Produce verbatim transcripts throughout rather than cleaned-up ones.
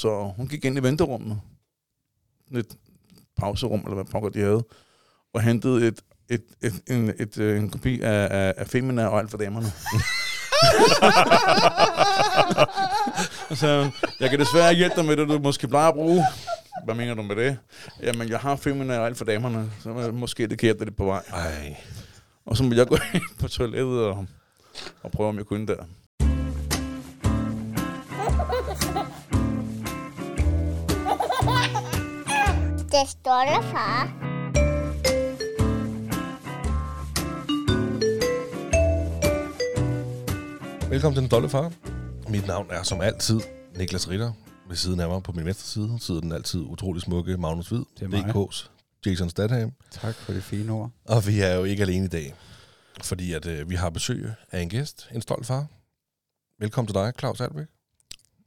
Så hun gik ind i venterummet, et pauserum, eller hvad pokker de havde, og hentede et, et, et, en, et, en kopi af, af Femina og Alpha-damerne. Så jeg kan desværre hjælpe dig med det, du måske plejer at bruge. Hvad mener du med det? Jamen, jeg har Femina og Alpha-damerne, så måske det kan hjælpe dig på vej. Ej. Og så må jeg gå ind på toilettet og, og prøve, om jeg kunne der. Den Stolte Far. Velkommen til Den Stolte Far. Mit navn er som altid Niklas Ritter. Ved siden af mig på min venstre side sidder den altid utrolig smukke Magnus Hvid, D K's Jason Statham. Tak for det fine ord. Og vi er jo ikke alene i dag, fordi at, øh, vi har besøg af en gæst, en stolt far. Velkommen til dig, Claus Albæk.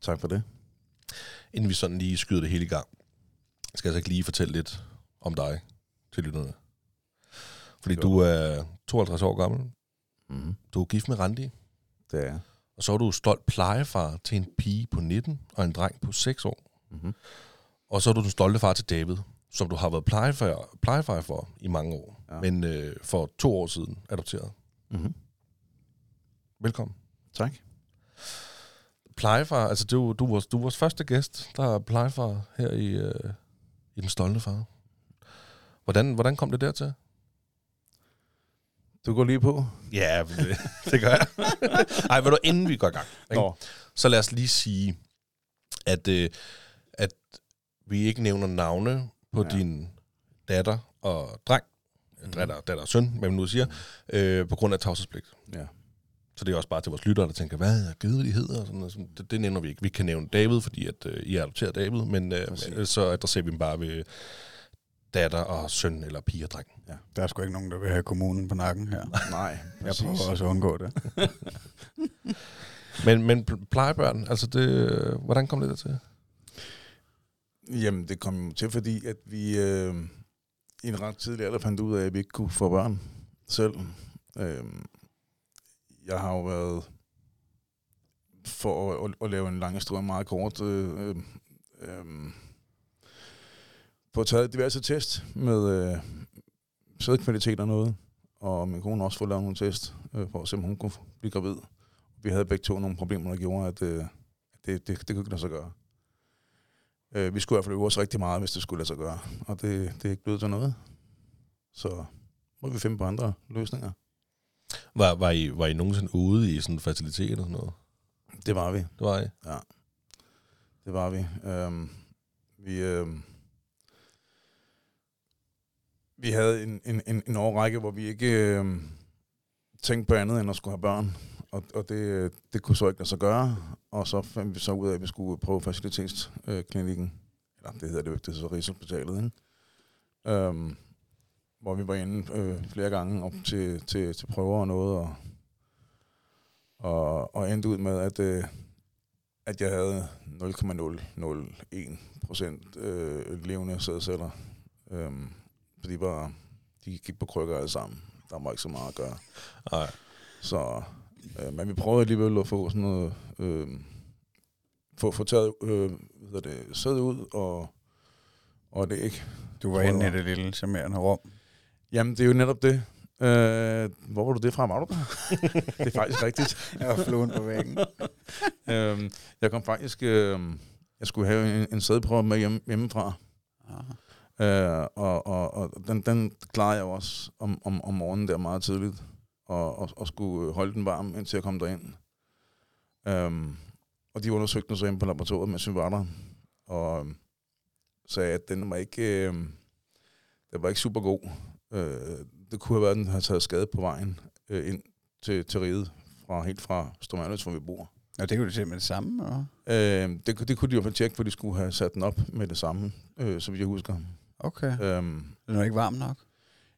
Tak for det. Inden vi sådan lige skyder det hele i gang, skal jeg så ikke lige fortælle lidt om dig til lytterne. Fordi du er tooghalvtreds år gammel. Mm-hmm. Du er gift med Randi. Det er. Og så er du stolt plejefar til en pige på nitten og en dreng på seks år. Mm-hmm. Og så er du den stolte far til David, som du har været plejefar, plejefar for i mange år. Ja. Men øh, for to år siden adopteret. Mm-hmm. Velkommen. Tak. Plejefar, altså du, du, var, du var vores første gæst, der er plejefar her i, øh, i Den Stolte Far. Hvordan, hvordan kom det dertil? Du går lige på? Ja, det, det gør jeg. Ej, ved du, inden vi går i gang, så lad os lige sige, at, øh, at vi ikke nævner navne på ja. din datter og dreng, mm. datter, datter og søn, hvad man nu siger, mm. øh, på grund af tavshedspligt. Ja. Så det er også bare til vores lyttere, der tænker, hvad er gideligheder og sådan noget. Det, det nævner vi ikke. Vi kan nævne David, fordi at, øh, I har adopteret David, men øh, så adresserer vi dem bare ved datter og søn eller pige og dreng. Ja. Der er sgu ikke nogen, der vil have kommunen på nakken her. Nej, jeg prøver også at undgå det. men, men plejebørn, altså det, hvordan kom det der til? Jamen, det kom til, fordi at vi øh, i en ret tidlig alder fandt ud af, at vi ikke kunne få børn selv. Øh, Jeg har jo været, for at, at, at lave en lang historie meget kort, øh, øh, på at tage diverse test med øh, sædkvalitet og noget, og min kone også fået lavet nogle test, øh, for at se, om hun kunne blive gravid. Vi havde begge to nogle problemer, der gjorde, at øh, det, det, det kunne ikke så gøre. Øh, vi skulle i hvert fald øve os rigtig meget, hvis det skulle lade sig gøre, og det, det er ikke blevet til noget. Så må vi finde på andre løsninger. Var, var, I, var I nogensinde ude i sådan fertilitet eller sådan noget? Det var vi. Det var I? Ja, det var vi. Øhm, vi, øhm, vi havde en, en, en årrække, hvor vi ikke øhm, tænkte på andet end at skulle have børn, og, og det, det kunne så ikke lade sig gøre, og så fandt vi så ud af, at vi skulle prøve fertilitetsklinikken, eller det hedder det jo ikke, det er så Rigshospitalet, ikke? Øhm, hvor vi var inde øh, flere gange op til, til, til prøver og noget, og, og, og endte ud med, at, øh, at jeg havde nul komma nul nul en procent øh, levende sædceller. Øh, de, var, de gik på krykker alle sammen. Der var ikke så meget at gøre. Nej. Så, øh, men vi prøvede alligevel at få sådan noget, øh, få, få taget øh, hvad det, sæd ud, og, og det ikke. Du var inde i det lille charmerende rum. Jamen, det er jo netop det. Øh, hvor var du det fra? Var du der? Det er faktisk rigtigt. Jeg var fluen på væggen. øhm, jeg kom faktisk... Øh, jeg skulle have en, en sædprøve med hjem, hjemmefra. Øh, og og, og den, den klarede jeg også om, om, om morgenen der meget tidligt. Og, og, og skulle holde den varm, indtil jeg kom derind. Øhm, og de undersøgte den så hjemme på laboratoriet, mens vi var der. Og sagde, at den var ikke... Øh, den var ikke super god. Det kunne have været, den har taget skade på vejen øh, ind til, til riget, fra, helt fra Strømmen, hvor vi bor. Og det kunne de se med det samme? Og... Øh, det, det kunne de i hvert fald tjekke, for de skulle have sat den op med det samme, øh, som jeg husker. Okay. Øhm, den var ikke varm nok?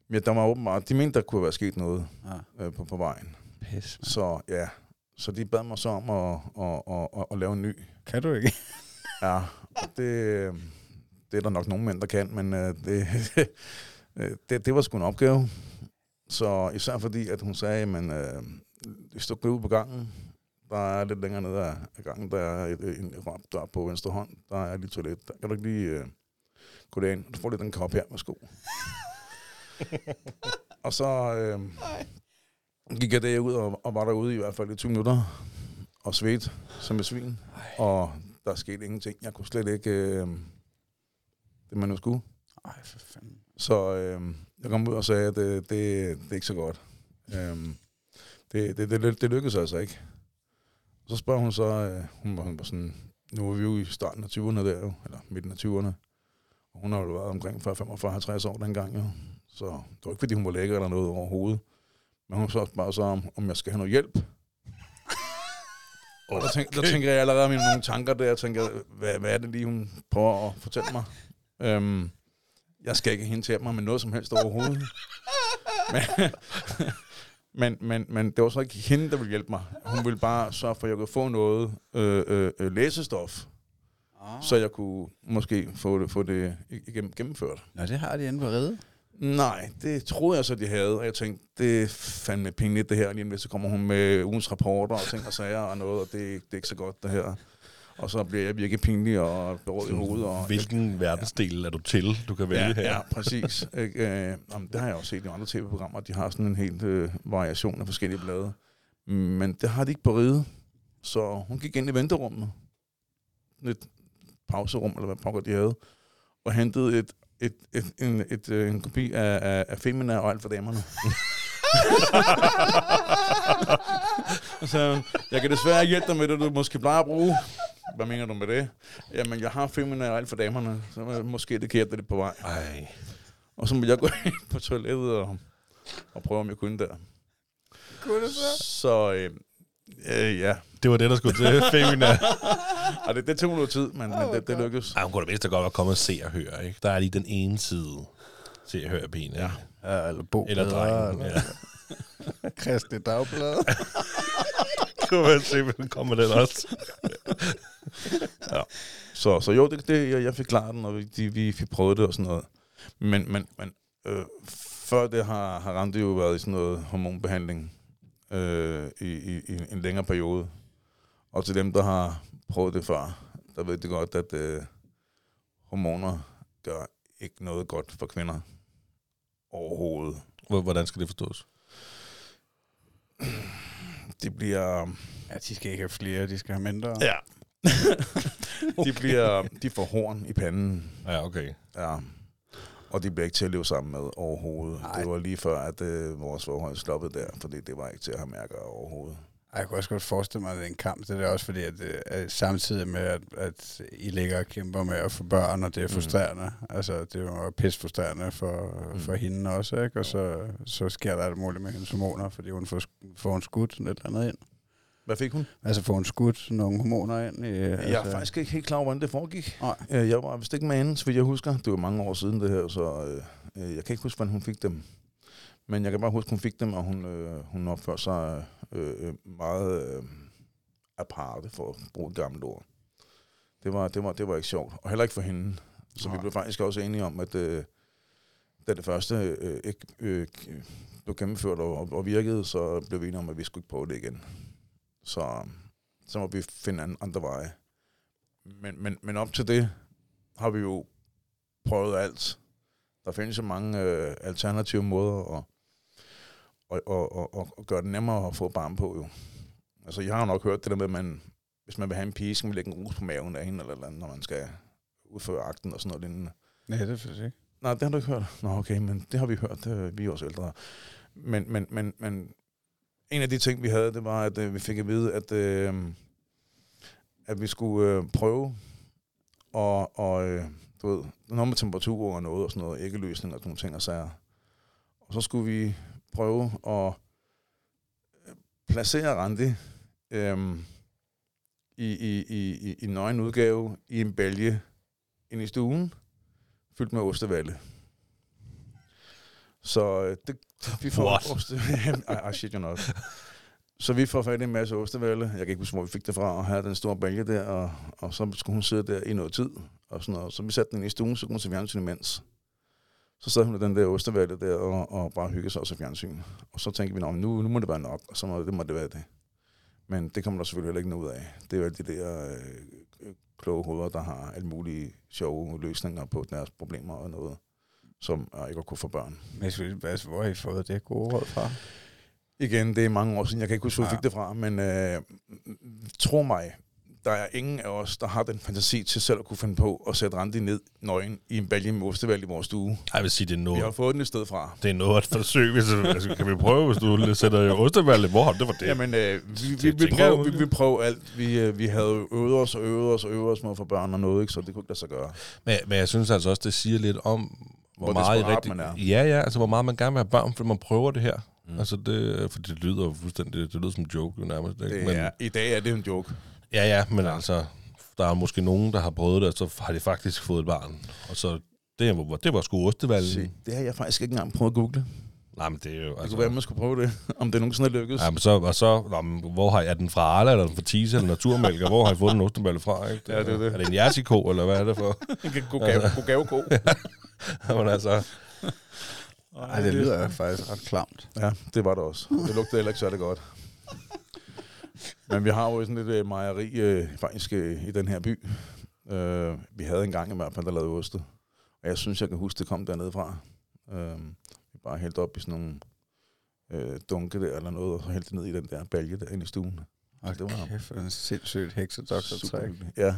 Ja, der var åbenbart. De mente, der kunne have været sket noget ah. øh, på, på vejen. Pis, man. Så ja, så de bad mig så om at, at, at, at, at lave en ny. Kan du ikke? Ja, det, det er der nok nogen mænd, der kan, men øh, det... Det, det var sgu en opgave, så især fordi, at hun sagde, at øh, hvis du går ud på gangen, Der er lidt længere nede af gangen, der er et, en ramp der på venstre hånd. Der er lige toilet. Der kan du ikke lige øh, gå derind. Du får lidt en kop her, værsgo. Og så øh, gik jeg derud og, og var derude i hvert fald i tyve minutter. Og svedte som et svin. Og der skete ingenting. Jeg kunne slet ikke øh, det, man nu skulle. Ej, for fanden. Så øh, jeg kom ud og sagde, at det, det, det er ikke så godt. Øh, det, det, det, det lykkedes altså ikke. Så spørger hun så, øh, hun, var, hun var sådan, nu er vi jo i starten af tyverne der jo, eller midten af tyverne. Og hun har jo været omkring femogfyrre halvtreds år dengang jo. Så det var ikke, fordi hun var lækker eller noget overhovedet. Men hun så bare så, om, om jeg skal have noget hjælp. Og der, tænk, der tænker jeg allerede med nogle tanker der, og tænker, hvad, hvad er det lige, hun prøver at fortælle mig? Øhm, jeg skal ikke hentere mig med noget som helst overhovedet. Men, men, men, men det var så ikke hende, der ville hjælpe mig. Hun ville bare sørge for, at jeg kunne få noget øh, øh, læsestof, ah. så jeg kunne måske få det, få det igennem, gennemført. Nå, det har de inde på reddet. Nej, det troede jeg så, de havde, og jeg tænkte, det er fandme pinligt det her, lige hvis så kommer hun med ugens rapporter og ting og sager og noget, og det, det er ikke så godt det her. Og så bliver jeg virkelig pinlig og dårlig i hovedet. Og hvilken jeg, verdensdel ja. Er du til, du kan vælge ja, her? Ja, præcis. Ikke? Jamen, det har jeg også set i andre tv-programmer, de har sådan en helt øh, variation af forskellige blade. Men det har de ikke på ride, så hun gik ind i venterummet, et pauserum, eller hvad pokker de havde, og hentede et Et, et, en, et, øh, en kopi af, af, af Femina og Alpha-damerne. Så jeg kan desværre ikke hjælpe dig med det, du måske plejer at bruge. Hvad mener du med det? Jamen, jeg har Femina og Alpha-damerne, så måske det kan hjælpe dig på vej. Ej. Og så må jeg gå ind på toilettet og, og prøve, om jeg kunne der. Kunne du så? Så, øh, øh, ja. Det var det, der skulle til Femina. Og det, det tog noget tid, men, oh, men det, det lykkedes. Ej, hun kunne da vist godt være kommet og se og høre, ikke? Der er lige den ene side, se og høre ben, ja. Ja, eller bo. Eller drengen, eller... ja. Kristne Dagblad. Kunne man se, hvis den kommer den også. Ja. Så, så jo, det, det, jeg, jeg fik klaret den, og de, vi fik prøvet det og sådan noget. Men, men, men øh, før det har, har Randi jo været i sådan noget hormonbehandling øh, i, i, i en længere periode. Og til dem, der har prøvet det før, der ved det godt, at øh, hormoner gør ikke noget godt for kvinder overhovedet. Hvordan skal det forstås? De bliver... Ja, de skal ikke have flere, de skal have mindre. Ja. Okay. De bliver... De får horn i panden. Ja, okay. Ja. Og de bliver ikke til at leve sammen med overhovedet. Ej. Det var lige før, at øh, vores forhold stoppede der, fordi det var ikke til at have mærker overhovedet. Jeg kunne også godt forestille mig, at det er en kamp. Det er også fordi, at, at samtidig med, at, at I ligger og kæmper med at få børn, og det er frustrerende. Mm. Altså, det er jo pis frustrerende for, mm. for hende også, ikke? Og så, så sker der alt muligt med hendes hormoner, fordi hun får, får en skud sådan et eller andet ind. Hvad fik hun? Altså, får hun skudt nogle hormoner ind? I, altså. Jeg er faktisk ikke helt klar over, hvordan det foregik. Nej. Jeg var vist ikke med hende, så vidt jeg husker. Det var mange år siden det her, så øh, jeg kan ikke huske, hvordan hun fik dem. Men jeg kan bare huske, hun fik dem, og hun, øh, hun opførte sig øh, meget øh, aparte, for at bruge et gammelt ord. Det var, det, var, det var ikke sjovt, og heller ikke for hende. Så nej. Vi blev faktisk også enige om, at øh, da det første øh, ikke øh, blev gennemført og, og virkede, så blev vi enige om, at vi skulle ikke prøve det igen. Så, så må vi finde andre, andre veje. Men, men, men op til det har vi jo prøvet alt. Der findes så mange øh, alternative måder at og, og, og, og, og gøre det nemmere at få barn på, jo. Altså, jeg har jo nok hørt det der med, at man, hvis man vil have en pige, skal man lægge en rus på maven af hende, eller, eller andet, når man skal udføre akten og sådan noget lignende. Nej, det er faktisk ikke. Nej, det har du ikke hørt. Nå, okay, men det har vi hørt. Øh, vi er også ældre. Men, men, men, men en af de ting, vi havde, det var, at øh, vi fik at vide, at, øh, at vi skulle øh, prøve og... og øh, du ved, noget med temperaturer og noget, og sådan noget, æggeløsning og sådan nogle ting og sager. Og så skulle vi prøve at placere Randi øhm, i, i, i, i en nøgen udgave i en bælge ind i stuen, fyldt med ostevalle. Så det, vi får oste... I, I shit you not. Så vi får fat i en masse ostevalle. Jeg kan ikke huske, hvor vi fik det fra, og havde den store bælge der, og, og så skulle hun sidde der i noget tid, og sådan noget. Så vi satte den ind i stuen, så kunne hun se fjernsyn imens. Så sad hun med den der ostevalle der, og, og bare hyggede sig og så fjernsyn. Og så tænkte vi, nu, nu må det være nok, og så må det, må det være det. Men det kommer der selvfølgelig heller ikke noget ud af. Det er jo alle de der øh, kloge hoveder, der har alle mulige sjove løsninger på deres problemer og noget, som er ikke at kunne få børn. Men synes, hvor har I fået det gode råd fra? Igen, det er mange år siden. Jeg kan ikke huske, hvor jeg fik det fra. Men øh, tro mig, der er ingen af os, der har den fantasi til selv at kunne finde på at sætte Randi ned nøgen i en balje med ostevalg i vores stue. Jeg vil sige, det er noget. Vi har fået den et sted fra. Det er noget at forsøge. Altså, kan vi prøve, hvis du sætter ostevalg i vores? Det var det. Jamen, øh, vi, vi, vi, vi prøvede vi, vi prøv alt. Vi, øh, vi havde øvet os og øvet os og øvet os med for børn og noget, ikke? Så det kunne ikke lade sig gøre. Men, men jeg synes altså også, det siger lidt om, hvor, hvor meget rigtig, man er. Ja, ja, altså hvor meget man gerne vil have børn, fordi man prøver det her. Mm. Altså det, for det lyder fuldstændig, det lyder som en joke jo nærmest. Det, men, ja, i dag er det en joke. Ja, ja, men altså, der er måske nogen, der har prøvet det, og så har de faktisk fået et barn. Og så, det var, det var sgu ostevalg. Det har jeg faktisk ikke engang prøvet at google. Nej, men det er jo... Altså, det kunne være, at man skulle prøve det, om det nogensinde er lykkes. Ja, men så, og så, hvor har, er den fra Arla, eller den fra Tise, eller naturmælk, og hvor har I fået den ostevalg fra, ikke? Det, ja, det er det. Er det en jersiko, eller hvad er det for? En god gaveko. Ja, men altså... Ej, det lyder faktisk ret klamt. Ja, det var det også. Det lugtede heller ikke særlig godt. Men vi har jo sådan lidt øh, mejeri øh, faktisk øh, i den her by. Øh, vi havde engang i hvert fald, der lavede oste. Og jeg synes, jeg kan huske, det kom dernede fra. Øh, vi bare hældte op i sådan nogle øh, dunke der eller noget, og så hældte ned i den der balje der inde i stuen. Og det var kæft, en sindssygt heksedoktortræk. Ja,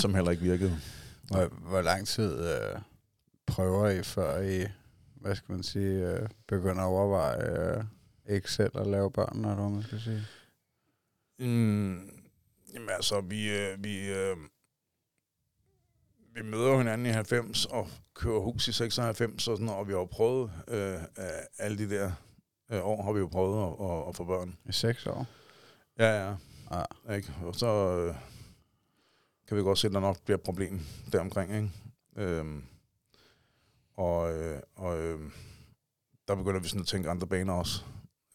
som heller ikke virkede. Hvor, hvor lang tid øh, prøver I, før I, hvad skal man sige, øh, begynder at overveje... Øh, ikke selv at lave børn, eller hvad man skal sige? Mm, jamen altså, vi, øh, vi, øh, vi møder hinanden i halvfems og kører hus i seksoghalvfems, og, sådan, og vi har jo prøvet øh, alle de der øh, år, har vi jo prøvet at, at, at få børn. I seks år? Ja, ja. ja. Ikke? Og så øh, kan vi godt se, at der nok bliver et problem deromkring, ikke? Øh, og øh, og øh, der begynder vi sådan at tænke andre baner også.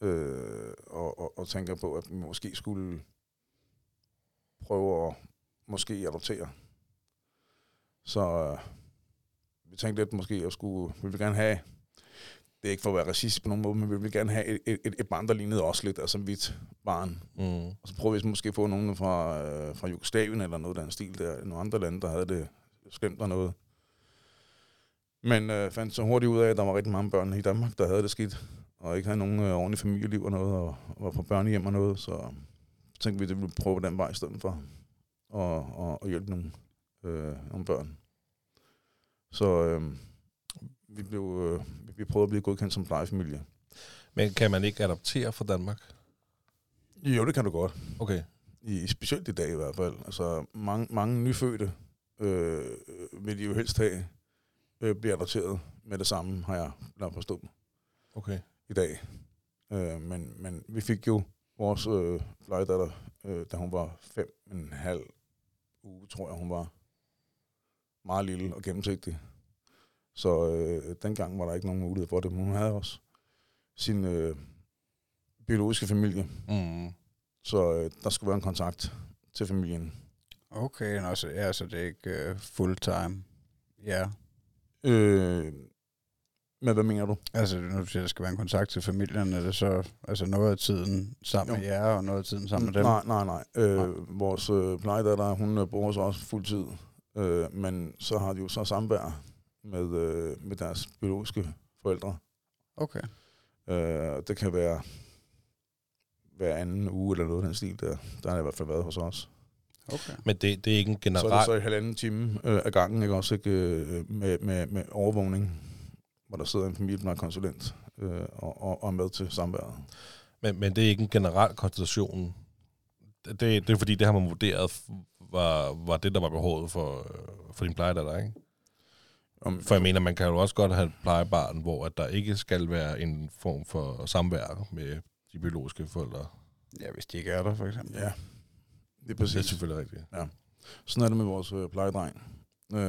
Øh, og, og, og tænker på, at vi måske skulle prøve at måske adoptere. Så øh, vi tænkte lidt måske, at jeg skulle, vi vil gerne have, det er ikke for at være racist på nogen måde, men vi vil gerne have et, et, et barn, der lignede også lidt, altså hvidt barn. Mm. Og så prøver vi måske få nogen fra, øh, fra Jugoslavien eller noget af den stil der, nogle andre lande, der havde det skæmt og noget. Men øh, fandt så hurtigt ud af, at der var rigtig mange børn i Danmark, der havde det skidt. Og ikke havde nogen øh, ordentlig familieliv og noget, og, og var på børnehjem og noget, så tænkte vi, at det ville prøve den vej i stedet for, og, og, og hjælpe nogle, øh, nogle børn. Så øh, vi, blev, øh, vi prøvede at blive godkendt som plejefamilie. Men kan man ikke adoptere fra Danmark? Jo, det kan du godt. Okay. I, specielt i dag i hvert fald. Altså mange, mange nyfødte øh, vil de jo helst have, øh, bliver adopteret med det samme, har jeg lært forstået. Okay. I dag. Øh, men, men vi fik jo vores øh, plejedatter, øh, da hun var fem og en halv uge, tror jeg, hun var meget lille og gennemsigtig. Så øh, dengang var der ikke nogen mulighed for det, men hun havde også sin øh, biologiske familie. Mm. Så øh, der skulle være en kontakt til familien. Okay, nå, så, ja, så det er ikke øh, fulltime? Ja. Yeah. Øh... Men hvad mener du? Altså, når du siger, der skal være en kontakt til familien, er det så altså noget af tiden sammen jo. Med jer, og noget af tiden sammen med dem? Nej, nej, nej. Øh, nej. Vores øh, plejedatter, hun bor så også fuldtid, øh, men så har de jo så samvær med, øh, med deres biologiske forældre. Okay. Øh, det kan være hver anden uge eller noget af den stil der. Der har det i hvert fald været hos os. Okay. Men det, det er ikke en generel... Så er det så i halvanden time øh, af gangen, ikke også, ikke, øh, med, med, med overvågning, hvor der sidder en familieplejekonsulent øh, og, og, og er med til samværet. Men, men det er ikke en generel konstellation. Det, det, det er fordi, det har man vurderet, var, var det, der var behovet for, for din plejedatter, ikke? Om, for jeg mener, man kan jo også godt have et plejebarn, hvor at der ikke skal være en form for samvær med de biologiske forældre. Ja, hvis de ikke er der, for eksempel. Ja, det er præcis. Det er selvfølgelig rigtigt. Ja. Sådan er det med vores øh, plejedreng. Uh,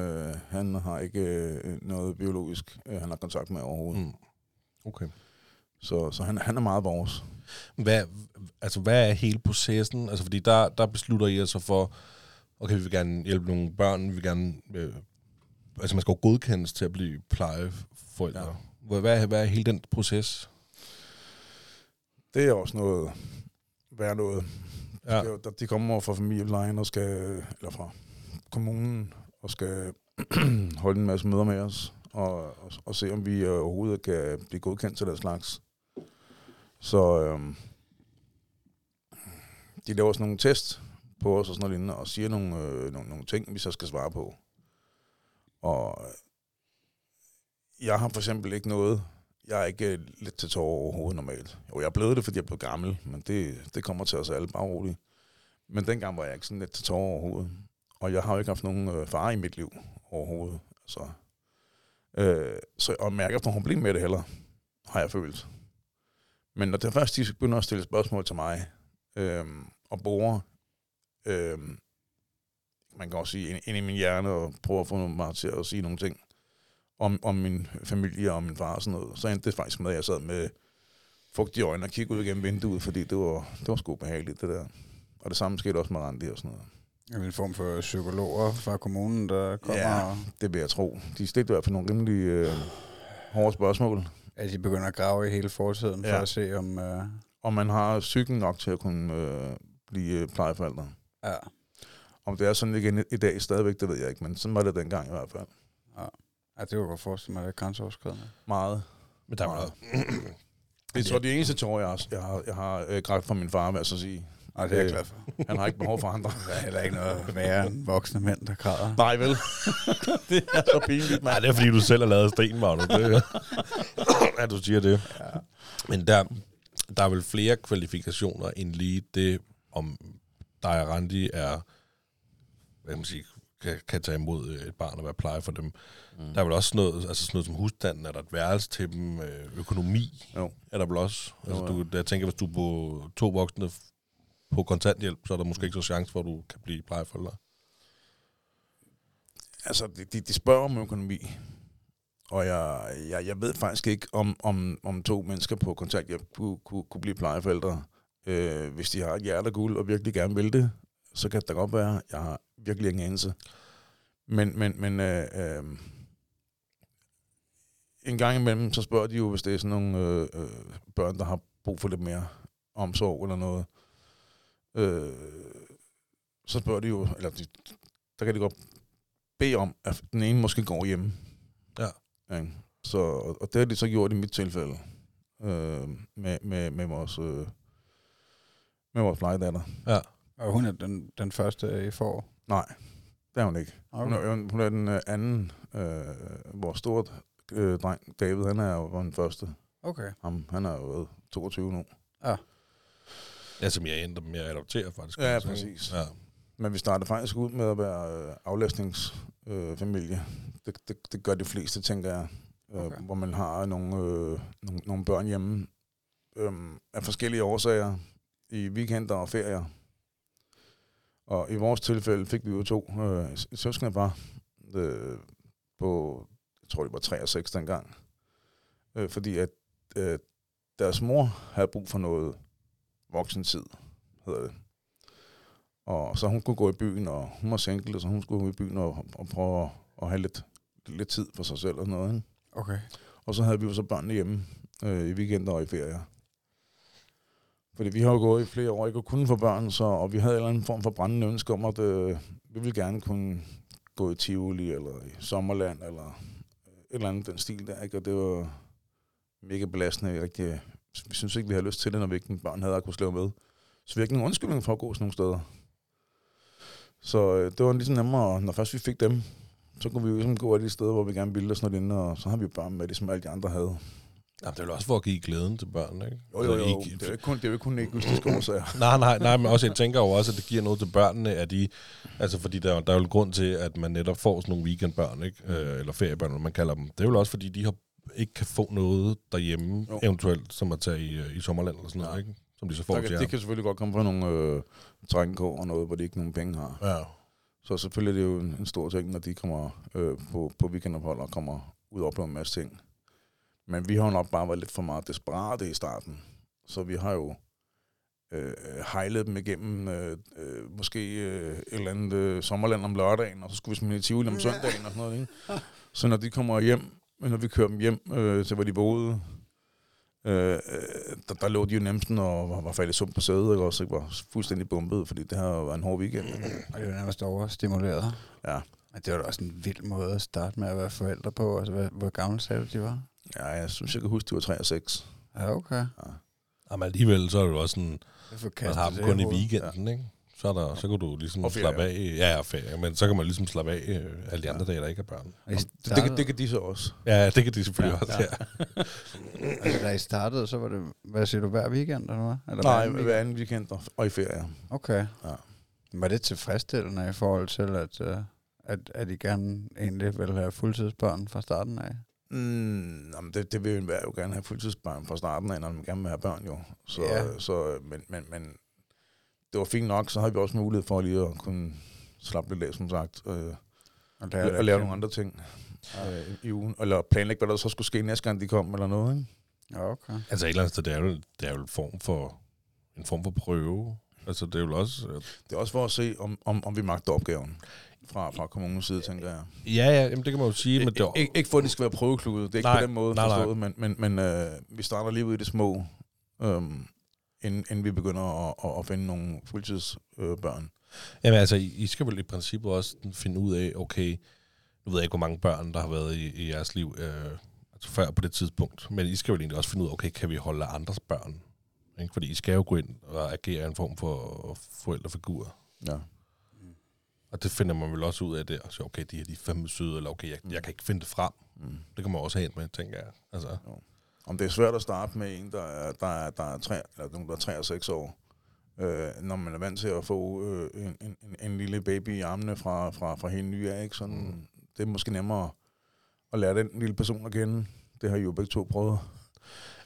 han har ikke uh, noget biologisk, uh, han har kontakt med overhovedet. Mm. Okay. Så, så han, han er meget vores. Hvad, altså, hvad er hele processen? Altså, fordi der, der beslutter I altså for, okay, vi vil gerne hjælpe nogle børn, vi vil gerne, øh, altså man skal jo godkendes til at blive plejeforældre. Ja. Hvad, hvad er hele den proces? Det er også noget, være noget. Ja. De, de kommer fra familielejen og skal, eller fra kommunen, og skal holde en masse møder med os, og, og, og se, om vi overhovedet kan blive godkendt til den slags. Så øhm, de laver sådan nogle test på os og sådan noget lignende, og siger nogle, øh, nogle, nogle ting, vi så skal svare på. Og jeg har for eksempel ikke noget, jeg er ikke lidt til tårer overhovedet normalt. Jo, jeg er blevet det, fordi jeg blev gammel, men det, det kommer til os alle, bare roligt. Men dengang var jeg ikke sådan lidt til tårer overhovedet. Og jeg har jo ikke haft nogen øh, far i mit liv overhovedet. Altså, øh, så jeg mærker efter nogle problemer med det heller, har jeg følt. Men når det først, de begynder at stille spørgsmål til mig, øh, og borer, øh, man kan også sige, ind, ind i min hjerne, og prøver at få mig til at sige nogle ting om, om min familie og min far og sådan noget, så endte det faktisk med, at jeg sad med fugtige øjne og kiggede ud gennem vinduet, fordi det var, det var sgu behageligt, det der. Og det samme skete også med Randi og sådan noget. En form for psykologer fra kommunen, der kommer? Ja, det vil jeg tro. De stilte i hvert fald nogle rimelig øh, hårde spørgsmål. At de begynder at grave i hele fortiden, ja, for at se, om... Øh... Om man har psyken nok til at kunne øh, blive plejeforældre. Ja. Om det er sådan igen i dag stadigvæk, det ved jeg ikke, men sådan var det dengang i hvert fald. Ja, ja, det var godt forestille mig, at det er grænseoverskridende. Meget. Men der er meget. Det tror, de eneste tårer, jeg, jeg har, jeg har øh, grædt fra min far, vil jeg så sige. Nej, det er jeg glad for. Han har ikke behov for andre. Der er heller ikke noget mere end voksne mænd, der græder. Nej, vel? Det er så pinligt, mand. Ja, det er, fordi du selv har lavet sten, Magnus. Det ja, du siger det. Ja. Men der, der er vel flere kvalifikationer end lige det, om dig og Randi er, hvad man siger, kan, kan tage imod et barn og være pleje for dem. Mm. Der er vel også noget, altså sådan noget som husstanden, er der et værelse til dem, økonomi jo. Er der vel også. Altså, du, jeg tænker, hvis du på to voksne på kontanthjælp, så er der måske ikke så chance for, at du kan blive plejeforælder. Altså, de, de spørger om økonomi, og jeg, jeg, jeg ved faktisk ikke, om, om, om to mennesker på kontanthjælp kunne, kunne, kunne blive plejeforælder. Øh, hvis de har et hjerte og guld og virkelig gerne vil det, så kan det godt være, jeg har virkelig ingen anelse. Men, men, men øh, øh, en gang imellem, så spørger de jo, hvis det er sådan nogle øh, børn, der har brug for lidt mere omsorg eller noget, Øh, så spørger de jo, eller de, der kan de godt bede om, at den ene måske går hjemme. Ja. Ja, så, og det har de så gjort i mit tilfælde, øh, med, med, med vores, øh, med vores plejedatter. Ja. Og hun er den, den første, I får? Nej, det er hun ikke. Okay. Hun, er, hun er den anden, øh, vores store øh, dreng, David, han er jo den første. Okay. Ham, han er jo toogtyve nu. Ja. Ja, som jeg endte med at adoptere, faktisk. Ja, præcis. Ja. Men vi starter faktisk ud med at være aflastningsfamilie. Øh, det, det, det gør de fleste, tænker jeg. Øh, okay. Hvor man har nogle, øh, nogle, nogle børn hjemme øh, af forskellige årsager i weekender og ferier. Og i vores tilfælde fik vi jo to øh, søskendepar øh, på, jeg tror det var tre og seks dengang. Øh, fordi at øh, deres mor havde brug for noget voksentid, hedder det. Og så hun kunne gå i byen, og hun var single, så hun skulle gå i byen og, og prøve at have lidt, lidt tid for sig selv og sådan noget. Okay. Og så havde vi jo så børnene hjemme øh, i weekender og i ferier. Fordi vi har jo gået i flere år, ikke kunne få børn, så, og vi havde en eller anden form for brændende ønske om, at øh, vi ville gerne kunne gå i Tivoli, eller i Sommerland, eller et eller andet den stil der, ikke? Og det var mega belastende, rigtig. Vi synes ikke, vi havde lyst til det, når vi ikke børn havde at kunne slæve med. Så vi havde ikke nogen undskyldning for at gå sådan nogle steder. Så øh, det var ligesom nemmere, når først vi fik dem, så kunne vi jo ligesom gå alle de steder, hvor vi gerne ville og sådan noget lignende, og så har vi jo børn med det, som alle de andre havde. Ja, det er jo også for at give glæden til børn, ikke? Jo, jo, jo. jo. Det er jo ikke kun, det er jo ikke kun egoistisk årsager. nej, nej, nej, men også, jeg tænker jo også, at det giver noget til børnene, at de, altså fordi der, der er jo en grund til, at man netop får sådan nogle weekendbørn, ikke? Mm. Øh, eller feriebørn, eller man kalder dem. Det er jo også, fordi de har ikke kan få noget derhjemme, jo. Eventuelt, som at tage i, i Sommerland eller sådan noget, ja. Ikke? Som de så får okay, til jer. Det kan selvfølgelig godt komme fra nogle øh, trængekår og noget, hvor de ikke nogen penge har. Ja. Så selvfølgelig er det jo en, en stor ting, når de kommer øh, på, på weekendophold og kommer ud og oplever en masse ting. Men vi har jo nok bare været lidt for meget desperate i starten, så vi har jo øh, hejlet dem igennem øh, øh, måske øh, et eller andet øh, Sommerland om lørdagen, og så skulle vi smide i Tivoli om søndagen og sådan noget, ikke? Så når de kommer hjem, men når vi kører dem hjem øh, til, hvor de boede, Øh, der, der lå de jo nemt og var, var faldet i sumpen søde, og også var fuldstændig bumpet, fordi det her var en hård weekend. Og det var nærmest overstimuleret. Ja. Men det var da også en vild måde at starte med at være forældre på. Altså, hvor, hvor gamle sagde de var? Ja, jeg synes, jeg kan huske, de var tre og seks. Ja, okay. Ja. Jamen alligevel, så er det jo også sådan, man har dem kun i weekenden, ja, ikke? Så, er der, så kan du ligesom slappe af. Ja, ferie, men så kan man ligesom slappe af alle de andre dage, der ikke er børn. Det, det, det kan de så også. Ja, det kan de selvfølgelig ja, også, ja. Ja. Altså, da I startede, så var det, hvad siger du, hver weekend eller noget? Eller nej, hver anden, hver anden weekend og i ferie. Okay. Ja. Var det tilfredsstillende i forhold til, at, at, at I gerne egentlig ville have fuldtidsbørn fra starten af? Mm, det, det vil jo være jo gerne have fuldtidsbørn fra starten af, når man gerne vil have børn jo. Så, ja. så, men, men, men det var fint nok, så havde vi også mulighed for lige at kunne slappe lidt af, som sagt, øh, og lave, og lave nogle andre ting øh, i ugen, eller planlægge, hvad der så skulle ske næste gang, de kom, eller noget, ikke? Ja, okay. Altså et eller andet sted, det er jo, det er jo en, form for, en form for prøve. Altså det er jo også... Øh. Det er også for at se, om, om, om vi magter opgaven. Fra, fra kommunens side, tænker jeg. Ja, ja, jamen, det kan man jo sige. Men det var... ikke, ikke for, at de skal være prøvekludet. Det er ikke nej, på den måde nej, forstået, nej. men, men, men øh, vi starter lige ud i det små, øh, inden, inden vi begynder at, at, at finde nogle fuldtidsbørn. Øh, jamen altså, I skal vel i princippet også finde ud af, okay, nu ved jeg ikke, hvor mange børn, der har været i, i jeres liv øh, altså før på det tidspunkt, men I skal vel egentlig også finde ud af, okay, kan vi holde andres børn? Ikke? Fordi I skal jo gå ind og agere en form for forældrefigur. Ja. Og det finder man vel også ud af der, og så okay, de her de er fandme søde, eller okay, jeg, jeg kan ikke finde det frem. Mm. Det kan man også have med, tænker jeg. Altså. Om det er svært at starte med en, der er, der er, der er, tre, eller nogen, der er tre og seks år, øh, når man er vant til at få øh, en, en, en lille baby i armene fra, fra, fra hele nye af, ikke? Sådan, mm. Det er måske nemmere at lære den lille person at kende. Det har I jo begge to prøvet.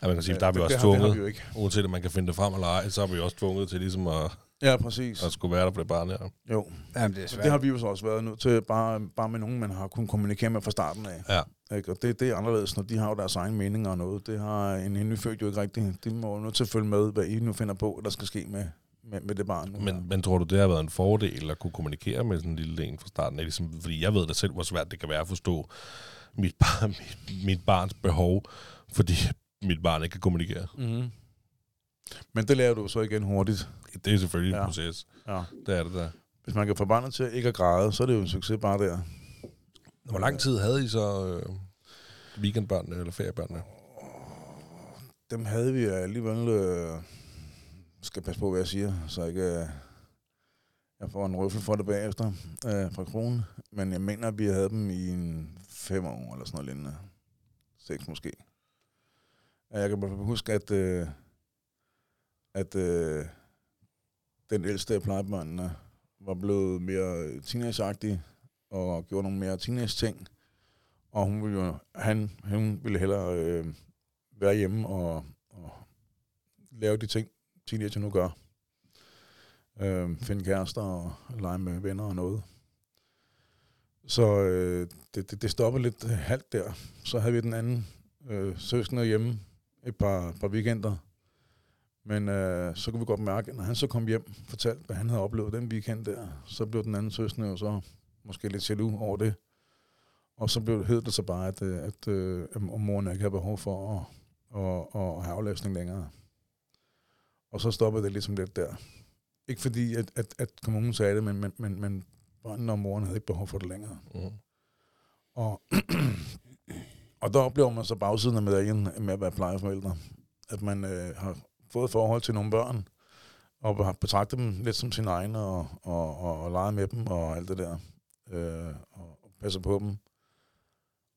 Ja, man kan sige, ja, der er vi det, også det tvunget, har vi jo ikke. Uanset om man kan finde det frem eller ej, så er vi også tvunget til ligesom at... Ja, præcis. Og skulle være der for det barn her. Jo. Jamen, det, det har vi jo så også været nødt til, bare, bare med nogen, man har kunnet kommunikere med fra starten af. Ja. Ikke? Og det, det er anderledes, når de har jo deres egen meninger og noget. Det har en indfødt jo ikke rigtigt. De må jo nødt til at følge med, hvad I nu finder på, der skal ske med, med, med det barn. Men, men tror du, det har været en fordel at kunne kommunikere med sådan en lille en fra starten af? Ligesom, fordi jeg ved da selv, hvor svært det kan være at forstå mit, bar, mit, mit barns behov, fordi mit barn ikke kan kommunikere. Mhm. Men det lærer du så igen hurtigt. Det er selvfølgelig ja. En proces. Ja. Det er det der. Hvis man kan få barnet til ikke at græde, så er det jo en succes bare der. Hvor lang tid havde I så øh, weekendbørnene eller feriebørnene? Dem havde vi alligevel... Øh, skal passe på, hvad jeg siger, så ikke øh, jeg får en røffel for det bagefter øh, fra kronen. Men jeg mener, at vi havde dem i en fem år eller sådan noget lignende. Seks måske. Jeg kan bare huske, at... Øh, at øh, den ældste af plejebørnene var blevet mere teenage-agtig og gjorde nogle mere teenage-ting. Og hun ville jo, han, hun ville hellere øh, være hjemme og, og lave de ting, teenager nu gør. Øh, finde kærester og lege med venner og noget. Så øh, det, det, det stoppede lidt halvt der. Så havde vi den anden øh, søskende hjemme et par, par weekender. Men øh, så kunne vi godt mærke, at når han så kom hjem og fortalte, hvad han havde oplevet den weekend der, så blev den anden søsne jo så måske lidt jaloux over det. Og så blev, hed det så bare, at, at, at, at moren ikke havde behov for at, at, at have aflæsning længere. Og så stoppede det ligesom lidt der. Ikke fordi, at, at, at kommunen sagde det, men, men, men, men børnene og moren havde ikke behov for det længere. Mm. Og, og der oplever man så bagsiden af medaljen med at være plejeforældre. At man øh, har... fået forhold til nogle børn, og har betragtet dem lidt som sine egne, og, og, og, og leget med dem, og alt det der, øh, og, og passer på dem.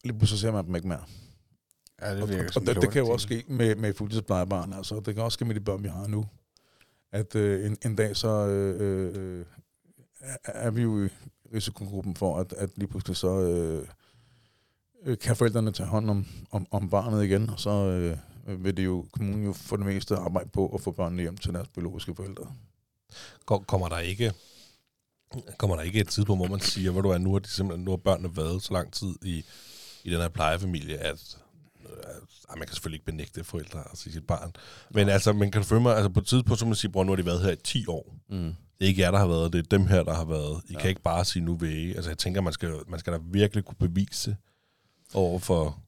Lige pludselig ser man dem ikke mere. Ja, det og og, og det, det kan jo også ske med, med fuldtidsplejebarn, altså det kan også ske med de børn, vi har nu. At øh, en, en dag, så øh, øh, er vi jo i risikogruppen for, at, at lige pludselig så øh, kan forældrene tage hånd om, om, om barnet igen, og så... Øh, vil det jo, kommunen jo for det meste arbejde på at få børnene hjem til deres biologiske forældre. Kommer der ikke, kommer der ikke et tidspunkt, hvor man siger, hvor du er nu, har de simpelthen, nu har børnene været så lang tid i, i den her plejefamilie, at, at man kan selvfølgelig ikke benægte forældre og sige sit barn. Men ja. Altså, man kan føle mig, altså på et tidspunkt, så man siger, bror, nu har de været her i ti år. Mm. Det er ikke jer, der har været, det er dem her, der har været. I ja. Kan ikke bare sige, nu vil I. Altså, jeg tænker, man skal, man skal da virkelig kunne bevise overfor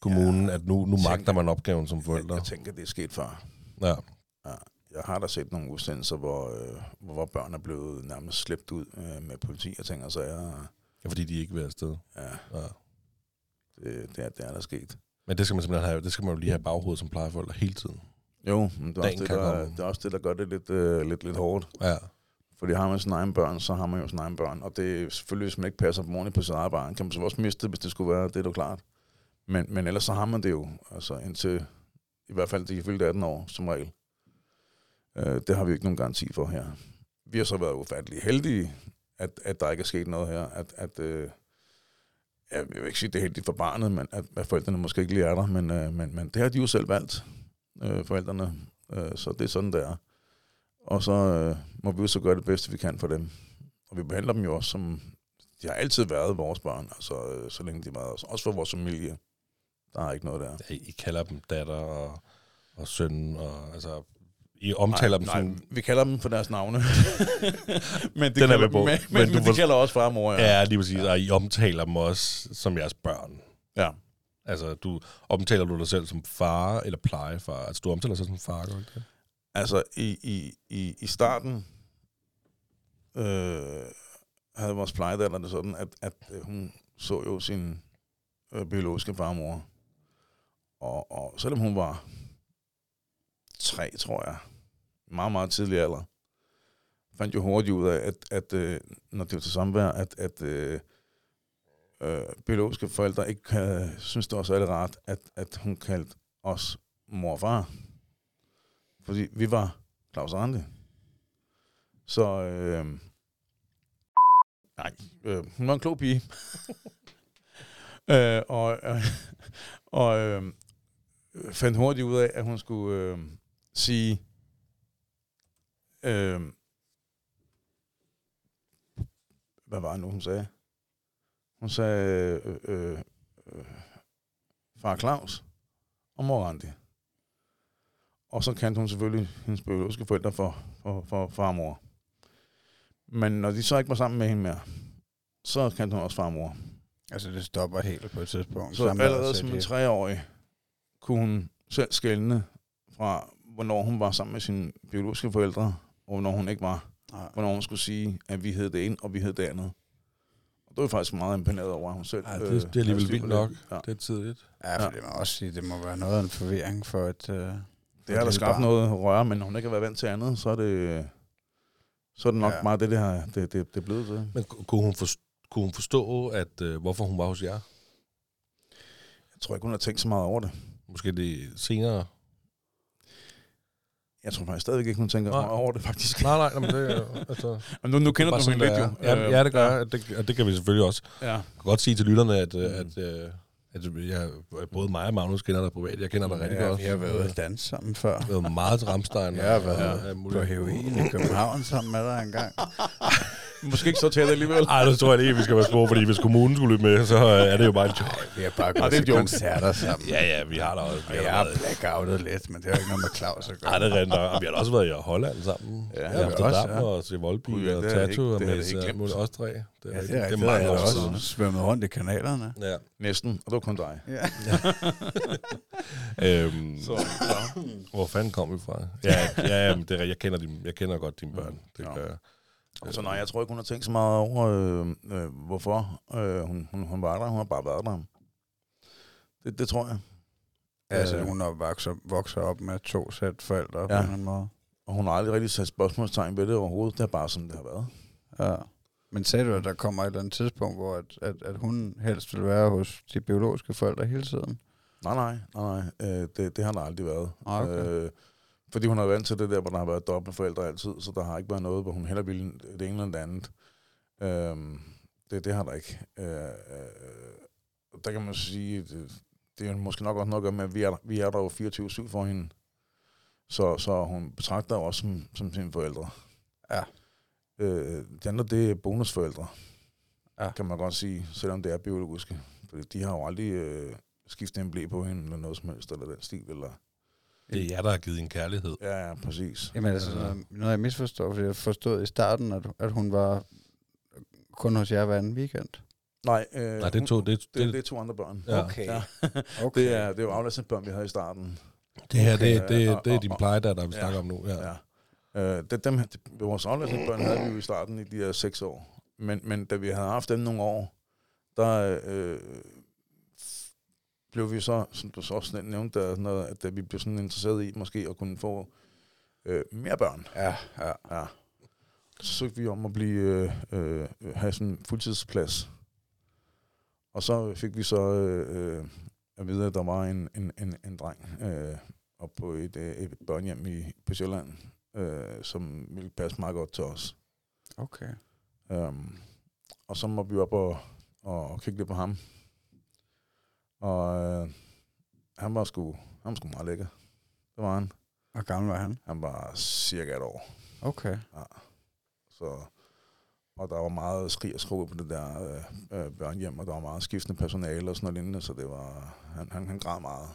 kommunen, ja, at nu, nu magter tænker, man opgaven som forældre. Jeg tænker, det er sket før. Ja. Ja. Jeg har da set nogle udsendelser, hvor, øh, hvor børn er blevet nærmest slæbt ud øh, med politi og ting og sager. Ja, fordi de ikke vil afsted. Ja. Ja. Det, det, er, det er der sket. Men det skal man simpelthen have, det skal man jo lige have baghovedet som plejeforældre hele tiden. Jo, men det er, også det, der, det er også det, der gør det lidt, øh, lidt, lidt hårdt. Ja. Fordi har man sine egne børn, så har man jo sine egne børn. Og det er selvfølgelig, hvis man ikke passer på ordentligt på sit eget barn, kan man så også miste det, hvis det skulle være, det er jo klart. Men, men ellers så har man det jo, altså indtil, i hvert fald de fyldte atten år, som regel. Øh, det har vi ikke nogen garanti for her. Vi har så været ufattelig heldige, at, at der ikke er sket noget her. At, at øh, jeg vil ikke sige, at det er heldigt for barnet, men at, at forældrene måske ikke lige er der. Men, øh, men, men det har de jo selv valgt, øh, forældrene. Øh, så det er sådan, det er. Og så øh, må vi jo så gøre det bedste, vi kan for dem. Og vi behandler dem jo også som... De har altid været vores børn, altså øh, så længe de var også. Også for vores familie. Der er ikke noget der. Ja, I kalder dem datter og, og søn, og altså... I omtaler nej, dem sådan... Nej, vi kalder dem for deres navne. men de, kalder, dem, men, men men de for... kalder også far og mor. Ja, ja lige præcis. Ja. Og I omtaler dem også som jeres børn. Ja. Altså, du omtaler du dig selv som far eller plejefar? Altså, du omtaler dig selv som far, gør ikke det? Altså, i, i, i, i starten øh, havde vores plejedatter det sådan, at, at hun så jo sin øh, biologiske far og mor. Og, og selvom hun var tre, tror jeg, meget, meget tidlig alder, fandt jo hurtigt ud af, at, at, at når det var til samvær, at, at øh, biologiske forældre ikke havde, synes det var så rart, at, at hun kaldte os mor og far. Fordi vi var Claus og Randi. Så, øh, nej, øh, hun var en klog pige. øh, og øh, og øh, fandt hurtigt ud af, at hun skulle øh, sige, øh, hvad var det nu, hun sagde? Hun sagde, øh, øh, øh, far Claus og mor Randi. Og så kendte hun selvfølgelig hendes biologiske forældre for, for, for far og mor. Men når de så ikke var sammen med hende mere, så kendte hun også far og mor. Altså det stopper helt på et tidspunkt. Så allerede som en treårig kunne hun selv skelne fra, hvornår hun var sammen med sine biologiske forældre, og hvornår hun ikke var. Nej. Hvornår hun skulle sige, at vi hed det ene, og vi hed det andet. Og det var faktisk meget imponeret over, hun selv... Ej, det, øh, det er alligevel vildt nok. Ja. Det er tidligt. Ja, for det må også sige, det må være noget af en forvirring for et... Øh Det har da skabt noget røre, men når hun ikke har været vant til andet, så er det, så er det nok ja. meget det, det her, det, det, det er blevet til. Men kunne hun, for, kunne hun forstå, at, øh, hvorfor hun var hos jer? Jeg tror ikke, hun har tænkt så meget over det. Måske det senere? Jeg tror faktisk stadigvæk ikke, hun tænker nej. over det, faktisk. Nej, nej, men det altså, nu, nu kender du hende lidt, jo. Ja, ja, det gør jeg, ja. og det kan vi selvfølgelig også. Ja. Jeg kan godt sige til lytterne, at... Mm. at øh, Altså, jeg, både mig og Magnus kender dig privat. Jeg kender dig rigtig ja, godt. Jeg har været i dans sammen før. Jeg har været meget til Ramstein. Jeg har været ja, på heroin i København sammen med dig engang. Måske ikke så tæt alligevel. Nej, det tror jeg ikke, vi skal være små, fordi hvis kommunen skulle lytte med, så er det jo bare en joke. Vi har bare gået til koncerter sammen. Ja, ja, vi har da også. Vi jeg har blackoutet lidt, men det er jo ikke noget med Claus at gøre. Nej, det render. Vi har også været i Holland sammen. Ja, vi har også, ja. Og til Voldby ja, og Tattoo og med os tre. Det er, ja, det er, det er mange år siden. Svømmet rundt i kanalerne. Ja. Næsten, og det var kun dig. Ja. øhm, så, hvor fanden kom vi fra? Ja, ja det er, jeg, kender din, jeg kender godt dine børn. Det ja. gør jeg. Altså nej, jeg tror ikke, hun har tænkt så meget over, øh, øh, hvorfor øh, hun, hun, hun var der. Hun har bare været der. Det, det tror jeg. Altså øh, hun har vokset, vokset op med to sæt forældre ja. på en eller anden måde. Og hun har aldrig rigtig sat spørgsmålstegn ved det overhovedet. Det er bare, som det har været. Ja. Men sagde du, at der kommer et eller andet tidspunkt, hvor at, at, at hun helst vil være hos de biologiske forældre hele tiden? Nej, nej. nej, nej. Øh, det, det har der aldrig været. Okay. Øh, fordi hun har været vant til det der, hvor der har været dobbelt forældre altid, så der har ikke været noget, hvor hun heller ville det ene eller det andet. Øh, det, det har der ikke. Øh, der kan man sige, det, det er måske nok også noget at gøre med, at vi er, vi er der jo fireogtyve syv for hende. Så, så hun betragter jo også som, som sine forældre. Ja. Øh, de andre, det er bonusforældre, ja. kan man godt sige, selvom det er biologiske. Fordi de har jo aldrig øh, skiftet en blæ på hende, eller noget som helst, eller den stil, eller... Det er jer, der har givet en kærlighed. Ja, ja, præcis. Jamen altså, noget, noget jeg misforstår, fordi jeg forstod i starten, at, at hun var kun hos jer hver anden weekend. Nej, øh, Nej det, to, det, det, det, det er to andre børn. Ja. Okay. Ja. Okay. Det er, det er jo aflæsende børn, vi havde i starten. Det her, okay. det, det, det, det er din plejedatter, vi ja. snakker om nu. Ja. Ja. Øh, det, dem, det, vores aflæsende børn havde vi jo i starten i de her seks år. Men, men da vi havde haft dem nogle år, der øh, blev vi så, som du så også nævnte, der, noget, at vi blev sådan interesseret i måske at kunne få øh, mere børn. Ja, ja, ja. Så søgte vi om at blive, øh, øh, have sådan en fuldtidsplads. Og så fik vi så øh, at vide, at der var en, en, en, en dreng øh, oppe på et, et børnehjem i, på Sjølheim, øh, som ville passe meget godt til os. Okay. Um, og så måtte vi op og, og kigge lidt på ham. Og øh, han var sgu, han var sgu meget lækker. Det var han. Hvor gammel var han? Han var cirka et år. Okay. Ja. Så... Og der var meget skrig og skrål på det der øh, øh, børnehjem, og der var meget skiftende personale og sådan noget lignende, så det var, han, han, han græd meget.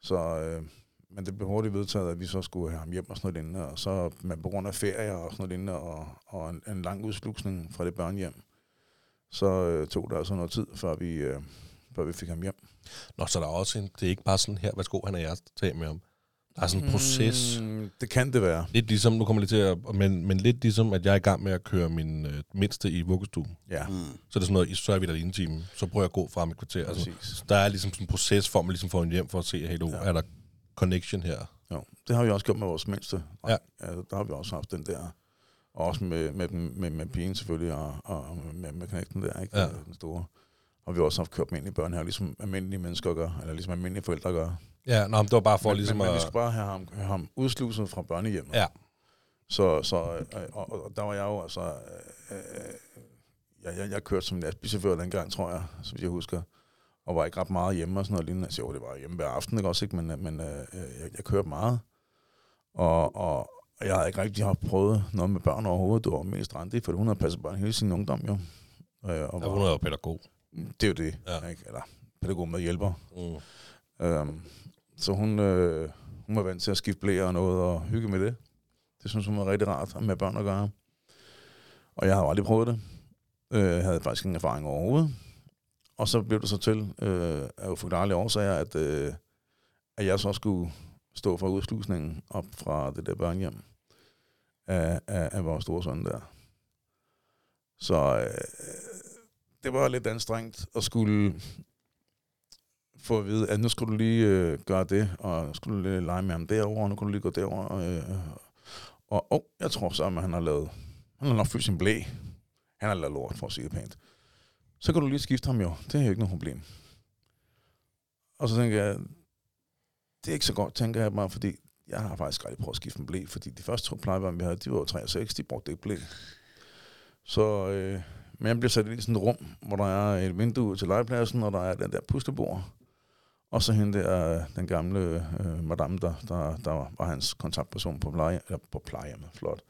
Så, øh, men det blev hurtigt vedtaget, at vi så skulle have ham hjem og sådan noget lignende, og så men på grund af ferier og sådan noget lignende, og, og en, en lang udsluksning fra det børnehjem, så øh, tog der altså noget tid, før vi, øh, før vi fik ham hjem. Nå, så der er også en, det er ikke bare sådan her, værsgo, han og jeg tager med om. Der er sådan en proces. Mm, det kan det være. Lidt ligesom, nu kommer jeg lidt til at, men, men lidt ligesom, at jeg er i gang med at køre min øh, mindste i vuggestuen. Ja. Mm. Så det er sådan noget, så er vi der i en time, så prøver jeg at gå frem et kvarter. Altså, der er ligesom sådan en proces, for man ligesom får en hjem for at se, hey, ja. Er der connection her? Jo, det har vi også gjort med vores mindste. Ja. Altså, der har vi også haft den der, og også med, med, med, med pigen selvfølgelig, og, og med, med knægten der, ikke? Ja. Den store. Og vi har også haft kørt med ind i børn her, ligesom almindelige mennesker gør, eller ligesom almindelige forældre gør. Ja, nå, det var bare for men, ligesom men, at... Men vi skulle bare have ham, have ham udsluset fra børnehjemmet. Ja. Så, så øh, og, og der var jeg jo, altså... Øh, jeg, jeg, jeg kørte som lastbilchauffør dengang, tror jeg, som jeg husker. Og var ikke ret meget hjemme og sådan noget lignende. Altså jo, det var hjemme hver aften, ikke også, ikke? Men, men øh, jeg, jeg kørte meget. Og, og, og jeg havde ikke rigtig haft prøvet noget med børn overhovedet. Det var mest Randi, for hun havde passet børn hele sin ungdom, jo. Øh, og ja, hun var jo pædagog. Det er jo det, ja. Ikke? Eller pædagog med hjælper. Mm. Øhm, så hun, øh, hun var vant til at skifte blæer og noget og hygge med det. Det synes hun var rigtig rart med børn at gøre. Og jeg har aldrig prøvet det. Jeg øh, havde faktisk ingen erfaring overhovedet. Og så blev det så til, øh, af uforklarlige årsager, at, øh, at jeg så skulle stå for udslusningen op fra det der børnehjem af, af, af vores store søn der. Så øh, det var lidt anstrengt at skulle... for at vide, at nu skulle du lige øh, gøre det, og skulle du lige lege med ham derovre, og nu kunne du lige gå derover og åh, øh, og, oh, jeg tror så, at han har lavet, han har nok fyldt sin blæ. Han har lavet lort, for at sige det pænt. Så kan du lige skifte ham jo, det er jo ikke noget problem. Og så tænker jeg, det er ikke så godt, tænker jeg bare, fordi jeg har faktisk aldrig prøvet at skifte en blæ, fordi de første to plejebørn, vi havde, de var jo tre og seks, de brugte ikke blæ. Så, øh, men jeg bliver sat ind i sådan et rum, hvor der er et vindue til legepladsen, og der er den der puslebord. Og så hende der, den gamle øh, madame, der, der, der var hans kontaktperson på pleje, eller på plejehjemmet, flot,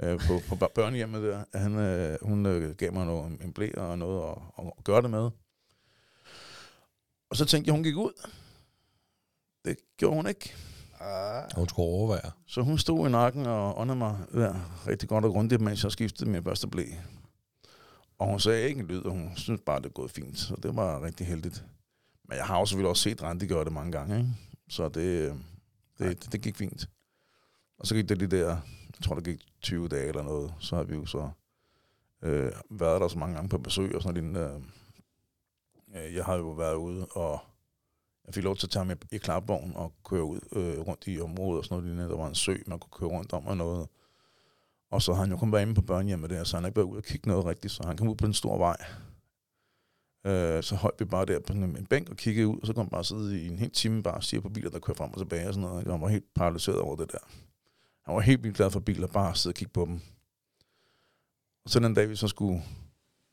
øh, på, på børnehjemmet der. Han, øh, hun øh, gav mig noget, en blæ og noget at og, og gøre det med. Og så tænkte jeg, hun gik ud. Det gjorde hun ikke. Ah. Hun skulle overvære. Så hun stod i nakken og åndede mig der, rigtig godt og grundigt, mens jeg skiftede min første blæ. Og hun sagde ikke en lyd, og hun syntes bare, det var gået fint. Så det var rigtig heldigt. Men jeg har jo selvfølgelig også set Randi gøre det mange gange, ikke? Så det, det, det gik fint. Og så gik det lige der, jeg tror, det gik tyve dage eller noget, så har vi jo så øh, været der så mange gange på besøg og sådan noget. Øh, jeg har jo været ude, og jeg fik lov til at tage med i klapvogn og køre ud øh, rundt i området og sådan noget lignende. Der var en sø, man kunne køre rundt om og noget. Og så har han jo kun været inde på børnehjemmet der, så han har ikke været ude og kigge noget rigtigt, så han kom ud på den store vej. Så holdt vi bare der på en bænk og kiggede ud, og så kom han bare sidde i en hel time bare og siger på biler, der kører frem og tilbage og sådan noget. Han var helt paralyseret over det der. Han var helt vildt glad for biler, bare sidde og kigge på dem. Og så den dag, vi så skulle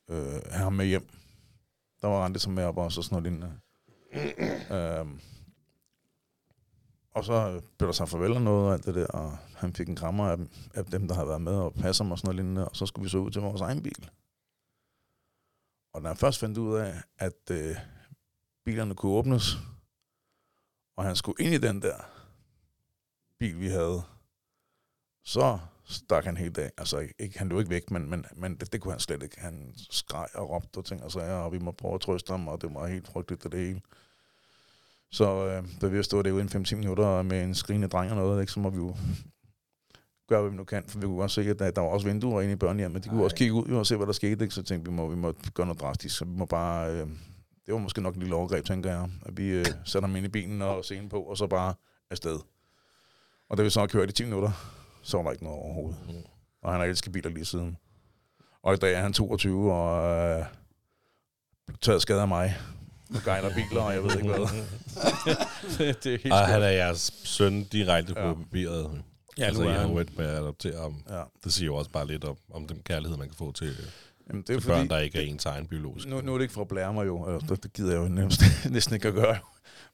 øh, have ham med hjem, der var Randi som med op og sådan noget lignende. øhm, og så blev der sig farvel og noget og alt det der, og han fik en krammer af, af dem, der havde været med og passer mig og sådan noget lignende, og så skulle vi så ud til vores egen bil. Og når jeg først fandt ud af, at øh, bilerne kunne åbnes, og han skulle ind i den der bil, vi havde, så stak han hele dagen. Altså, ikke, han løb ikke væk, men, men, men det, det kunne han slet ikke. Han skreg og råbte og ting, og sagde, og vi må prøve at trøste ham, og det var helt frygteligt, det, det hele. Så øh, da vi stod derude i fem til ti minutter med en skrigende dreng og noget, ikke, så må vi jo gøre, hvad vi nu kan, for vi kunne godt se, at der, der var også vinduer inde i børnehjemmet, de kunne Ej. også kigge ud og se, hvad der skete, ikke, så tænkte vi, må, vi må gøre noget drastisk, så vi må bare, øh, det var måske nok et lille overgreb, tænker jeg, at vi øh, satte ham ind i bilen og scenen på, og så bare afsted. Og da vi så kørte i ti minutter, så var der ikke noget overhovedet. Mm. Og han har elsket biler lige siden. Og i dag er han toogtyve og øh, taget skade af mig. Og gejler biler, og jeg ved ikke hvad. det, det er helt og han er jeres søn direkte på papiret. Ja, altså, nu er han jo et med at adoptere ham. Ja. Det siger jo også bare lidt om, om den kærlighed, man kan få til, Jamen, til fordi, børn, der ikke er ens egen biologisk. Nu, nu er det ikke for at blære mig jo. Altså, det gider jeg jo næsten ikke at gøre.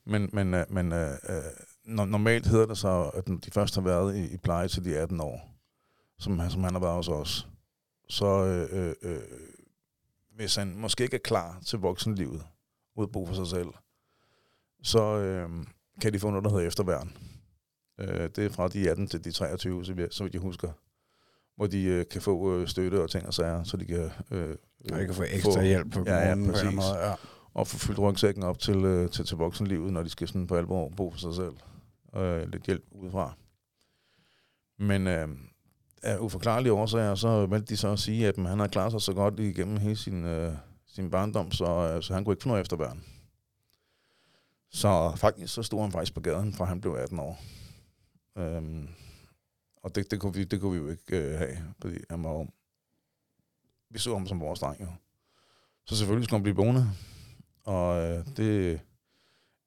Men... men, men øh, øh, normalt hedder det så, at de først har været i, i pleje til de atten år, som, som han har været hos os. Så øh, øh, hvis han måske ikke er klar til voksenlivet, ud brug for sig selv, så øh, kan de få noget, der hedder efterværn. Øh, det er fra de atten til de treogtyve, så vidt jeg, jeg husker. Hvor de øh, kan få øh, støtte og ting og sager, så de kan, øh, øh, kan få ekstra få, hjælp på ja, kommunen. Ja, præcis. På den måde, ja. Og få fyldt rygsækken op til, øh, til, til voksenlivet, når de skal sådan på alvor bo for sig selv. Øh, lidt hjælp udefra. Men øh, af uforklarlige årsager, så valgte de så at sige, at han har klaret sig så godt igennem hele sin, øh, sin barndom, så, øh, så han kunne ikke få noget efterværn. Så faktisk så stod han faktisk på gaden, fra han blev atten år. Øhm, og det, det, kunne vi, det kunne vi jo ikke øh, have, fordi han var jo, vi så ham som vores dreng jo. Så selvfølgelig skulle han blive boende, og øh, det...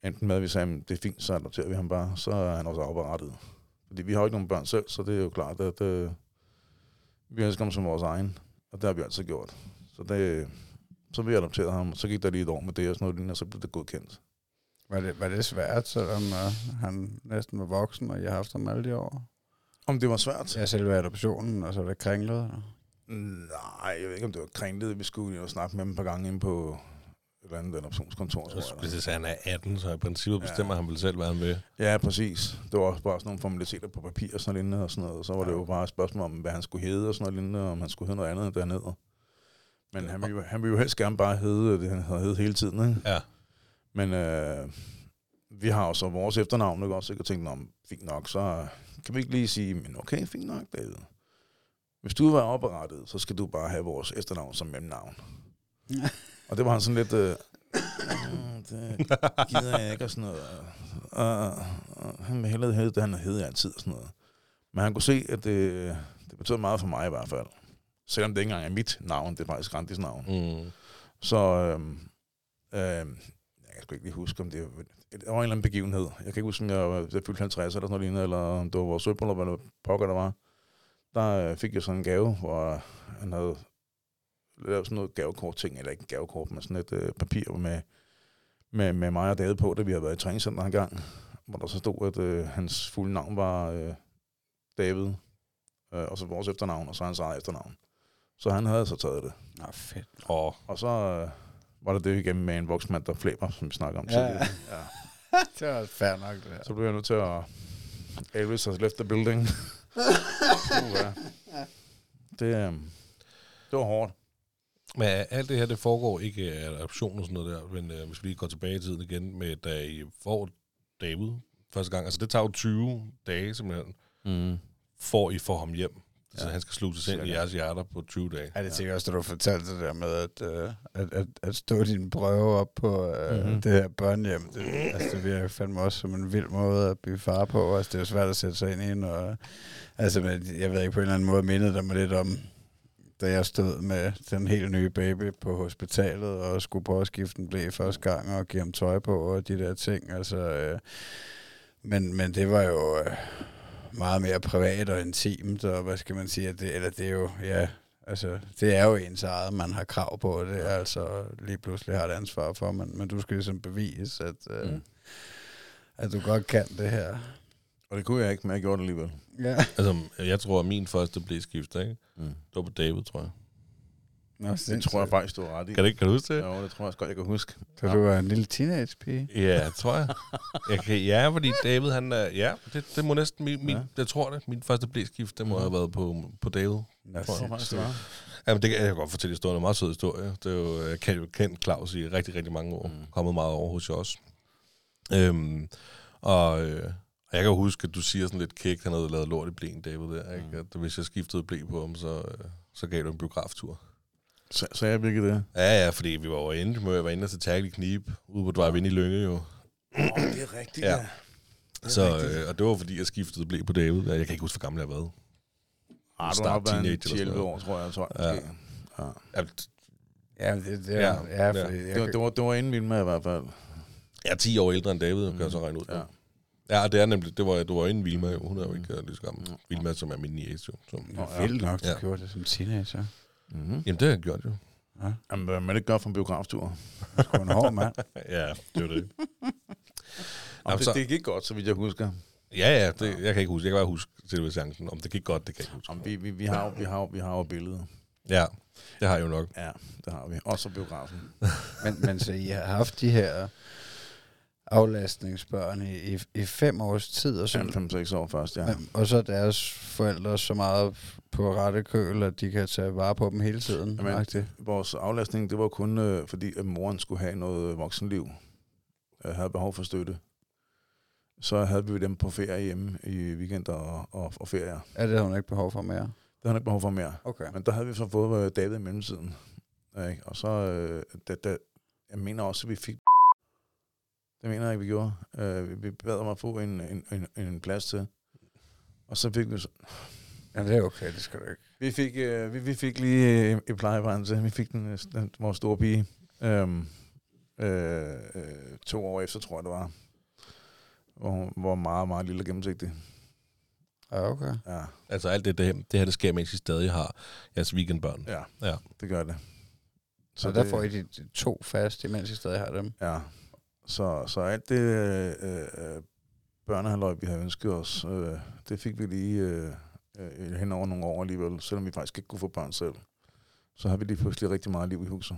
Enten med, at vi sagde, at det er fint, så adopterer vi ham bare, så er han også oprettet. Fordi vi har ikke nogen børn selv, så det er jo klart, at øh, vi elsker ham som vores egen, og det har vi altid gjort. Så, det, så vi adopterede ham, og så gik der lige et år med det og sådan noget lignende, og så blev det godkendt. Var det, var det svært, selvom øh, han næsten var voksen, og jeg har haft ham alle de år? Om det var svært? Ja, selve adoptionen, og så var det kringlet? Nej, jeg ved ikke, om det var kringlet. Vi skulle jo snakke med ham et par gange ind på... eller andet adoptionskontor. Hvis han er atten, så i princippet bestemmer ja. han vel selv, hvad han vil. Ja, præcis. Det var også bare sådan nogle formaliteter på papir og sådan noget, og sådan noget. Og så var ja. det jo bare et spørgsmål om, hvad han skulle hedde og sådan noget, og om han skulle hedde noget andet dernede. Men ja. han, ville jo, han ville jo helst gerne bare hedde det, han havde heddet hele tiden, ikke? Ja. Men øh, vi har jo så vores efternavn, ikke også? Ikke? Og tænkte, nå, fint nok, så kan vi ikke lige sige, men okay, fint nok, David. Hvis du var oprettet, så skal du bare have vores efternavn som mellemnavn. Ja. Og det var han sådan lidt, øh, det gider jeg ikke og sådan noget. Og, og, og han ville hellere hedde det, han hedder altid og sådan noget. Men han kunne se, at det, det betød meget for mig i hvert fald. Selvom det ikke engang er mit navn, det er faktisk Randis navn. Mm. Så øh, øh, jeg kan sgu ikke lige huske, om det var, det var en eller anden begivenhed. Jeg kan ikke huske, om jeg, jeg fyldte halvtreds eller sådan noget lignende, eller om det var vores søbrød, eller hvad pokker der var. Der fik jeg sådan en gave, hvor han havde... Det var sådan noget gavekort-ting, eller ikke en gavekort, men sådan et øh, papir med, med, med mig og David på, da vi havde været i træningscenter en gang, hvor der så stod, at øh, hans fulde navn var øh, David, øh, og så vores efternavn, og så hans eget efternavn. Så han havde så taget det. Nå, fedt. Og, og så øh, var det det igennem med en voksmand, der flæber, som vi snakker om ja. tidligere. Ja. Det var fair nok, det her. Så blev jeg nødt til at... Elvis has left the building. uh, ja. det, øh, det var hårdt. Men alt det her, det foregår ikke af adoption og sådan noget der, men øh, hvis vi lige går tilbage i tiden igen med, da I får David første gang, altså det tager jo tyve dage simpelthen, mm. for I får ham hjem. Ja. Så han skal sluttes ind i jeres hjerter på tyve dage. Ja, det tænker jeg også, da du fortalte det der med, at, øh, at, at, at stå dine prøver op på øh, mm-hmm. det her børnehjem. Det, altså, det virker fandme også som en vild måde at blive far på. Altså, det er jo svært at sætte sig ind i en, og altså, jeg ved ikke, på en eller anden måde mindede der mig lidt om, da jeg stod med den helt nye baby på hospitalet, og skulle prøve at skifte en blæ første gang, og give ham tøj på, og de der ting, altså, øh, men, men det var jo øh, meget mere privat og intimt, og hvad skal man sige, at det, eller det er jo, ja, altså, det er jo ens eget, man har krav på, det er altså, lige pludselig har et ansvar for, men, men du skal ligesom bevise, at, øh, mm. at du godt kan det her. Og det kunne jeg ikke, men jeg gjorde det alligevel. Ja. Altså, jeg tror, at min første blev skiftet, ikke? Mm. Det var på David, tror jeg. Nå, det sindssygt. Tror jeg faktisk, du har ret i. Kan du ikke huske det? Jo, det tror jeg også godt, jeg kan huske. Så ja. Du var en lille teenage-pige? Ja, tror jeg. Okay, ja, fordi David, han er... Ja, det, det må næsten... Min, ja. Jeg tror det. Min første blæskift, det må ja. have været på, på David. Ja, tror jeg faktisk, det var. Jamen, det kan jeg godt fortælle historien. Det er en meget sød historie. Det er jo, jeg kan jo kende Claus i rigtig, rigtig mange år. Mm. Kommet meget over hos os. Øhm, og... Øh, Og jeg kan huske, at du siger sådan lidt kægt, han havde lavet lort i blæen, David, der, ikke? At hvis jeg skiftede blæ på ham, så, så gav du en biograftur. Så, så jeg virkelig det? Ja, ja, fordi vi var jo inde, må jeg være inde til Tærkelig Knib, ude på Drøvind i Lyngge, jo. Åh, oh, det er rigtigt, ja. ja. Det er så, rigtigt, ja. Og det var, fordi jeg skiftede blæ på David. Jeg kan ikke huske, hvor gammel jeg har været. Ah, du har været ti elleve år, tror jeg, tror jeg. Ja. Ja. Ja. Ja, det, det, ja. ja, ja. Det, det, var, det var inden Vilma i hvert fald. Jeg er ti år ældre end David, mm. kan jeg så regne ud. Ja. Ja, det er nemlig, det var, du var inden Vilma, hun er jo ikke lige så gammel. Vilma, som er min niece, jo. Som, det er vildt nok, du ja. gjorde det som teenager. Mm-hmm. Jamen, det har jeg gjort, jo. Ja. Jamen, hvad man ikke gør for en biograftur? Det er en hård mand. Ja, det var det. Jamen, det, så, det gik godt, så vidt jeg husker. Ja, ja, det, jeg kan ikke huske. Jeg kan bare huske til chancen. Om det gik godt, det kan jeg huske. Jamen, vi, vi, vi har jo vi har, vi har billeder. Ja, det har jeg jo nok. Ja, det har vi. Også biografen. men, men så I har haft de her... aflastningsbørn i, i, i fem års tid. Og så, fem seks år først, ja. Og så er deres forældre så meget på rette køl, at de kan tage vare på dem hele tiden. Jamen, vores aflastning, det var kun øh, fordi, at moren skulle have noget voksenliv. Jeg havde behov for støtte. Så havde vi dem på ferie hjemme i weekender og, og, og ferier. Ja, det havde hun ikke behov for mere? Det havde hun ikke behov for mere. Okay. Men der havde vi så fået David i mellemtiden. Ja, og så, øh, da, da, jeg mener også, at vi fik... Det mener jeg ikke, vi gjorde. Uh, vi bad om at få en, en, en, en plads til. Og så fik vi så... Ja, det er okay, det skal du ikke. Vi fik, uh, vi, vi fik lige uh, et plejebarn til. Vi fik den, den vores store pige. Um, uh, uh, to år efter, tror jeg, det var. Hvor hun var meget, meget lille og gennemsigtig. Ja, okay. Ja. Altså alt det, det her, det sker, mens I stadig har jeres weekendbørn. Ja, ja. Det gør det. Så, så det, der får I de to fast, mens I stadig har dem? Ja. Så, så alt det øh, børnehalløj, vi havde ønsket os, øh, det fik vi lige øh, øh, hen over nogle år alligevel, selvom vi faktisk ikke kunne få børn selv. Så har vi lige pludselig rigtig meget liv i huset.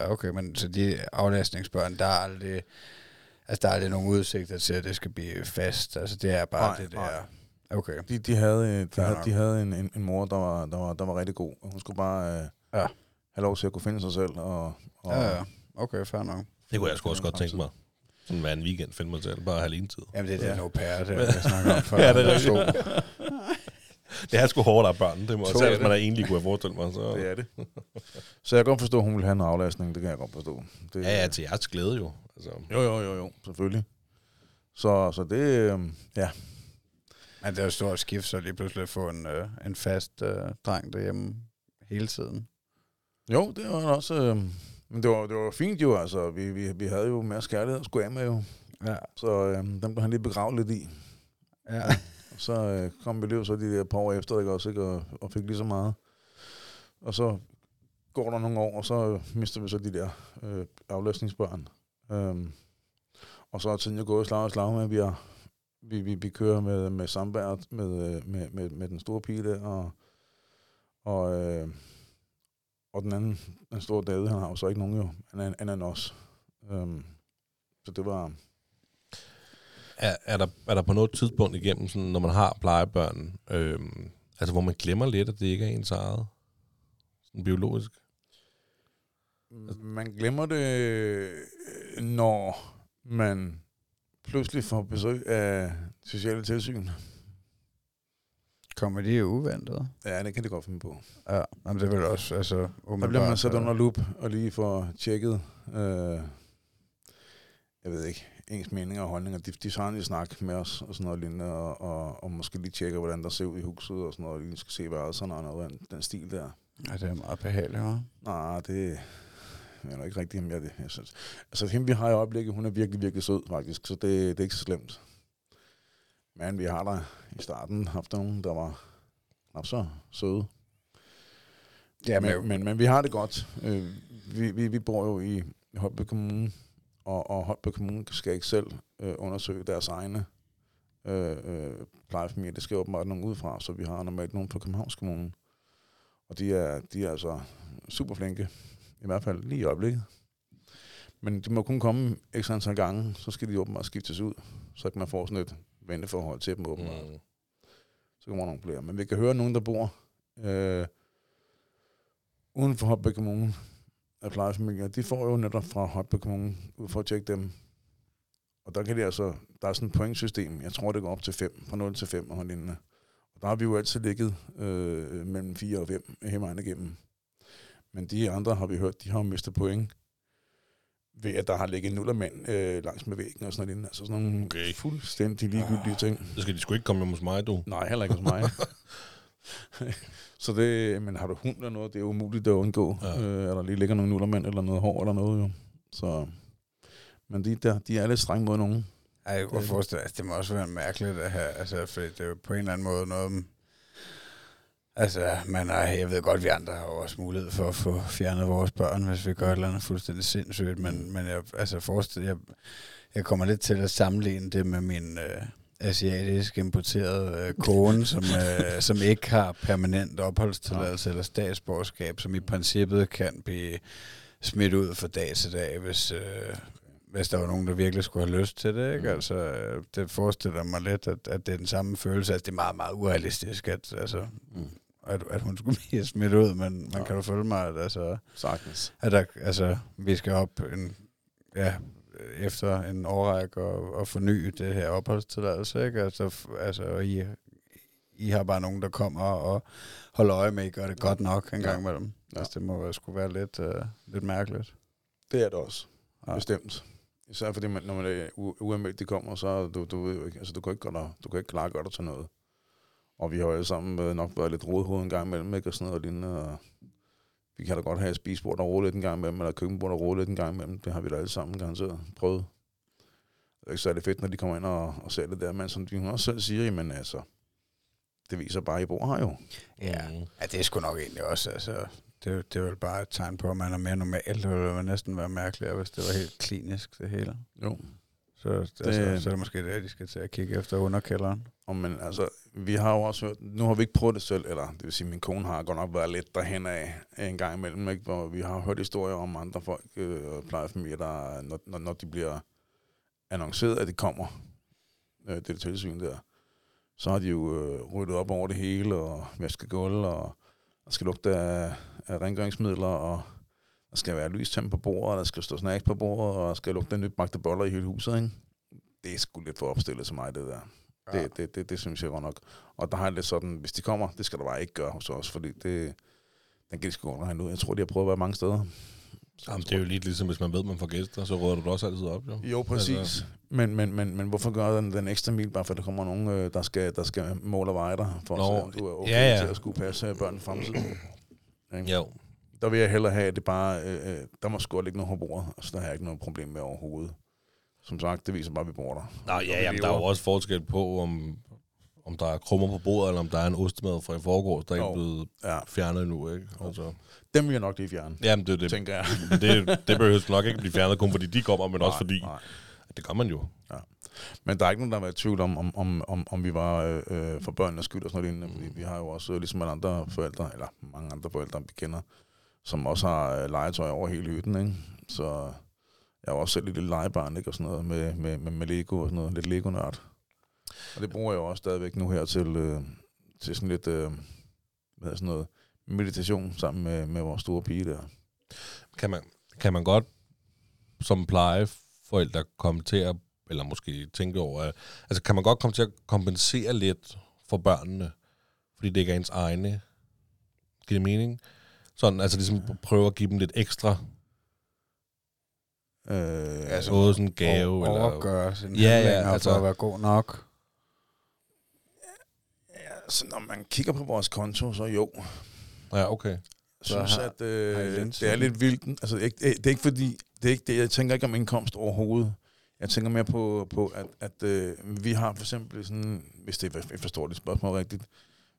Ja, okay, men så de aflastningsbørn, der er aldrig, altså, der er aldrig nogen udsigter til, at det skal blive fast. Altså det er bare nej, det der. Nej. Okay. De, de havde, de havde, de havde en, en, en mor, der var, der, var, der var rigtig god. Hun skulle bare øh, ja. have lov til at kunne finde sig selv. Og, og ja, ja, okay, fair nok. Det kunne jeg sgu også godt tænke mig. Sådan hver en weekend finder man selv, bare halventid. Jamen det er det, en au pair, det jeg snakker om før. Ja, det er rigtigt. Det er sgu hårdt af børnene, det må jeg selv, hvis man egentlig kunne have forestille mig. Så. Det er det. Så jeg kan godt forstå, at hun vil have en aflastning, det kan jeg godt forstå. Det, ja, ja, til jeres glæde jo. Altså. Jo, jo, jo, jo, selvfølgelig. Så, så det, øh, ja. Men det er jo stort skift, så lige pludselig at få en, øh, en fast øh, dreng derhjemme hele tiden. Jo, det var også... Øh, Men det var, det var fint jo, altså. Vi, vi, vi havde jo mere skærlighed at skulle af med jo. Ja. Så øh, dem blev han lige begravet lidt i. Ja. Ja. Så øh, kom vi lige så de der par år efter, ikke også, ikke? Og, og fik lige så meget. Og så går der nogle år, og så mister vi så de der øh, aflastningsbørn. Øhm, og så er tiden jo gået slag og slag med, vi, er, vi, vi, vi kører med, med samvær med, med, med, med den store pige der, og... og øh, Og den anden, den store David, han har jo så ikke nogen jo, anden, anden end os. Øhm, så det var... Er, er, der, er der på noget tidspunkt igennem, sådan, når man har plejebørn, øhm, altså hvor man glemmer lidt, at det ikke er ens eget? Sådan biologisk? Man glemmer det, når man pludselig får besøg af sociale tilsyn. Kommer de jo uventet? Ja, det kan det godt finde på. Ja, men det vil også, altså... Der bliver man sat under loop og lige får tjekket, øh, jeg ved ikke, ens meninger og holdninger. De, de tager en snak med os og sådan noget lignende, og, og, og måske lige tjekker, hvordan der ser ud i huset og sådan noget, og lige skal se, hvad er sådan noget, den, den stil der. Ja, det er meget behageligt, hva'? Nej, det er jo ikke rigtigt, jeg, jeg synes. Altså, hende vi har i øjeblikket, hun er virkelig, virkelig sød, faktisk, så det, det er ikke så slemt. Men vi har der i starten haft nogen, der var knap så søde. Ja, men, men, men vi har det godt. Vi, vi, vi bor jo i Holbæk Kommune, og, og Holbæk Kommune skal ikke selv øh, undersøge deres egne øh, øh, plejefamilier. Det skal åbenbart nogen udefra, så vi har normalt nogen fra Københavns Kommune. Og de er, de er altså super flinke, i hvert fald lige i øjeblikket. Men de må kun komme ekstra antal gange, så skal de åbenbart skiftes ud, så kan man få sådan et venteforhold til dem åbenbart. Mm. Så kommer der nogle flere. Men vi kan høre nogen, der bor øh, uden for Holbæk Kommune af plejefamilier, de får jo netop fra Holbæk Kommune ud for at tjekke dem. Og der kan de altså, der er sådan et pointsystem, jeg tror det går op til fem, fra nul til fem og lignende. Og der har vi jo altid ligget øh, mellem fire og fem hele vejen igennem. Men de andre har vi hørt, de har mistet point ved at der har ligget nullermænd øh, langs med væggen og sådan noget lignende. Altså sådan nogle okay. fuldstændig ligegyldige ting. Så skal de sgu ikke komme hos mig, du? Nej, heller ikke hos mig. Så det, men har du hund eller noget, det er umuligt at undgå. Ja. Øh, eller lige ligger nogle nullermænd eller noget hår eller noget jo. Så... Men de, der, de er lidt strenge mod nogen. Ej, jeg kunne forestille mig, det må også være mærkeligt at have, altså, fordi det er jo på en eller anden måde noget, altså, man er, jeg ved godt, vi andre har også mulighed for at få fjernet vores børn, hvis vi gør et eller andet fuldstændig sindssygt, men, men jeg, altså, forestil, jeg, jeg kommer lidt til at sammenligne det med min øh, asiatisk importerede øh, kone, som, øh, som ikke har permanent opholdstilladelse eller statsborgerskab, som i princippet kan blive smidt ud fra dag til dag, hvis... Øh, Hvis der var nogen, der virkelig skulle have lyst til det, ikke? Mm. Altså, det forestiller mig lidt, at, at det er den samme følelse. Altså, det er meget, meget urealistisk, at, altså, mm. at, at hun skulle blive smidt ud, men man ja. kan jo følge mig, at, altså, at der, altså, vi skal op en, ja, efter en årrække og, og forny det her opholdstilladelse, ikke? Altså, altså I, I har bare nogen, der kommer og holder øje med, I gør det godt nok en gang med dem. Ja. Altså, det må sgu være lidt, uh, lidt mærkeligt. Det er det også, ja. Bestemt. Især fordi, man, når man er uanmeldt, de kommer, så du, du ved jo ikke, altså du kan ikke, gøre, du kan ikke klare at gøre dig til noget. Og vi har jo alle sammen nok været lidt rodehoved en gang imellem, ikke? Og sådan noget og lignende, og vi kan da godt have et spisebord, der roer lidt en gang imellem, eller køkkenbord, der roer lidt en gang imellem. Det har vi da alle sammen garanteret prøvet. Det er ikke særlig fedt, når de kommer ind og, og ser det der, men som de også selv siger, jamen altså, det viser bare, at I bor her jo. Ja, ja det er sgu nok egentlig også, altså... Det, det er vel bare et tegn på, at man er mere normalt. Det ville næsten være mærkeligere, hvis det var helt klinisk, det hele. Jo. Så, altså, det, så er det måske det, de skal til at kigge efter underkælderen. Og men altså, vi har jo også hørt, nu har vi ikke prøvet det selv, eller det vil sige, min kone har godt nok været lidt derhen af en gang imellem, ikke? Hvor vi har hørt historier om andre folk øh, og plejefamilier, der, når, når, når de bliver annonceret, at de kommer, øh, det er det tilsyn der, så har de jo øh, ryddet op over det hele, og vasket gulv, og der skal lugte af, af rengøringsmidler, og der skal være lystæm på bordet, og der skal stå snacks på bordet, og der skal lugte af nybagte boller i hele huset, ikke? Det er sgu lidt for opstillet som mig, det der. Ja. Det, det, det, det synes jeg godt nok. Og der har jeg lidt sådan, hvis de kommer, det skal der bare ikke gøre hos os, fordi det, den kan de sgu godt regne ud. Jeg tror, de har prøvet at være mange steder. Jamen, det er jo lidt ligesom, hvis man ved, man får gæster, så rydder du også altid op, jo? Jo, præcis. Altså. Men, men, men, men hvorfor gør den, den ekstra mil, bare for der kommer nogen, der skal, der skal måle og veje dig, for Nå, at du er okay ja, ja. til at skulle passe børnene fremtiden? Jo. Der vil jeg hellere have, at det bare, øh, der må sgu ikke noget på bordet, så der har jeg ikke noget problem med overhovedet. Som sagt, det viser bare, at vi bor der. Nå, ja, jamen, der er jo også forskel på, om, om der er krummer på bordet, eller om der er en ostemad fra i forgårs, der er ikke blevet ja. fjernet endnu, ikke? Altså. Dem vil jeg nok lige fjerne, jamen, det, det, tænker jeg. det, det behøver nok ikke blive fjernet, kun fordi de kommer, men nej, også fordi... Nej. Det gør man jo. Ja. Men der er ikke nogen, der har været i tvivl om, om, om, om, om vi var øh, for børnenes skyld og sådan noget. Mm. Vi, vi har jo også, ligesom alle andre forældre, eller mange andre forældre, vi kender, som også har øh, legetøj over hele hytten, ikke? Så jeg var også selv et lille legebarn, ikke? Og sådan noget med, med, med, med Lego og sådan noget. Lidt Lego-nørd. Og det bruger jeg jo også stadigvæk nu her til, øh, til sådan lidt øh, hvad er sådan noget, meditation sammen med, med vores store pige der. Kan man, kan man godt som pleje... forældre komme til at, eller måske tænke over, altså kan man godt komme til at kompensere lidt for børnene, fordi det ikke er ens egne, giver det mening? Sådan, altså ligesom prøve at give dem lidt ekstra øh, altså både sådan en gave, eller... Overgøre sin ja, handling, ja, altså at være god nok. Ja, altså når man kigger på vores konto, så jo. Ja, okay. Jeg synes, at øh, det er lidt vildt. Altså, det, er, det er ikke fordi, det er ikke det. Jeg tænker ikke om indkomst overhovedet. Jeg tænker mere på, på at, at øh, vi har for eksempel sådan, hvis det er, jeg forstår det spørgsmål rigtigt,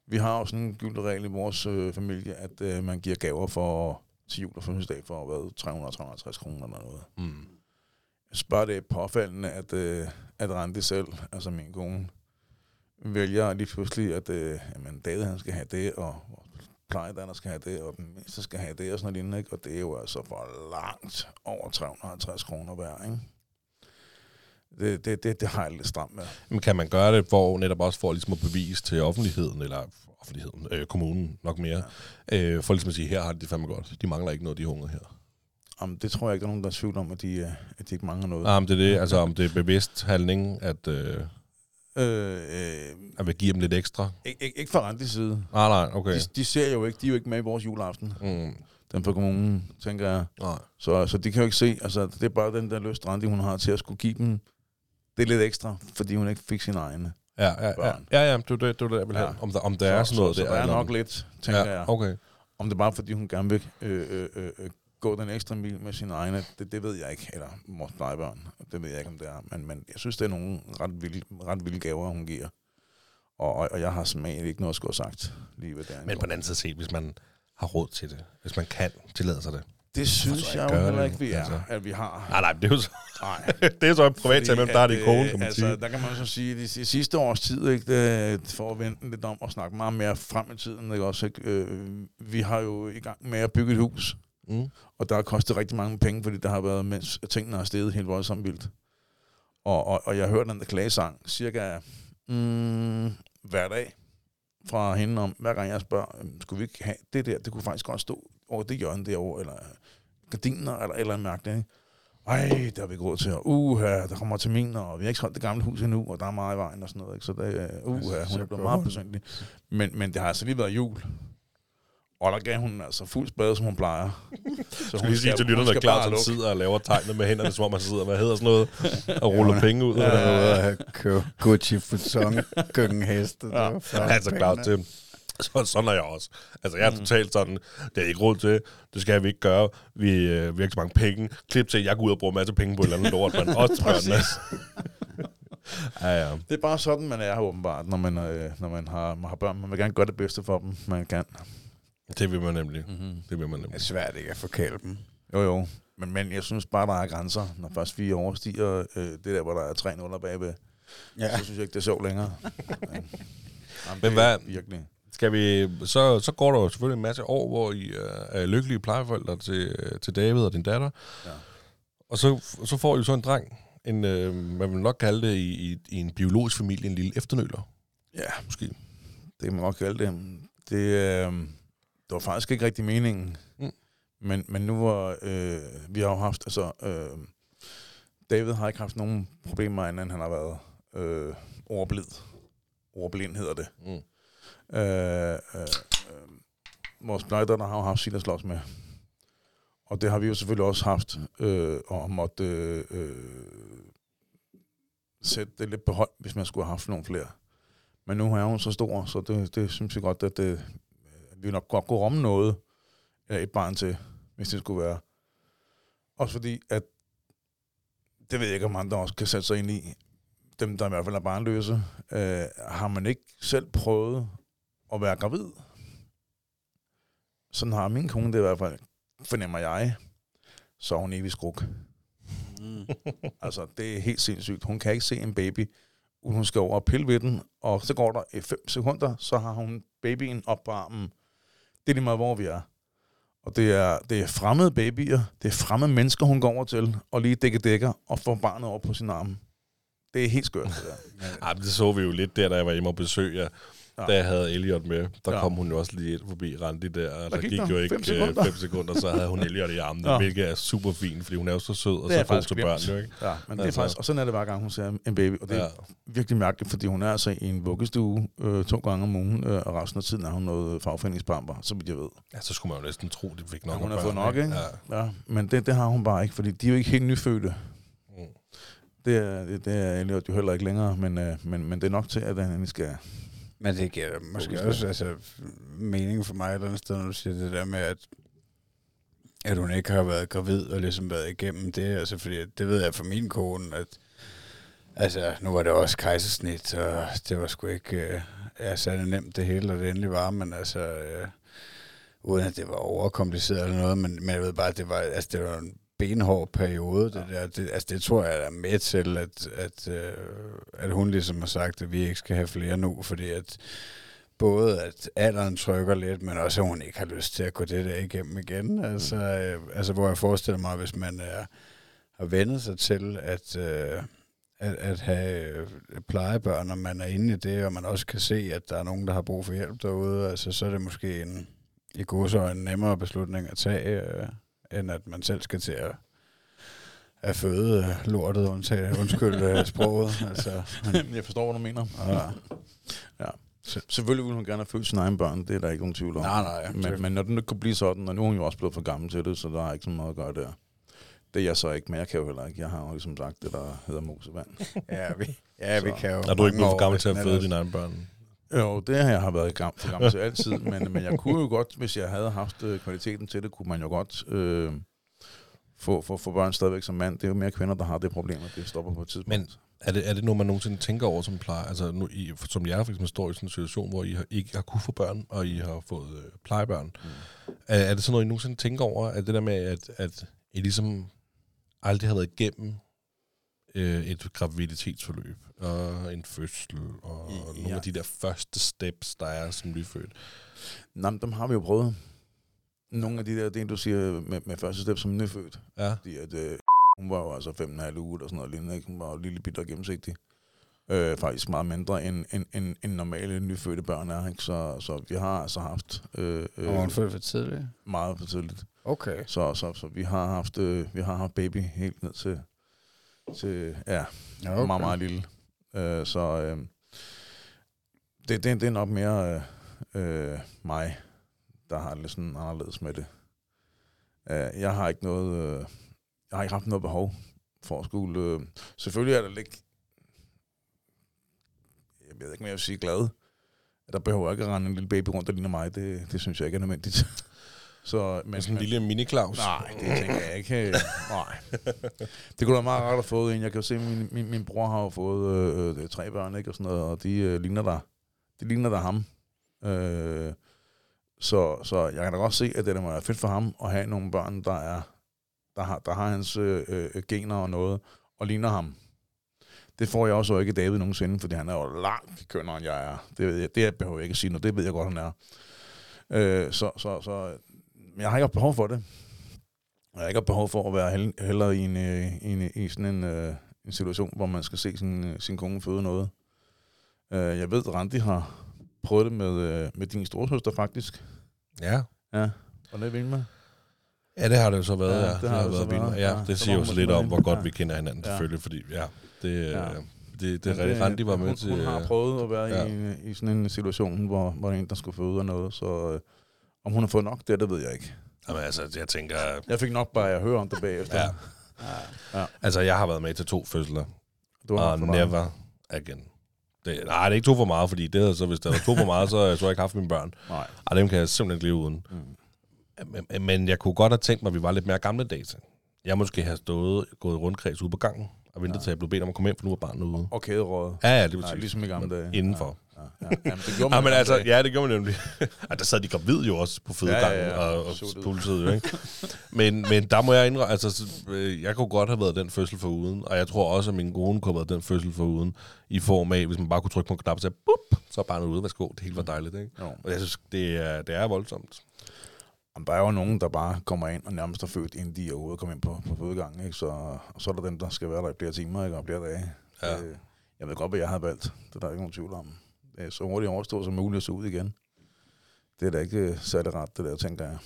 vi har jo sådan en gyldig regel i vores øh, familie, at øh, man giver gaver for til jul og fødselsdag for hvad, tre hundrede til tre hundrede og halvtreds kroner eller noget. Mm. Jeg spørger det påfaldende, at, øh, at Randi selv, altså min kone, vælger lige pludselig, at øh, jamen, David han skal have det, og plejedanner skal have det, og den mindste skal have det, og sådan noget lignende, og det er jo altså for langt over tre hundrede og halvtreds kroner hver, ikke? Det, det, det, det har jeg lidt stramt med. Men kan man gøre det, hvor netop også for ligesom at bevise til offentligheden, eller offentligheden, øh, kommunen nok mere, ja. øh, for ligesom at sige, her har de det fandme godt, de mangler ikke noget, de hungrer her? Jamen, det tror jeg ikke, der er nogen, der er tvivl om, at de, at de ikke mangler noget. Jamen, det er det, altså om det er bevidst handling, at... Øh Øh, at vi giver dem lidt ekstra? Ikke, ikke fra Randis side. Nej, nej, okay. De, de ser jo ikke, de er jo ikke med i vores juleaften. Mm. Den for kommunen, tænker jeg. Nej. Så, så de kan jo ikke se, altså det er bare den der lyst, Randi, hun har til at skulle give dem det lidt ekstra, fordi hun ikke fik sine egne ja, ja, børn. Ja, ja, ja, det er det, det, det jeg vil have. Ja. Om der, om der så, er sådan noget. Så, så der er nok noget. Lidt, tænker ja, okay. jeg. Om det er bare fordi, hun gerne vil øh, øh, øh, gå den ekstra mil med sine egne, det, det ved jeg ikke, eller vores plejebørn, det ved jeg ikke, om det er, men, men jeg synes, det er nogle ret vilde, ret vilde gaver, hun giver, og, og, og jeg har simpelthen ikke noget at skulle have sagt lige ved derinde. Men på den anden side set, hvis man har råd til det, hvis man kan tillade sig det. Det synes jeg, jeg jo heller ikke, vi er, altså. At vi har. Nej, nej, det er jo så, det er så et privat tag, men der er det i kronen, kan man altså, sige. Der kan man så sige, at i sidste års tid, ikke, det, for at vente lidt om og snakke meget mere frem i tiden, ikke, også, ikke, vi har jo i gang med at bygge et hus. Mm. Og der har kostet rigtig mange penge, fordi der har været, mens tingene har steget helt voldsomt vildt. Og, og, og jeg hørte den der klagesang cirka mm, hver dag fra hende om, hver gang jeg spørger, skulle vi ikke have det der, det kunne faktisk godt stå over det hjørne derovre, eller gardiner, eller eller andet mærke det, ikke? Ej, der har vi ikke råd til, og uha, der kommer terminer, og vi har ikke solgt det gamle hus endnu, og der er meget i vejen og sådan noget, ikke? Så det, uh, uha, hun er blevet meget personlig. Men, men det har altså lige været jul. Og der gav hun altså fuld spade, som hun plejer. Så hun siger til lytterne, at Claus sidder og laver tegnet med hænderne, som om man sidder, hvad hedder sådan noget, og ruller ja, penge ud. Ja, køb Gucci Futon, køkkenheste. Ja. Altså Claus, så, sådan er jeg også. Altså jeg er mm. totalt sådan, det er ikke råd til, det skal vi ikke gøre, vi, øh, vi har ikke så mange penge. Klip til, jeg går ud og bruger en masse penge på et eller andet lort, men også børnene. Ja, ja. Det er bare sådan, man er åbenbart, når man, øh, når man, har, man har børn. Man vil gerne gøre det bedste for dem, man kan. Det vil man nemlig. Mm-hmm. Det vil man nemlig. Det er svært ikke at forkæle dem. Jo, jo. Men, men jeg synes bare, der er grænser. Når først vi overstiger øh, det der, hvor der er tre nuller bagved, ja. Så synes jeg ikke, det er sjovt længere. Jamen, men hvad? Virkelig. Skal vi, så, så går der jo selvfølgelig en masse år, hvor I øh, er lykkelige plejeforældre til, øh, til David og din datter. Ja. Og så, så får I så en dreng. En, øh, man vil nok kalde det i, i, i en biologisk familie, en lille efternøler. Ja, måske. Det kan man nok kalde det. Det øh, Det var faktisk ikke rigtig meningen, mm. men, men nu var, øh, vi har jo haft, altså, øh, David har ikke haft nogen problemer, inden han har været øh, overblid. Overblind hedder det. Mm. Øh, øh, øh, vores plejedatter har jo haft sit at slås med, og det har vi jo selvfølgelig også haft, øh, og måtte øh, øh, sætte det lidt på hold, hvis man skulle have haft nogle flere. Men nu er hun så stor, så det, det synes jeg godt, at det... Vi vil nok godt kunne rumme noget, eller et barn til, hvis det skulle være. Også fordi, at det ved jeg ikke, om andre også kan sætte sig ind i. Dem, der i hvert fald er barnløse, øh, har man ikke selv prøvet at være gravid. Sådan har min kone det i hvert fald, fornemmer jeg. Så er hun evig skruk. Mm. Altså, det er helt sindssygt. Hun kan ikke se en baby. Hun skal over og pille ved den, og så går der fem sekunder, så har hun babyen op på armen. Det er lige meget, hvor vi er. Og det er, det er fremmede babyer, det er fremmede mennesker, hun går over til, og lige dækker dækker, og får barnet over på sin arm. Det er helt skørt. Det, ja, det så vi jo lidt der, da jeg var hjemme og besøg jer, ja. Da jeg havde Elliot med. Der ja. Kom hun jo også lige forbi Randi der, og der, der gik, gik der jo ikke fem sekunder. fem sekunder, så havde hun Elliot i armen, ja. Hvilket er super fint, fordi hun er jo så sød, og så god til børn. Jo, ikke? Ja, men altså. Det er faktisk, og sådan er det hver gang, hun ser en baby, og det ja. Er virkelig mærkeligt, fordi hun er altså i en vuggestue øh, to gange om ugen, øh, og resten af tiden er hun noget fagforeningspamper, så vidt jeg ved. Ja, så skulle man jo næsten tro, det fik nok. Ja, hun har fået nok, ikke? Ja. Ja, men det, det har hun bare ikke, fordi de er jo ikke helt nyfødte. Mm. Det er, det, det er Elliot jo heller ikke længere, men, øh, men, men det er nok til, at han skal... Men det giver måske okay. også altså, mening for mig et eller andet sted, når du siger det der med, at, at hun ikke har været gravid og ligesom været igennem det. Altså, fordi det ved jeg fra min kone, at altså, nu var det også kejsersnit, og det var sgu ikke øh, ja, særlig nemt det hele, og det endelig var, men altså, øh, uden at det var overkompliceret eller noget, men, men jeg ved bare, at det var, altså, det var en benhård periode. Det, der. Det, altså, det tror jeg, der er med til, at, at, at hun ligesom har sagt, at vi ikke skal have flere nu, fordi at både at alderen trykker lidt, men også at hun ikke har lyst til at gå det der igennem igen. Altså, øh, altså hvor jeg forestiller mig, hvis man er, har vendet sig til at, øh, at, at have plejebørn, og man er inde i det, og man også kan se, at der er nogen, der har brug for hjælp derude, altså, så er det måske en, i gåseøjne, nemmere beslutning at tage, øh, end at man selv skal til at er føde lortet, undtagen, undskyld sproget. Altså, jeg forstår, hvad du mener. Ja. Ja. Selvfølgelig vil hun gerne have født sine egne børn, det er der ikke nogen tvivl om. Nej, nej, men, men når den ikke kunne blive sådan, og nu er hun jo også blevet for gammel til det, så der er ikke så meget at gøre der. Det er jeg så ikke, men jeg kan jo heller ikke. Jeg har jo ligesom sagt det, der hedder mosevand. Ja, vi, ja, vi kan jo. Er du ikke blevet for gammel til at føde dine egne børn? Jo, det har jeg har været gammel, for gammel til altid, men, men jeg kunne jo godt, hvis jeg havde haft kvaliteten til det, kunne man jo godt... Øh, For, for, for børn stadigvæk som mand. Det er jo mere kvinder, der har det problem, at det stopper på et tidspunkt. Men er det, er det noget, man nogensinde tænker over som plejer? Altså, nu, I, som jeg for eksempel står i sådan en situation, hvor I har, ikke har kunnet få børn, og I har fået øh, plejebørn. Mm. Er, er det sådan noget, I nogensinde tænker over? At det der med, at, at I ligesom aldrig har været igennem øh, et graviditetsforløb, og en fødsel, og ja. Nogle af de der første steps, der er som nyfødt? Nej, dem har vi jo prøvet. Nogle af de der ting, du siger med, med første step som nyfødt. Ja. Fordi at, øh, hun var jo altså fem og en halv uge, og sådan noget lignende. Hun var jo lille bitte og gennemsigtig. Øh, faktisk meget mindre end, end, end, end normale nyfødte børn er. Ikke? Så, så vi har altså haft... Øh, øh, og hun fødte for tidligt? Meget for tidligt. Okay. Så, så, så vi, har haft, øh, vi har haft baby helt ned til... til ja, okay. meget, meget lille. Øh, så øh, det, det, det er nok mere øh, øh, mig... der har lidt sådan anderledes med det. Uh, jeg har ikke noget, uh, jeg har ikke haft noget behov for at skulle. Uh, selvfølgelig er der lidt, jeg ved ikke mere at sige glad. Der behøver ikke at rende en lille baby rundt der ligner mig. Det, det synes jeg ikke er nødvendigt. Så men, sådan en lille mini Claus. Nej, det tænker jeg ikke. Nej. Det kunne være meget rart at få en. Jeg kan jo se min min, min bror har jo fået øh, tre børn, ikke, og sådan noget, og de øh, ligner der, de ligner der ham. Øh, Så, så jeg kan da godt se, at det der må være fedt for ham at have nogle børn, der, er, der, har, der har hans øh, øh, gener og noget, og ligner ham. Det får jeg også ikke David nogensinde, fordi han er jo langt kønnere, end jeg er. Det, ved jeg, det behøver jeg ikke at sige noget, det ved jeg godt, han er. Øh, så, så, så jeg har ikke behov for det. Jeg har ikke behov for at være heller i, en, i, en, i sådan en, øh, en situation, hvor man skal se sin, sin kone føde noget. Øh, jeg ved, Randi har... prøvede det med, med din storesøster, faktisk. Ja. Ja. Og det er Vilma. Ja, det har det jo så været. Ja, det, det har, har det været Vilma. Ja, ja, det siger jo så lidt om, hvor godt ja. Vi kender hinanden, selvfølgelig, fordi ja, det, ja. det, det er rigtig rent, de var med hun, til. Hun har prøvet at være ja. i, i sådan en situation, hvor, hvor en, der skulle føde og noget, så øh, om hun har fået nok det, det ved jeg ikke. Jamen altså, jeg tænker... Jeg fik nok bare at høre om det bagefter. Ja. Ja. Ja. Altså, jeg har været med til to fødsler. Du har og never again. Det, nej, det er ikke to for meget, fordi det havde, så, hvis der var to for meget, så, så havde jeg ikke haft mine børn. Nej. Og dem kan jeg simpelthen ikke leve uden. Mm. Men, men jeg kunne godt have tænkt mig, at vi var lidt mere gamle dage til. Jeg måske have stået gået rundkreds ude på gangen og ventet ja. Til, at jeg blev bedt om at komme hjem, for nu var barnet ude. Og kæderådet. Ja, ja, det betyder. Nej, ligesom i gamle dage. Indenfor. Ja, ja, ja. Jamen, det gjorde man. Ja, men altså, ja, det gjorde man nemlig. Og der sad de gravid jo også på fødegangen ja, ja, ja. og, og pulsede jo, ikke? men, men der må jeg indrømme, altså, jeg kunne godt have været den fødsel foruden, og jeg tror også, at min kone kunne have været den fødsel foruden, i form af, hvis man bare kunne trykke på en knap og sige, bup, så er barnet ude, værsgo, det hele var dejligt, ikke? Ja. Og jeg synes, det er, det er voldsomt. Jamen, der er jo nogen, der bare kommer ind og nærmest er født, inden de er ude og kommer ind på, på fødegangen, ikke? Så, og så er der dem, der skal være der i flere timer, ikke? Og flere dage. Ja. Det, jeg ved godt, hvad jeg havde valgt. Det er der ikke nogen tvivl om. Så hurtigt overstå som muligt at se ud igen. Det er da ikke særlig ret, det der, tænker jeg.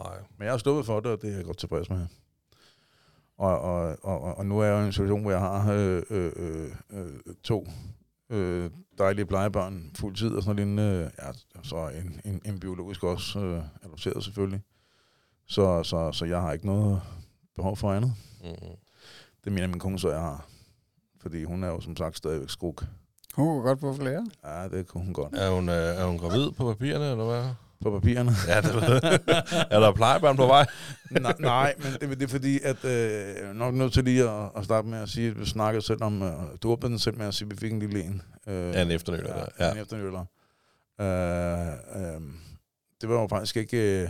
Nej. Men jeg har stået for det, og det er jeg godt tilfreds med. Og, og, og, og nu er jeg i en situation, hvor jeg har øh, øh, øh, to øh, dejlige plejebørn fuldtid og sådan noget. Ja, så en, en, en biologisk også øh, adopteret selvfølgelig. Så, så, så jeg har ikke noget behov for andet. Mm-hmm. Det mener min kone, så jeg har. Fordi hun er jo som sagt stadigvæk skruk. Hun kunne godt få flere. Ja, det kunne hun godt. Er hun, øh, er hun gravid på papirerne, eller hvad? På papirerne? Ja, det ved jeg. Er der plejebørn på vej? nej, nej, men det, det er fordi, at øh, jeg nok nødt til lige at, at starte med at sige, at vi snakkede selv om, øh, du åbnede selv med at sige, at vi fik en lille en. Øh, ja, en efternøller. Ja, ja. En efternøller. Øh, øh, det var jo faktisk ikke... Øh,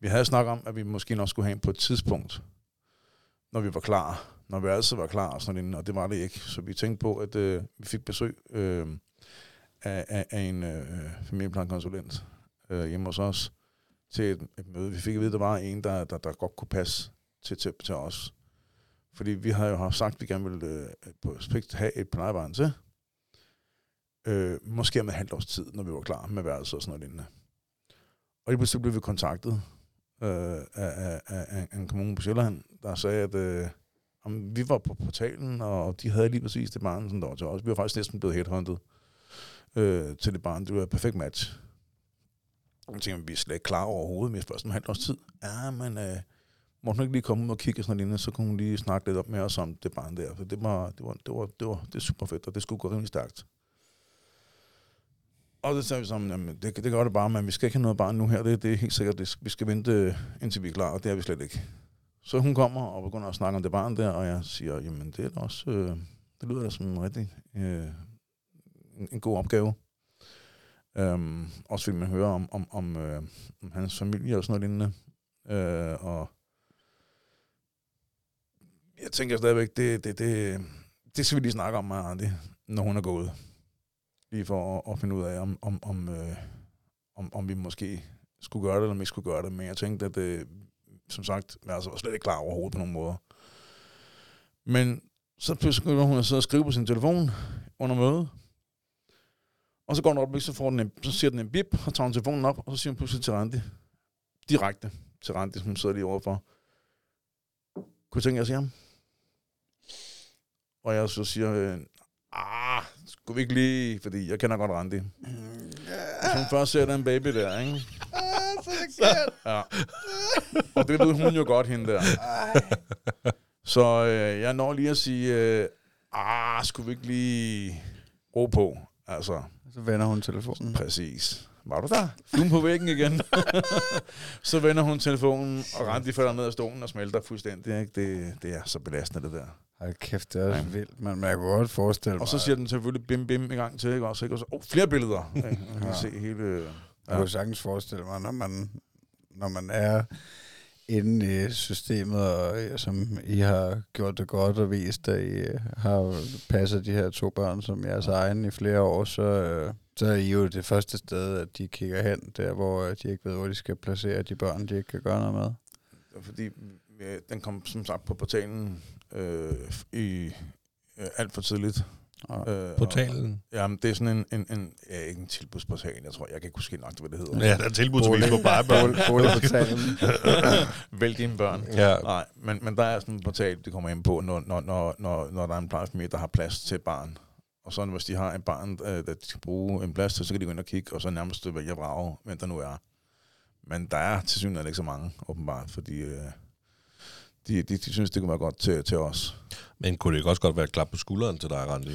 vi havde snakket om, at vi måske nok skulle have en på et tidspunkt, når vi var klar. Når vi altid var klar og sådan noget, og det var det ikke. Så vi tænkte på, at øh, vi fik besøg øh, af, af, af en øh, familieplankonsulent øh, hjemme hos os til et, et møde. Vi fik at vide, at der var en, der, der, der godt kunne passe til, til, til os. Fordi vi havde jo sagt, at vi gerne ville øh, på spekt have et plejebarn til. Øh, måske om et halvt års tid, når vi var klar med værelser og sådan noget lignende. Og i pludselig blev vi kontaktet øh, af, af, af, af en kommune på Sjølheim, der sagde, at øh, om vi var på portalen, og de havde lige præcis det barn, som der var til os. Vi var faktisk næsten blevet headhunted øh, til det barn. Det var et perfekt match. Jeg tænkte, vi er slet ikke klar overhovedet, men først om et halvt års tid. Ja, men øh, måtte hun ikke lige komme ud og kigge og sådan noget lignende, så kunne hun lige snakke lidt op med os om det barn der. For det var, det var, det var, det var det super fedt, og det skulle gå rimelig stærkt. Og det sagde vi sammen, jamen det, det gør det bare, men vi skal ikke have noget barn nu her, det, det er helt sikkert, det, vi skal vente indtil vi er klar, og det er vi slet ikke. Så hun kommer og begynder at snakke om det barn der, og jeg siger, jamen det er da også, øh, det lyder da som en rigtig øh, en god opgave. Øhm, også vil man høre om, om, om, øh, om hans familie og sådan noget lignende. Øh, og jeg tænker stadigvæk, det, det, det, det skal vi lige snakke om med Randi, når hun er gået. Lige for at finde ud af, om, om, om, øh, om, om vi måske skulle gøre det, eller om vi ikke skulle gøre det. Men jeg tænkte, at det, som sagt, jeg var slet ikke klar overhovedet på nogen måder. Men så pludselig går hun og sidder og skriver på sin telefon under mødet. Og så går hun op, så, får den en, så siger den en bip, og tager hun telefonen op, og så siger hun pludselig til Randi, direkte til Randi, som hun sidder lige overfor. Kunne du tænke, at jeg siger ham? Og jeg så siger, øh, ah, skulle vi ikke lige, fordi jeg kender godt Randi. Mm, yeah. Hun først ser den baby der, ikke? Ah, så det ja. Og det ved hun jo godt, hende der. Så øh, jeg når lige at sige, øh, ah, skulle vi ikke lige ro på, altså. Så vender hun telefonen. Præcis. Var du der? Fluen på væggen igen. Så vender hun telefonen, og Randi falder ned af stolen og smelter fuldstændig, ikke? Det, det er så belastende, det der. Ej, kæft, det er også vildt, men man kan godt forestille mig. Og så siger den selvfølgelig bim bim en gang til, ikke også? Ikke? Og så, oh, flere billeder. Ja. Man kan se hele... Ja. Jeg kan sagtens forestille mig, når man, når man er inde i systemet, og som I har gjort det godt og vist, at I har passet de her to børn som jeres egen i flere år, så, så er I jo det første sted, at de kigger hen, der hvor de ikke ved, hvor de skal placere de børn, de ikke kan gøre noget med. Fordi den kom som sagt på portalen øh, i øh, alt for tidligt. Øh, portalen? Og, jamen, det er sådan en, en, en ja, ikke en tilbudsportal, jeg tror, jeg kan ikke huske nok, hvad det hedder. Ja, der er tilbudsvis på plejebørn. Boligportalen. Vælg dine børn. Ja. Nej, men, men der er sådan en portal, det kommer ind på, når, når, når, når der er en plejefamilie, der har plads til barn. Og så hvis de har en barn, der skal bruge en plads til, så kan de gå ind og kigge, og så nærmest vælge at vrage, hvem der nu er. Men der er til synligheden ikke så mange, åbenbart, fordi... Øh, De, de, de synes, det kunne være godt til, til os. Men kunne det ikke også godt være et klap på skulderen til dig, Randi?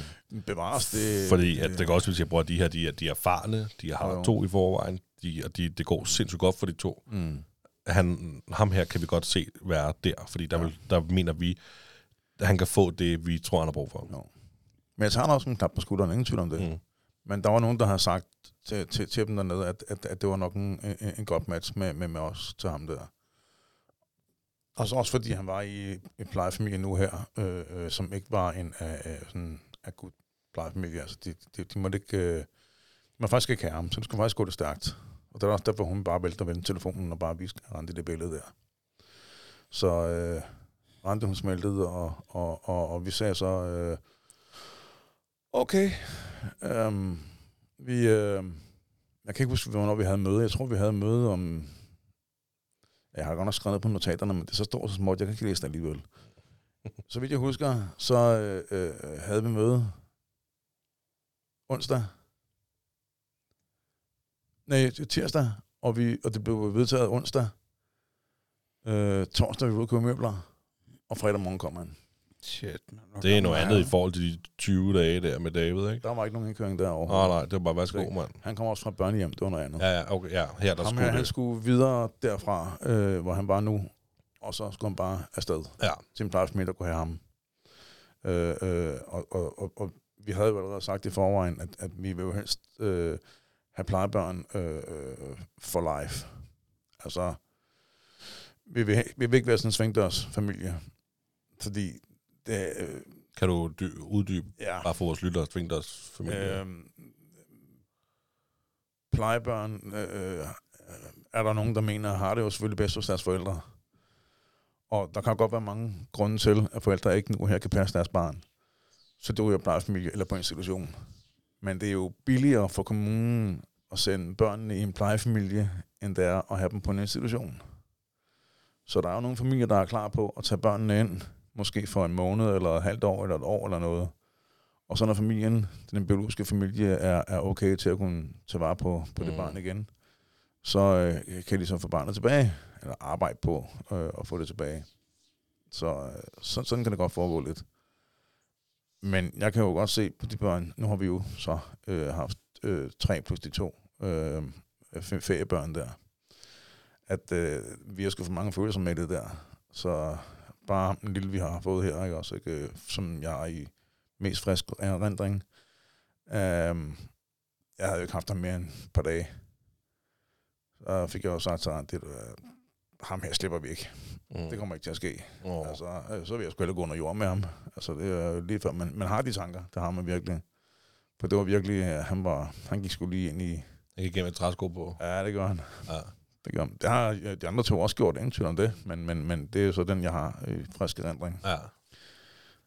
Bevares det. Fordi at det kan også sige, at de her de er, de er erfarne, de har jo. to i forvejen, de, og de, det går sindssygt godt for de to. Mm. Han, ham her kan vi godt se være der, fordi der, ja. vil, der mener vi, at han kan få det, vi tror, han har brug for. Jo. Men jeg tager da også en klap på skulderen, ingen tvivl om det. Mm. Men der var nogen, der har sagt til, til, til dem dernede, at, at, at det var nok en, en, en godt match med, med, med os til ham der. Og så også fordi han var i en plejefamilie nu her, øh, øh, som ikke var en øh, sådan akut plejefamilie. Altså, de, de, de måtte ikke, øh, de måtte faktisk ikke have ham, så det skulle faktisk gå det stærkt. Og der var også derfor, hun bare vælte og vendte telefonen og bare viste Randi det billede der. Så øh, Randi, hun smeltede, og, og, og, og vi sagde så, øh, okay, øh, vi, øh, jeg kan ikke huske, hvornår vi havde møde. Jeg tror, vi havde møde om... Jeg har godt nok skrevet ned på notaterne, men det så står så småt, jeg kan ikke læse det alligevel. Så vidt jeg husker, så øh, øh, havde vi møde onsdag, nej, tirsdag, og, vi, og det blev vedtaget onsdag. Øh, torsdag, vi blev ude og købe møbler, og fredag morgen kom han. Shit, man, det er noget andet i forhold til de tyve dage der med David, ikke? Der var ikke nogen indkøring der overhovedet. Nej, nej, det var bare, hvad sko, mand? Han kom også fra børnehjem, det var noget andet. Ja, ja, okay, ja. Her, der skulle... Han skulle videre derfra, øh, hvor han var nu, og så skulle han bare afsted. Ja. Til en plejefamilie, der kunne have ham. Øh, øh, og, og, og, og vi havde jo allerede sagt i forvejen, at, at vi ville jo helst øh, have plejebørn øh, for life. Altså, vi vil, vi vil ikke være sådan en svingdørsfamilie, fordi... Det, øh, kan du dy- uddybe, ja. Bare for vores lytter og svingdørsfamilie? Øh, plejebørn, øh, er der nogen, der mener, har det jo selvfølgelig bedst hos deres forældre. Og der kan godt være mange grunde til, at forældre ikke nu her kan passe deres barn. Så det er jo plejefamilie eller på institution. Men det er jo billigere for kommunen at sende børnene i en plejefamilie, end det er at have dem på en institution. Så der er jo nogle familier, der er klar på at tage børnene ind, måske for en måned, eller et halvt år, eller et år, eller noget. Og så når familien, den biologiske familie, er, er okay til at kunne tage vare på, på mm. det barn igen, så øh, kan de så få barnet tilbage, eller arbejde på øh, at få det tilbage. Så øh, sådan, sådan kan det godt foregå lidt. Men jeg kan jo godt se på de børn, nu har vi jo så øh, haft øh, tre plus de to øh, feriebørn der, at øh, vi har sgu for mange følelser med det der. Så bare den lille, vi har fået her, ikke også, ikke? Som jeg er i mest frisk erindring. Øhm, jeg havde jo ikke haft ham mere end et par dage. Så fik jeg jo sagt til det, ham her slipper vi ikke. Mm. Det kommer ikke til at ske. Oh. Altså, så vil jeg sgu hellere gå under jorden med ham. Altså, det er jo lige før, man, man har de tanker, det har man virkelig. For det var virkelig, han var, han gik sgu lige ind i... Han gik gennem et træsko på. Ja, det gør han. Ja. Det, gør, det har de andre to også gjort, ingen tvivl om det, men, men, men det er jo så den, jeg har i frisk erindring. Ja.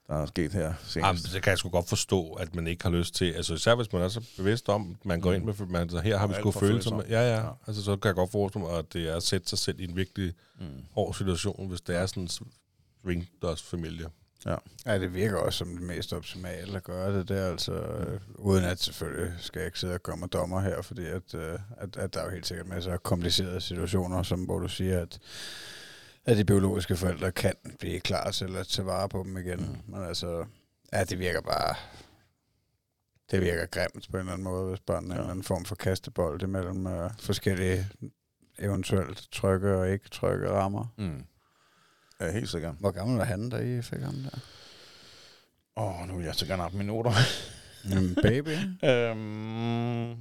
Der er sket her senest. Jamen, det kan jeg sgu godt forstå, at man ikke har lyst til, altså især hvis man er så bevidst om, at man går ind med, man, altså, her har vi sgu følelser med, ja, ja, ja, altså så kan jeg godt forestille mig, at det er at sætte sig selv i en virkelig mm. hård situation, hvis det er sådan en ringdørsfamilie. Ja. Ja, det virker også som det mest optimale at gøre det der, altså øh, uden at selvfølgelig skal jeg ikke sidde og komme og dommer her, fordi at, øh, at, at der er jo helt sikkert masser af komplicerede situationer, som hvor du siger, at, at de biologiske forældre kan blive klar til at tage vare på dem igen, mm. men altså, ja, det virker bare, det virker grimt på en eller anden måde, hvis børnene er en eller anden form for kastebold imellem øh, forskellige eventuelt trygge og ikke trygge rammer. Mm. Ja, helt sikkert. Hvor gammel var han, der I fik ham der? Åh, oh, nu vil jeg så gerne have minutter. Jamen, baby. øhm,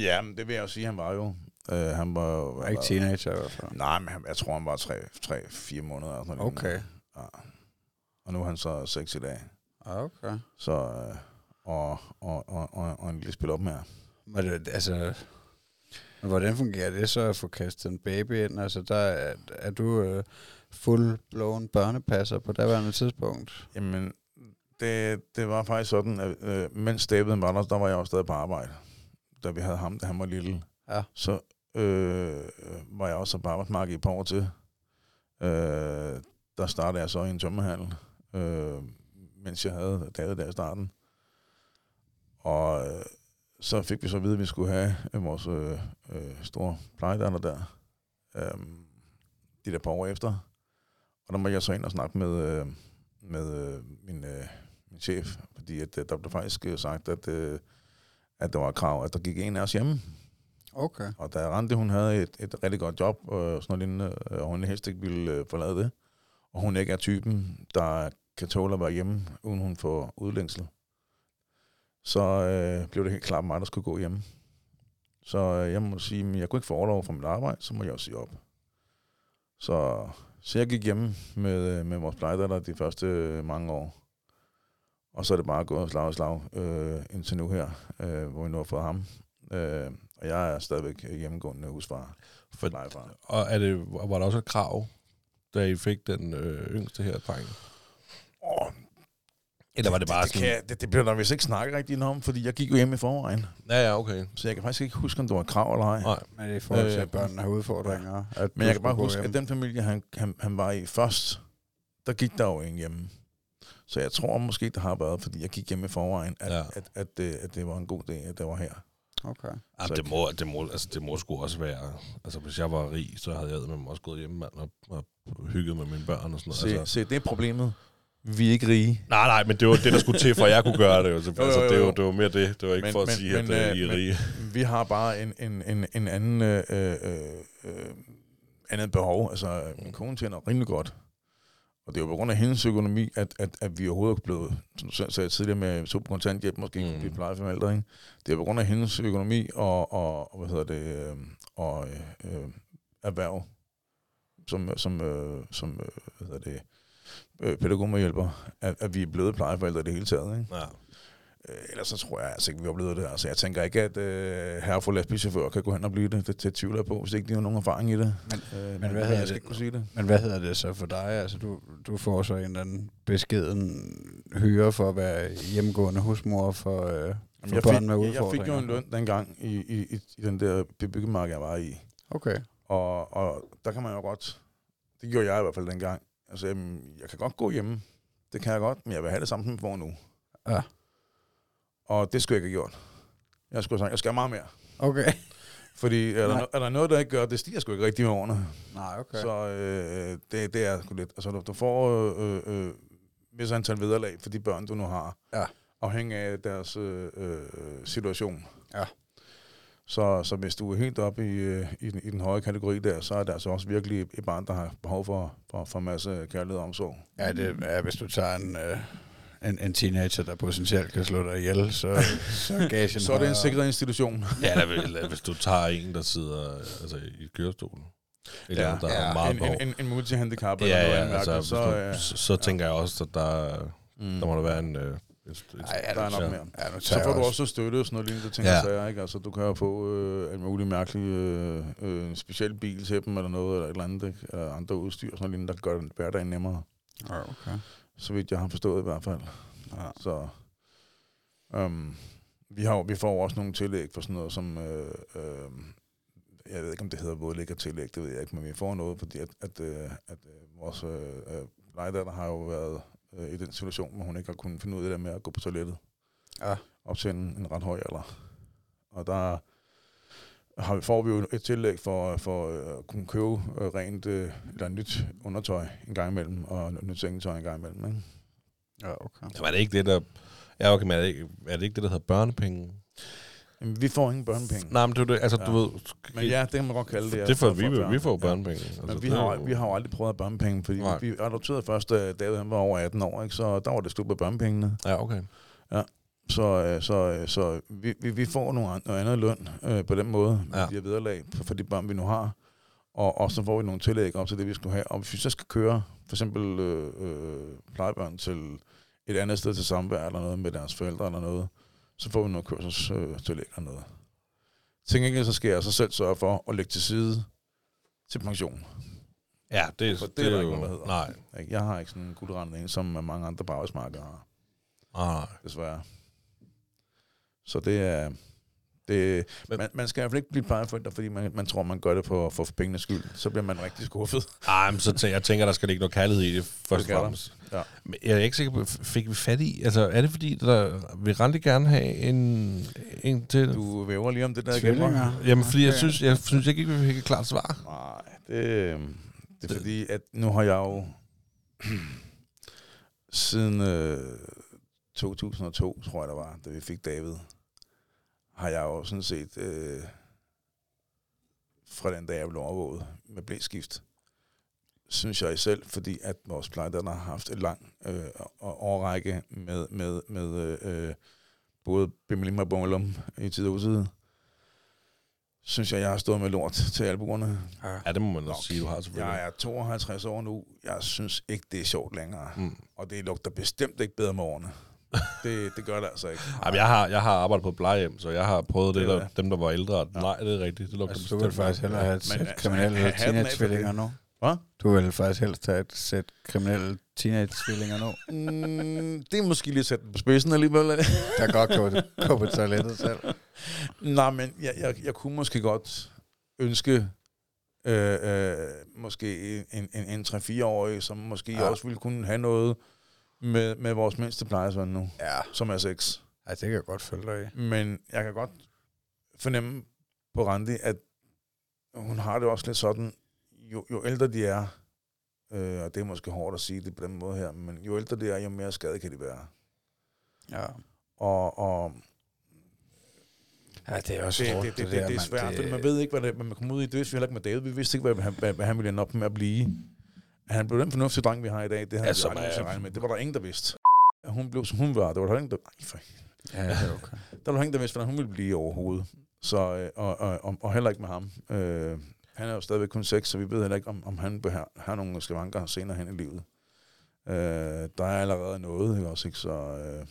ja, men det vil jeg jo sige, han var jo. Øh, han var jo... Var ikke teenager i hvert fald. Nej, men jeg tror, han var tre til fire måneder. Eller sådan okay. Noget. Ja. Og nu er han så seks i dag. Okay. Så, øh, og, og, og, og, og en lille spil op med her. Var det, altså... Hvordan fungerer det så at få kastet en baby ind? Altså, der er, er du... Øh, full-blown børnepasser på daværende tidspunkt? Jamen, det, det var faktisk sådan, at øh, mens David var der, der var jeg også stadig på arbejde. Da vi havde ham, da han var lille. Ja. Så øh, var jeg også på arbejdsmarkedet i et par år til. Øh, der startede jeg så i en tømmerhandel, øh, mens jeg havde David der i starten. Og øh, så fik vi så at vide, at vi skulle have øh, vores øh, store plejedatter der. Øh, de der par år efter. Og der må jeg så ind og snakke med, med min, min chef, fordi at der blev faktisk sagt, at, at der var et krav, at der gik en af os hjemme. Okay. Og da Randi, hun havde et, et rigtig godt job, og sådan noget, og hun helst ikke ville forlade det, og hun ikke er typen, der kan tåle at være hjemme, uden hun får udlængsel, så øh, blev det helt klart mig, der skulle gå hjemme. Så jeg må sige, at jeg kunne ikke få overlov fra mit arbejde, så må jeg også sige op. Så... Så jeg gik hjemme med, med vores plejedatter de første mange år. Og så er det bare gået slag og slag øh, indtil nu her, øh, hvor vi nu har fået ham. Øh, og jeg er stadigvæk hjemmegående husfar. For, plejefar. Og er det, var der også et krav, da I fik den øh, yngste her dreng? Oh, Eller var det bare det, sådan? Det, kan, det, det blev der vist ikke snakket rigtigt om, fordi jeg gik jo hjemme i forvejen. Ja, ja, okay. Så jeg kan faktisk ikke huske, om det var krav eller ej. Nej, men det er forhold til, at børnene har udfordringer. Ja. Men jeg kan bare huske, at den familie, han, han, han var i først, der gik der jo ingen hjemme. Så jeg tror måske, det har været, fordi jeg gik hjemme i forvejen, at, ja. at, at, at, det, at det var en god dag, at det var her. Okay. Jamen, det, må, det, må, altså, det må sgu også være... Altså, hvis jeg var rig, så havde jeg med mig også gået hjemme og, og hygget med mine børn og sådan noget. Se, altså. se det er problemet. Vi er ikke rige. Nej, nej, men det var det, der skulle til, for at jeg kunne gøre det. Altså, jo, jo, jo. Det, var, det var mere det. Det var ikke men, for at men, sige, men, at øh, I er rige. Vi har bare en, en, en, en anden øh, øh, andet behov. Altså, min kone tjener rimelig godt. Og det er jo på grund af hendes økonomi, at, at, at vi overhovedet er blevet, som jeg sagde tidligere med superkontanthjælp, måske mm. blive plejefamilier, ikke? Det er på grund af hendes økonomi og, og hvad hedder det, og øh, erhverv, som, som, øh, som hvad hedder det, pædagoger hjælper, at, at vi er blevet plejeforældre i det hele taget. Ikke? Ja. Øh, ellers så tror jeg altså ikke, vi oplevede det. Altså, jeg tænker ikke, at øh, herre for lastbilchauffør kan gå hen og blive det. Det, det tvivler jeg på, hvis ikke de har nogen erfaring i det. Men, øh, men, men, hvad, hedder det? Kunne sige det. men hvad hedder det så for dig? Altså, du, du får så en eller anden beskeden hyre for at være hjemmegående husmor for, øh, for jeg børn fik, med udfordringer. Jeg fik jo en løn dengang i, i, i, i den der byggemarked, jeg var i. Okay. Og, og der kan man jo godt... Det gjorde jeg i hvert fald dengang. Altså, jamen, jeg kan godt gå hjemme. Det kan jeg godt, men jeg vil have det samme som for nu. Ja. Og det skulle jeg ikke have gjort. Jeg skulle have sagt, jeg skal meget mere. Okay. Fordi er der, er der noget, der ikke gør, det stiger sgu ikke rigtig med årene. Nej, okay. Så øh, det, det er sgu lidt. Altså, du, du får øh, øh, visse antal vederlag for de børn, du nu har. Ja. Afhængig af deres øh, situation. Ja. Så, så hvis du er helt oppe i, i, den, i den høje kategori der, så er der altså også virkelig et barn, der har behov for, for, for en masse kærlighed og omsorg. Ja, det er, hvis du tager en... Øh En, en teenager, der potentielt kan slå dig ihjel, så, så gagen så er det en sikret institution. Ja, vil, hvis du tager en, der sidder altså, i kørestolen, eller ja, der ja. har meget behov. En, en, en multihandicap. Ja, ja, ja, altså, mærke, så, du, så, så tænker ja. jeg også, at der, mm. der må der være en... Øh, Nej, ja, der er nok mere. Ja, nu så får du også støtte og sådan noget lignende ting, ja. sager, ikke? Altså, du kører på øh, en mulig mærkelig øh, øh, en speciel bil til dem, eller noget, eller et eller andet, ikke? Eller andre udstyr, sådan noget, der gør den hverdagen nemmere. Ja, okay. Så vidt jeg har forstået i hvert fald. Ja. Så øhm, vi har vi får også nogle tillæg for sådan noget som øh, øh, jeg ved ikke om det hedder vådlæg og tillæg, det ved jeg ikke, men vi får noget fordi at at, øh, at øh, vores øh, lejdatter har jo været øh, i den situation, hvor hun ikke har kunnet finde ud af det der med at gå på toilettet. Ja. Op til en, en ret høj alder. Og der har vi får vi jo et tillæg for for at kunne købe rent eller nyt undertøj en gang imellem og nyt sengetøj en gang imellem, ikke? Ja, okay. Så var det ikke det der Ja, okay, men er det ikke, er det ikke det der hedder børnepenge? Jamen, vi får ingen børnepenge. Nej, men det er altså ja. du ved. Men ja, det kan man godt kalde det. Det får vi, vi får børnepenge. Ja. Men altså, vi har jo... vi har jo aldrig prøvet børnepenge, fordi Nej. vi adopterede først da David han var over atten år, ikke? Så der var det slut på børnepengene. Ja, okay. Ja. Så, så, så vi, vi, vi får noget andet løn øh, på den måde, ja. vi har vederlag for, for de børn, vi nu har. Og, og så får vi nogle tillæg op til det, vi skulle have. Og hvis vi så skal køre for eksempel øh, plejebørn til et andet sted til samvær eller noget med deres forældre eller noget, så får vi nogle kørselstillæg øh, eller noget. Tænk ikke, så skal jeg så selv sørge for at lægge til side til pension. Ja, det er, for det det er der jo, ikke noget, der hedder. Nej. Jeg har ikke sådan en guldrende en, som mange andre baghedsmarkeder har. Nej. Desværre. Så det er... Det, man, man skal i hvert fald ikke blive plejeforældre, fordi man, man tror, man gør det for, for pengenes skyld. Så bliver man rigtig skuffet. Ej, men så tæ- jeg tænker, der skal ligge noget kærlighed i det, først og fremmest. Ja. Men jeg er ikke sikker på, fik vi fat i? Altså, er det fordi, der vil Randi gerne have en, en til... Du væver lige om det der igen. Jamen, fordi jeg synes, jeg synes jeg ikke, vi fik et klart svar. Nej, det, det er fordi, at nu har jeg jo... siden... Øh, to tusind og to, tror jeg, der var, da vi fik David, har jeg jo sådan set øh, fra den dag, jeg blev overvåget med blæskift, synes jeg selv, fordi at vores plejedatter har haft en lang øh, årrække med, med, med øh, både bimmelim og bummelum i tid og utid. Synes jeg, jeg har stået med lort til albuerne. Ja, det må man nok sige, du har selvfølgelig. Jeg er tooghalvtreds år nu. Jeg synes ikke, det er sjovt længere. Mm. Og det lugter bestemt ikke bedre med årene. Det, det gør det altså ikke. Jamen, jeg har, jeg har arbejdet på plejehjem, så jeg har prøvet det, det der, dem, der var ældre. Ja. Nej, det er rigtigt. Det lugter altså, bestemt. Du vil faktisk hellere have et sæt kriminelle teenage-tvillinger nu. Hva? Du vil faktisk helst have et sæt kriminelle teenage-tvillinger nu. Mm, det er måske lige sæt på spidsen alligevel. Der godt kan gå på toilettet selv. Nej, men jeg, jeg, jeg kunne måske godt ønske øh, øh, måske en, en, en tre-fire-årig, som måske ja. også ville kunne have noget med, med vores mindste plejesvand nu, ja. som er seks. Ja, det kan jeg godt følge dig i. Men jeg kan godt fornemme på Randi, at hun har det også lidt sådan, jo, jo ældre de er, øh, og det er måske hårdt at sige det på den måde her, men jo ældre de er, jo mere skade kan de være. Ja. Og... og ja, det er også det, hårdt, det, det, det, det, det, det er svært, det... man ved ikke, hvad det, man kommer ud i. Det vidste vi heller ikke med David. Vi vidste ikke, hvad han, hvad, hvad han ville ende op med at blive. Han blev den fornuftige dreng, vi har i dag. Det, ja, som er... med. Det var der ingen, der vidste. Hun blev, som hun var. Det var der ingen, der... Ej, for... ja, okay. Der var ingen, der vidste, hvordan hun ville blive overhovedet. Så, og, og, og, og heller ikke med ham. Øh, han er jo stadigvæk kun seks, så vi ved heller ikke, om, om han har nogle skavanker senere hen i livet. Øh, der er allerede noget, ikke også? Ikke? Så, øh,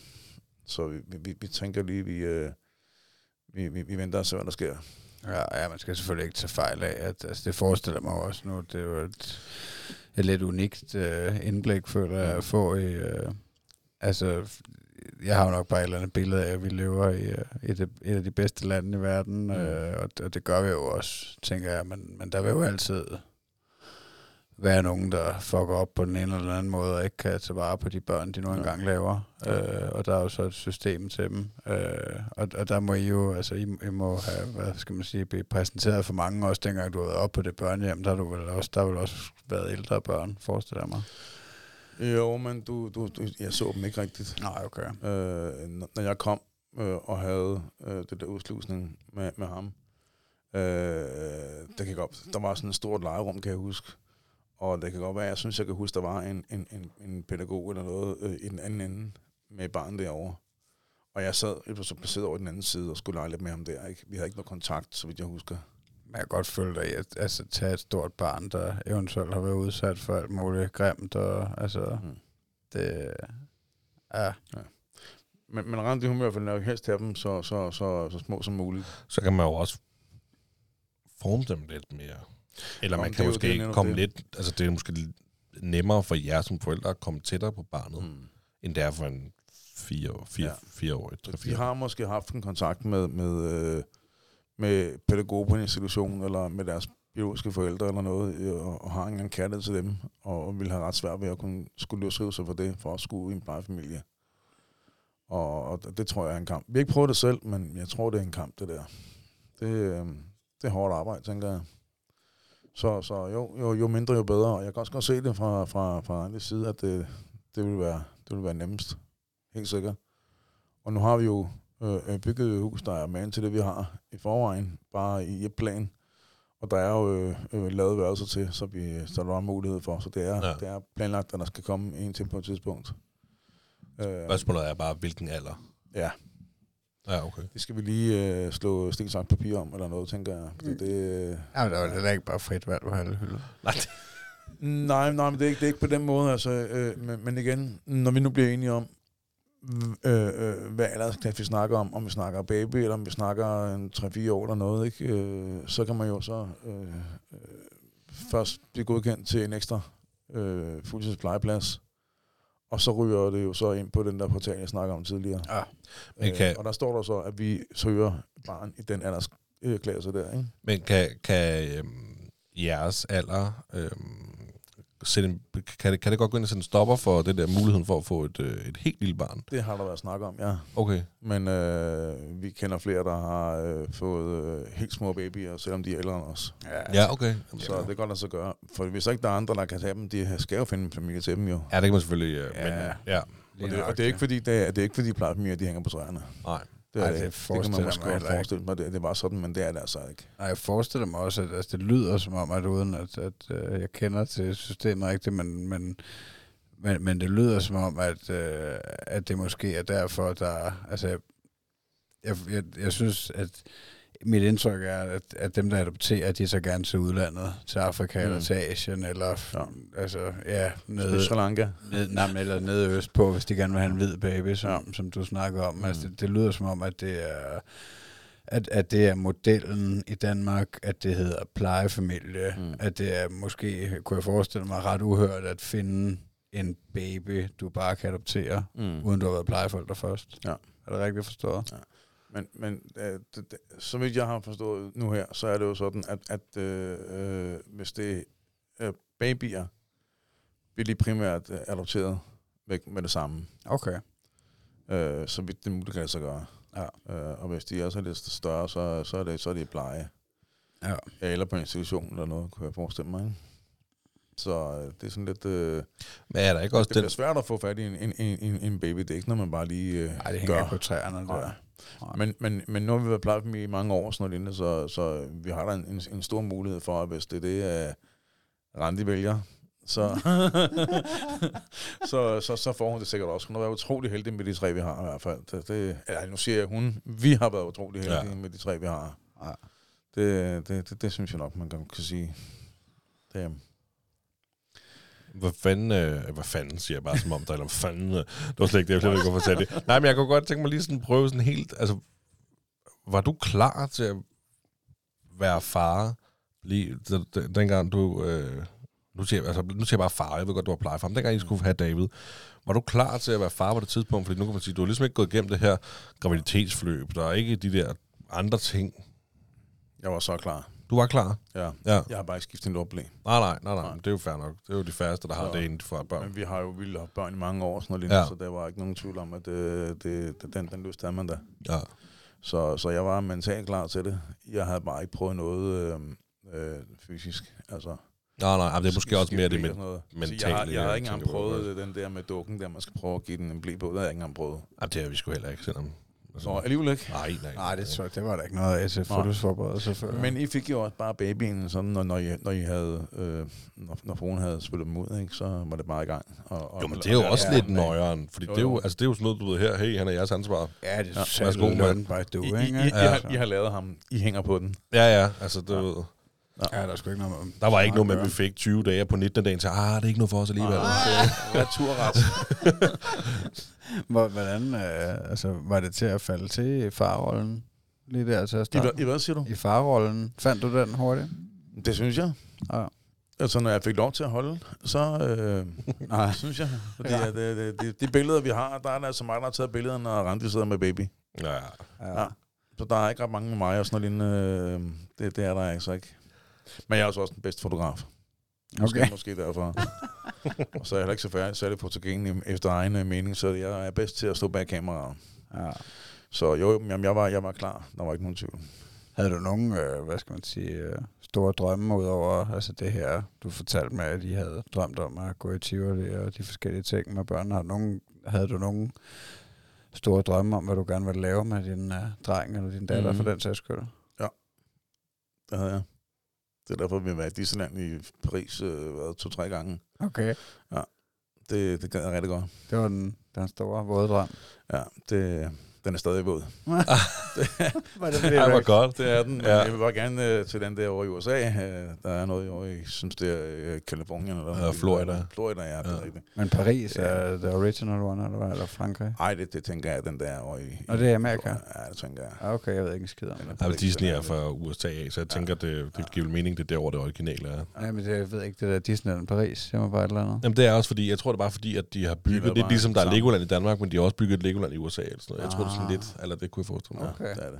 Så vi, vi, vi tænker lige, vi, øh, vi, vi, vi venter og ser, hvad der sker. Ja, ja, man skal selvfølgelig ikke tage fejl af, at altså, det forestiller mig også nu, det er jo et, et lidt unikt øh, indblik, føler jeg, at få i, øh, altså, jeg har jo nok bare et eller andet billede af, at vi lever i øh, et, et af de bedste lande i verden, øh, og, og det gør vi jo også, tænker jeg, men, men der vil jo altid være nogen, der fucker op på den ene eller anden måde, og ikke kan tage vare på de børn, de nu engang laver. Øh, og der er jo så et system til dem. Øh, og, og der må I jo, altså I, I må have, hvad skal man sige, blive præsenteret for mange, også dengang du var oppe på det børnehjem, der har vel også, der vel også været ældre børn, forestiller jeg mig. Jo, men du, du, du, jeg så dem ikke rigtigt. Nej, okay. Øh, når jeg kom øh, og havde øh, det der udslusning med, med ham, øh, der gik op. Der var sådan et stort legerum, kan jeg huske. Og det kan godt være, jeg synes, jeg kan huske, der var en, en, en, en pædagog eller noget øh, i den anden ende med barnet derovre. Og jeg sad, jeg var så placeret over den anden side og skulle lege lidt med ham der. Ikke? Vi havde ikke noget kontakt, så vidt jeg husker. Man kan godt føle dig at altså, tage et stort barn, der eventuelt har været udsat for alt muligt grimt. Og, altså, mm. det, ja. Ja. Men, men Randi, hun vil i hvert fald nok helst have dem så, så, så, så små som muligt. Så kan man jo også forme dem lidt mere. Eller man Om kan måske ikke komme det. lidt, altså det er måske nemmere for jer som forældre at komme tættere på barnet, mm. end det er for en fireårig, fire, fire, ja. fire. De har måske haft en kontakt med, med, med pædagoger på en institution, eller med deres biologiske forældre eller noget, og, og har en gang kærlighed til dem, og, og vil have ret svært ved at kunne skulle løsrive sig for det, for at skulle i en plejefamilie. Og, og det tror jeg er en kamp. Vi har ikke prøvet det selv, men jeg tror, det er en kamp, det der. Det, det er hårdt arbejde, tænker jeg. Så, så jo, jo, jo mindre, jo bedre. Og jeg kan også godt se det fra, fra, fra andre side, at det, det, vil være, det vil være nemmest. Helt sikkert. Og nu har vi jo øh, bygget et hus, der er man til det, vi har i forvejen. Bare i et plan. Og der er jo øh, øh, lavet værelser til, så, vi, så der er mulighed for. Så det er, ja. det er planlagt, at der skal komme en til på et tidspunkt. Spørgsmålet er bare, hvilken alder? Ja. Ja, okay. Det skal vi lige øh, slå stensagt papir om, eller noget, tænker jeg. Fordi det, øh, jamen, det er jo ikke bare frit valg på halve hylde. Nej, nej, nej, men det er, ikke, det er ikke på den måde. Altså, øh, men, men igen, når vi nu bliver enige om, øh, øh, hvad aldersklasse vi snakker om, om vi snakker baby, eller om vi snakker en tre-fire år eller noget, ikke? Øh, så kan man jo så øh, øh, først blive godkendt til en ekstra øh, fuldtidsplejeplads. Og så ryger det jo så ind på den der portal, jeg snakker om tidligere. Ja, men kan, øh, og der står der så, at vi søger barn i den aldersklasse der, ikke? Men kan, kan øhm, jeres alder, øhm, en, kan, det, kan det godt gå ind og sætte en stopper for den der muligheden for at få et, øh, et helt lille barn? Det har der været snak om, ja. Okay. Men øh, vi kender flere, der har øh, fået øh, helt små babyer, selvom de er ældre end os. Ja, ja, okay. Så ja, det er godt at så gøre. For hvis ikke der er andre, der kan tage dem, de skal jo finde en familie til dem jo. Ja, det kan man selvfølgelig. Øh, ja. Men, ja. Og, det, og det er ikke fordi, det er, det er ikke fordi plejefamilier, de hænger på træerne. Nej. Det, Ej, det, det kan man måske godt forestille mig, det, det var sådan, men det er det altså ikke. Ej, jeg forestiller mig også, at altså, det lyder som om, at uden at, at, at jeg kender til systemet rigtigt, men, men, men, men det lyder som om, at, at det måske er derfor, der... Altså, jeg, jeg, jeg synes, at mit indtryk er, at, at dem, der adopterer, de så gerne til udlandet, til Afrika mm. eller til Asien, eller ja. altså, ja, nede, Sri Lanka. Ned, nej, eller nede øst på, hvis de gerne vil have en hvid baby, som, som du snakker om. Mm. Altså, det, det lyder som om, at det er... At, at det er modellen i Danmark, at det hedder plejefamilie, mm. at det er måske, kunne jeg forestille mig, ret uhørt at finde en baby, du bare kan adoptere, mm. uden du har været plejeforældre først. Ja. Er det rigtigt forstået? Ja. Men, men øh, det, det, så vidt jeg har forstået nu her, så er det jo sådan, at, at øh, øh, hvis det øh, babyer, bliver de primært øh, adopteret væk med det samme. Okay. Øh, så vidt det muligt kan så gøre. Ja. Øh, og hvis de også er lidt større, så, så er det så er det pleje. Ja. Eller på en institution eller noget, kunne jeg forestille mig. Ikke? Så øh, det er sådan lidt... Øh, men er der ikke også det den... bliver svært at få fat i en, en, en, en baby, det er ikke, når man bare lige øh, Ej, det hænger gør. På træerne der. Men, men, men nu har vi været plejefamilie i mange år, sådan noget, så, så vi har da en, en, en stor mulighed for, at hvis det er det, uh, Randi vælger, så, så, så, så får hun det sikkert også. Hun har været utrolig heldig med de tre, vi har i hvert fald. Det, det, altså, nu siger jeg hun, vi har været utrolig heldige ja. med de tre, vi har. Ja. Det, det, det, det synes jeg nok, man kan sige. Det, Hvad fanden, øh, hvad fanden siger jeg bare som om der eller fanden. Øh, det var slet ikke det, jeg slet ikke kunne fortælle det. Nej, men jeg kunne godt tænke mig lige sådan prøve sådan helt, altså var du klar til at være far lige dengang du øh, nu siger jeg, altså nu siger jeg bare far, jeg ved godt du var plejefar, men dengang I skulle have David, var du klar til at være far på det tidspunkt, fordi nu kan man sige du har ligesom ikke gået igennem det her graviditetsforløb, der er ikke de der andre ting. Jeg var så klar. Du var klar? Ja. ja. Jeg har bare ikke skiftet en oplæg. Nej, nej, nej, nej. Det er jo fair nok. Det er jo de færreste, der har ja. det inden for børn. Men vi har jo vildt haft børn i mange år, sådan noget, ja. så der var ikke nogen tvivl om, at det, det, det, den, den lyst er man da. Ja. Så, så jeg var mentalt klar til det. Jeg havde bare ikke prøvet noget øh, øh, fysisk. Altså, nej, nej, det er måske også mere det mentale. Jeg, jeg, jeg har ikke engang prøvet den der med dukken, der man skal prøve at give den en blæ på. Det har jeg ikke engang prøvet. Jamen, det har vi sgu heller ikke, selvom... Så alligevel ikke? Nej, nej. Nej, det, så, det var da ikke noget af til fødselsforberedelse selvfølgelig. Men I fik jo også bare babyen, sådan, når, når, I, når I havde, øh, når, når fruen havde spillet dem ud, ikke, så var det bare i gang. Og, og jo, men det er jo også lidt nøjeren, fordi jo, jo. Det, er jo, altså, det er jo sådan noget, du ved her, hey, han er jeres ansvar. Ja, det er særligt løn by doing. I, I, I, I, ja. I har lavet ham, I hænger på den. Ja, ja, altså det ja. ved Ja, der, ikke noget med, der var ikke noget med, at vi fik tyve dage på nittende dagen til, ah, det er ikke noget for os alligevel. Returret. Hvordan øh, altså, var det til at falde til i farrollen? Lige der til at starte? I, I hvad siger du? I farrollen. Fandt du den hurtigt? Det synes jeg. Ja. Altså, når jeg fik lov til at holde, så øh, nej, synes jeg. Fordi ja. at, de, de, de billeder, vi har, der er altså mange, der har taget billederne, når Randi sidder med baby. Ja. ja. ja. Så der er ikke ret mange med mig og sådan noget. Øh, det, det er der altså ikke. Men jeg er også også den bedste fotograf. Måske, okay. måske derfor. Og så er jeg heller ikke så færdig, så er det fotogen efter egen mening, så jeg er bedst til at stå bag kameraet. Ja. Så jo, jamen, jeg, var, jeg var klar. Der var ikke nogen tvivl. Havde du nogen, øh, hvad skal man sige, øh, store drømme udover altså det her, du fortalte mig, at I havde drømt om at gå i Tivoli og de forskellige ting med børnene? Havde du nogen, havde du nogen store drømme om, hvad du gerne ville lave med din øh, dreng eller din datter mm-hmm. for den sags skyld? Ja, det havde jeg. Det er derfor, vi har været i Disneyland i Paris øh, to-tre gange. Okay. Ja, det, det gad jeg rigtig godt. Det var den, den store våde drøm. Ja, det, den er stadig våd. var det, det, Ej, var godt, det er den. Ja. Jeg vil bare gerne øh, til den der over i U S A. Øh, der er noget i år, jeg synes, det er øh, Californien. Eller ja, Florida. Florida, ja, det er rigtigt. Men Paris er the original one, eller hvad? Eller Frankrig? Nej, det, det tænker jeg, den der over i... Og det er Amerika? Ja, det tænker jeg. Okay, jeg ved ikke en skid om det. Ja, Disney er fra U S A, så jeg ja. tænker, det, det giver mening, det er derovre, det originale er. Ja, men det, jeg ved ikke, det der Disneyland Paris, jeg må bare et eller andet. Jamen, det er også fordi, jeg tror, det er bare fordi, at de har bygget... Det er ligesom, der er Legoland i Danmark, men de har også bygget Legoland i U S A eller sådan noget. Jeg tror, det er sådan lidt, eller det kunne jeg forestille mig. Okay. Det er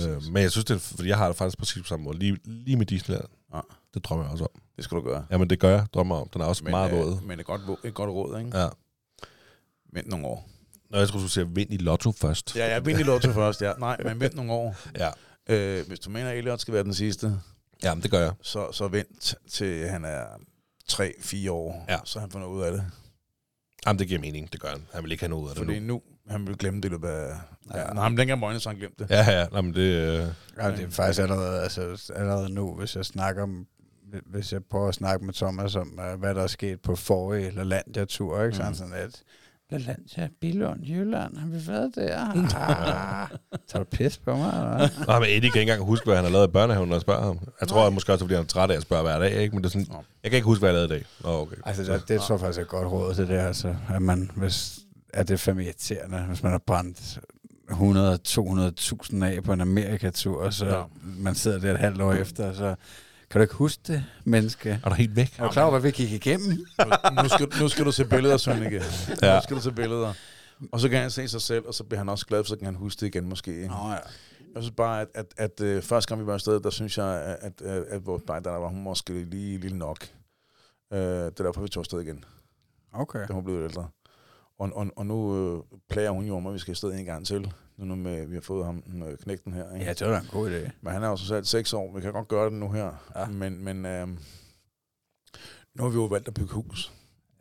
det. Øh, men jeg synes, det er, fordi jeg har det faktisk præcis på samme måde. Lige, lige med Disneyland. Ja. Det drømmer jeg også om. Det skal du gøre. Ja, men det gør jeg. Drømmer om. Den er også men, meget våd. Øh, men det er godt, et godt råd, ikke? Ja. Vent nogle år. Nå, jeg tror du siger, vind i lotto først. Ja, ja, vind i lotto først, ja. Nej, men vent nogle år. Ja. Øh, hvis du mener, at Elliot skal være den sidste. Ja, men det gør jeg. Så, så vent til han er tre til fire år. Ja. Så han får noget ud af det. Jamen, det giver mening. Det gør han. Han vil ikke have noget ud af fordi det nu. nu Han ville glemme det, eller ja, nej, men dengang Møgnes, han glemte det. Ja, ja, nej, men det... Øh... Ja, det er faktisk allerede, altså, allerede nu, hvis jeg snakker om, hvis jeg prøver at snakke med Thomas om, hvad der er sket på forrige LaLandia-tur, ikke? Mm. Sådan et, LaLandia, Bilund, Jylland, har vi været der? Ah, tager du pis på mig, eller hvad? Nej, men Eddie kan ikke engang huske, hvad han har lavet i børnehaven, når jeg spørger ham. Jeg tror at måske også, fordi han er træt af at spørge hver dag, ikke? Men det er sådan, jeg kan ikke huske, hvad jeg lavede i dag. Oh, okay. Altså, det, det tror jeg faktisk er godt råd til det, altså, at man, hvis... Er det fandme irriterende, hvis man har brændt hundrede til to hundrede tusind af på en Amerikatur, og så ja. man sidder der et halvt år efter, så kan du ikke huske det, menneske? Er du helt væk? Er du klar over, hvad vi gik igennem? nu, skal, nu skal du se billeder, Sønneke. Ja. Nu skal du se billeder. Og så kan han se sig selv, og så bliver han også glad, så kan han huske det igen måske. Nå ja. Jeg synes bare, at, at, at, at første gang vi var afsted, der synes jeg, at, at, at, at vores bejder var hun måske lige lille nok. Uh, det er derfor, vi tog afsted igen. Okay. Da hun blev ældre. Og, og, og nu øh, plager hun jo om, at vi skal afsted en gang til, nu med, vi har fået ham øh, knægten her. Ikke? Ja, det var da en god idé. Men han er jo så selv seks år, vi kan godt gøre det nu her. Ja. Men, men øh, nu har vi jo valgt at bygge hus.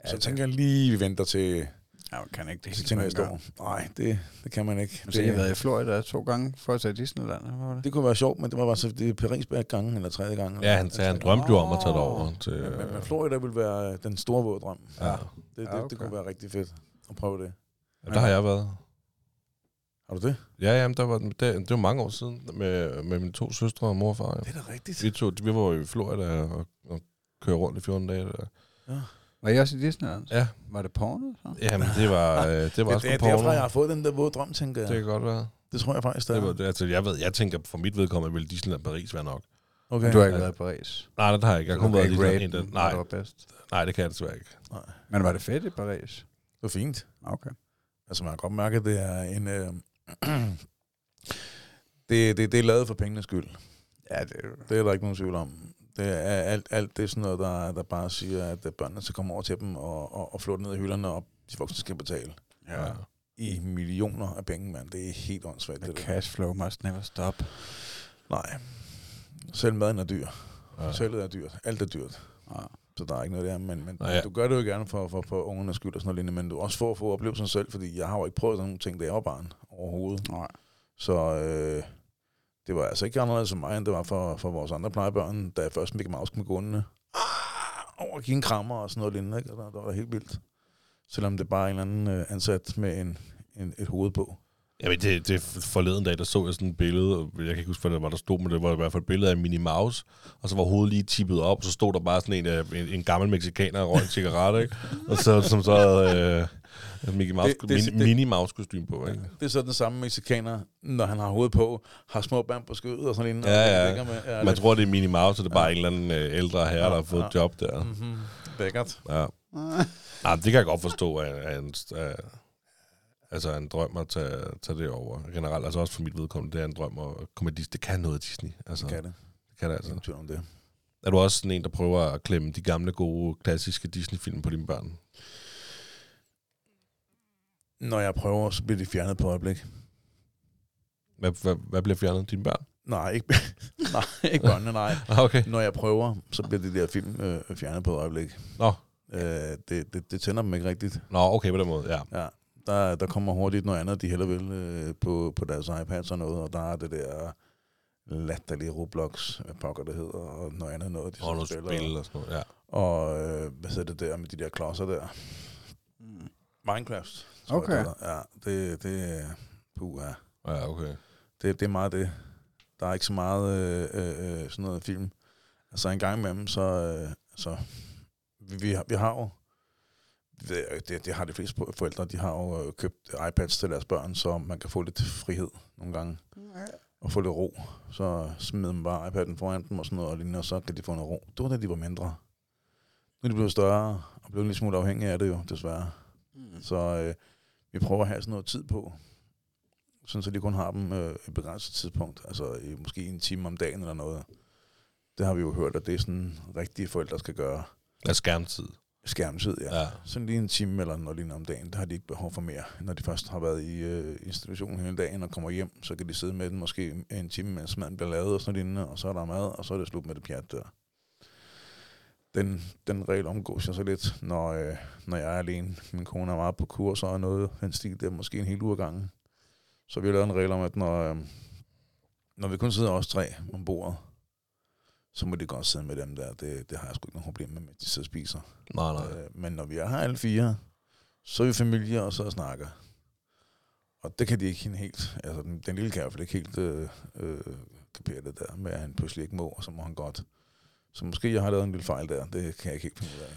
Ja, så det... tænker jeg lige, vi venter til... Ja, man kan ikke det. Til næste år. Nej, det, det kan man ikke. Men så har jeg været i Florida to gange for at tage Disneyland. Det? det kunne være sjovt, men det var bare så det Paris hver gange, eller tredje gange. Ja, han, han drømte jo om at tage det over. Til, ja, men, men Florida ville være den store våde drøm. Ja. Ja. Det, det, ja, okay. det, det kunne være rigtig fedt. Og prøve det. Ja, der har jeg været. Har du det? Ja, jamen, der var, der, det var mange år siden med, med mine to søstre og mor og far. Ja. Det er da rigtigt. Vi, to, vi var jo i Florida og, og kørte rundt i fjorten dage. Der. Ja. Var I også i Disneyland? Ja. Var det porno? Ja, men det var, øh, det var det, også det, porno. Det er derfor, jeg har fået den der våde drøm, tænker jeg. Det kan godt være. Det tror jeg faktisk, det, det var, altså, jeg, ved, jeg tænker, for mit vedkommende ville Disneyland Paris være nok. Okay. Du har ikke ja. været i Paris? Nej, det har jeg ikke. Jeg kunne være i Disneyland. Den, nej. Det bedst. Nej, det kan jeg desværre ikke. Nej. Men var det fedt i Paris? Det var fint. Okay. Altså, man kan godt mærke, at det er en... Øh, det, det, det er lavet for pengenes skyld. Ja, det, det er der ikke nogen tvivl om. Det er alt, alt det er sådan noget, der, der bare siger, at børnene skal komme over til dem og, og, og flåtte ned i hylderne, og de voksne skal betale. Ja. Ja. I millioner af penge, mand. Det er helt åndssvagt. The cashflow must never stop. Nej. Selv maden er dyr. Ja. Sællet er dyrt. Alt er dyrt. Ja. Så der er ikke noget der, men, men ja, ja. du gør det jo gerne for, for, for ungernes skyld og sådan noget, men du også får for at opleve sig selv, fordi jeg har jo ikke prøvet sådan nogle ting, da jeg var barn overhovedet. Nej. Så øh, det var altså ikke anderledes som mig, end det var for, for vores andre plejebørn, da jeg først Mickey Mouse med gående over og give en krammer og sådan noget lignende, ikke? Og der, der var da helt vildt. Selvom det bare er en eller anden ansat med en, en, et hoved på. Jamen det, det forleden dag, der så jeg sådan et billede, og jeg kan ikke huske, hvad det var, der stod, men det var i hvert fald et billede af Minnie Mouse, og så var hovedet lige tippet op, og så stod der bare sådan en, en, en gammel mexikaner og røg en cigaret, ikke? Og så, som så havde øh, Mickey Mouse, det, det, min, det, Minnie Mouse-kostyme på, ikke? Det er så den samme mexikaner, når han har hovedet på, har små band på skødet og sådan en. Ja, ja, ja. Med, ja, man det. tror, det er Minnie Mouse, og det er bare ja. en eller anden øh, ældre herre, ja, der har fået ja. job der. Mm-hmm. Lækkert. Ja. Nej, det kan jeg godt forstå, at, at, at, at altså en drøm at tage, tage det over. Generelt, altså også for mit vedkommende, det er en drøm at komme Disney. Det kan noget Disney. Altså, det kan det. Det kan det altså. Det er, det. er du også sådan en, der prøver at klemme de gamle, gode, klassiske Disney-film på dine børn? Når jeg prøver, så bliver de fjernet på øjeblik. Hvad, hvad, hvad bliver fjernet? Dine børn? Nej, ikke, nej, ikke børnene, nej. Okay. Når jeg prøver, så bliver de der film øh, fjernet på øjeblik. Nå. Øh, det, det, det tænder dem ikke rigtigt. Nå, okay, på den måde, ja. Ja. Der, der kommer hurtigt noget andet, de heller vil øh, på, på deres iPads og noget, og der er det der latterlige Roblox, hvad pokker det hedder, og noget andet noget, de og spiller. Spil og sådan noget, ja. Og øh, hvad så det der med de der klodser der? Minecraft. Okay. Jeg, der. Ja, det, det, puh, ja. Ja, okay. Det, det er meget det. Der er ikke så meget øh, øh, sådan noget film. Altså en gang imellem, så, øh, så vi, vi, vi har jo Det, det har de fleste forældre, de har jo købt iPads til deres børn, så man kan få lidt frihed nogle gange, og få lidt ro. Så smider man bare iPad'en foran dem og sådan noget, og, lignende, og så kan de få noget ro. Det var da de var mindre. Nu er de blevet større, og blevet lidt smule afhængige af det jo, desværre. Mm. Så øh, vi prøver at have sådan noget tid på, sådan så de kun har dem øh, et begrænset tidspunkt, altså i, måske en time om dagen eller noget. Det har vi jo hørt, at det er sådan rigtige forældre skal gøre. Af skærmtid. Skærmtid, ja. ja. Sådan lige en time eller noget lignende om dagen, der har de ikke behov for mere. Når de først har været i øh, institutionen hele dagen og kommer hjem, så kan de sidde med den måske en time, mens maden bliver lavet og sådan noget lignende, og så er der mad, og så er det slut med det pjat der. Den, den regel omgås jeg så lidt, når, øh, når jeg er alene. Min kone er meget på kurser og noget, den stil der måske en hel uge gangen. Så vi har lavet en regel om, at når, øh, når vi kun sidder os tre om bordet, så må de godt sidde med dem der. Det, det har jeg sgu ikke nogen problem med, at de sidder og spiser. Nej, nej. Øh, men når vi er her alle fire, så er vi familie, og så snakker. Og det kan de ikke helt. Altså, den, den lille kan i hvert fald ikke helt øh, øh, kapere det der, med at han pludselig ikke må, og så må han godt. Så måske jeg har lavet en lille fejl der. Det kan jeg ikke helt finde ud af.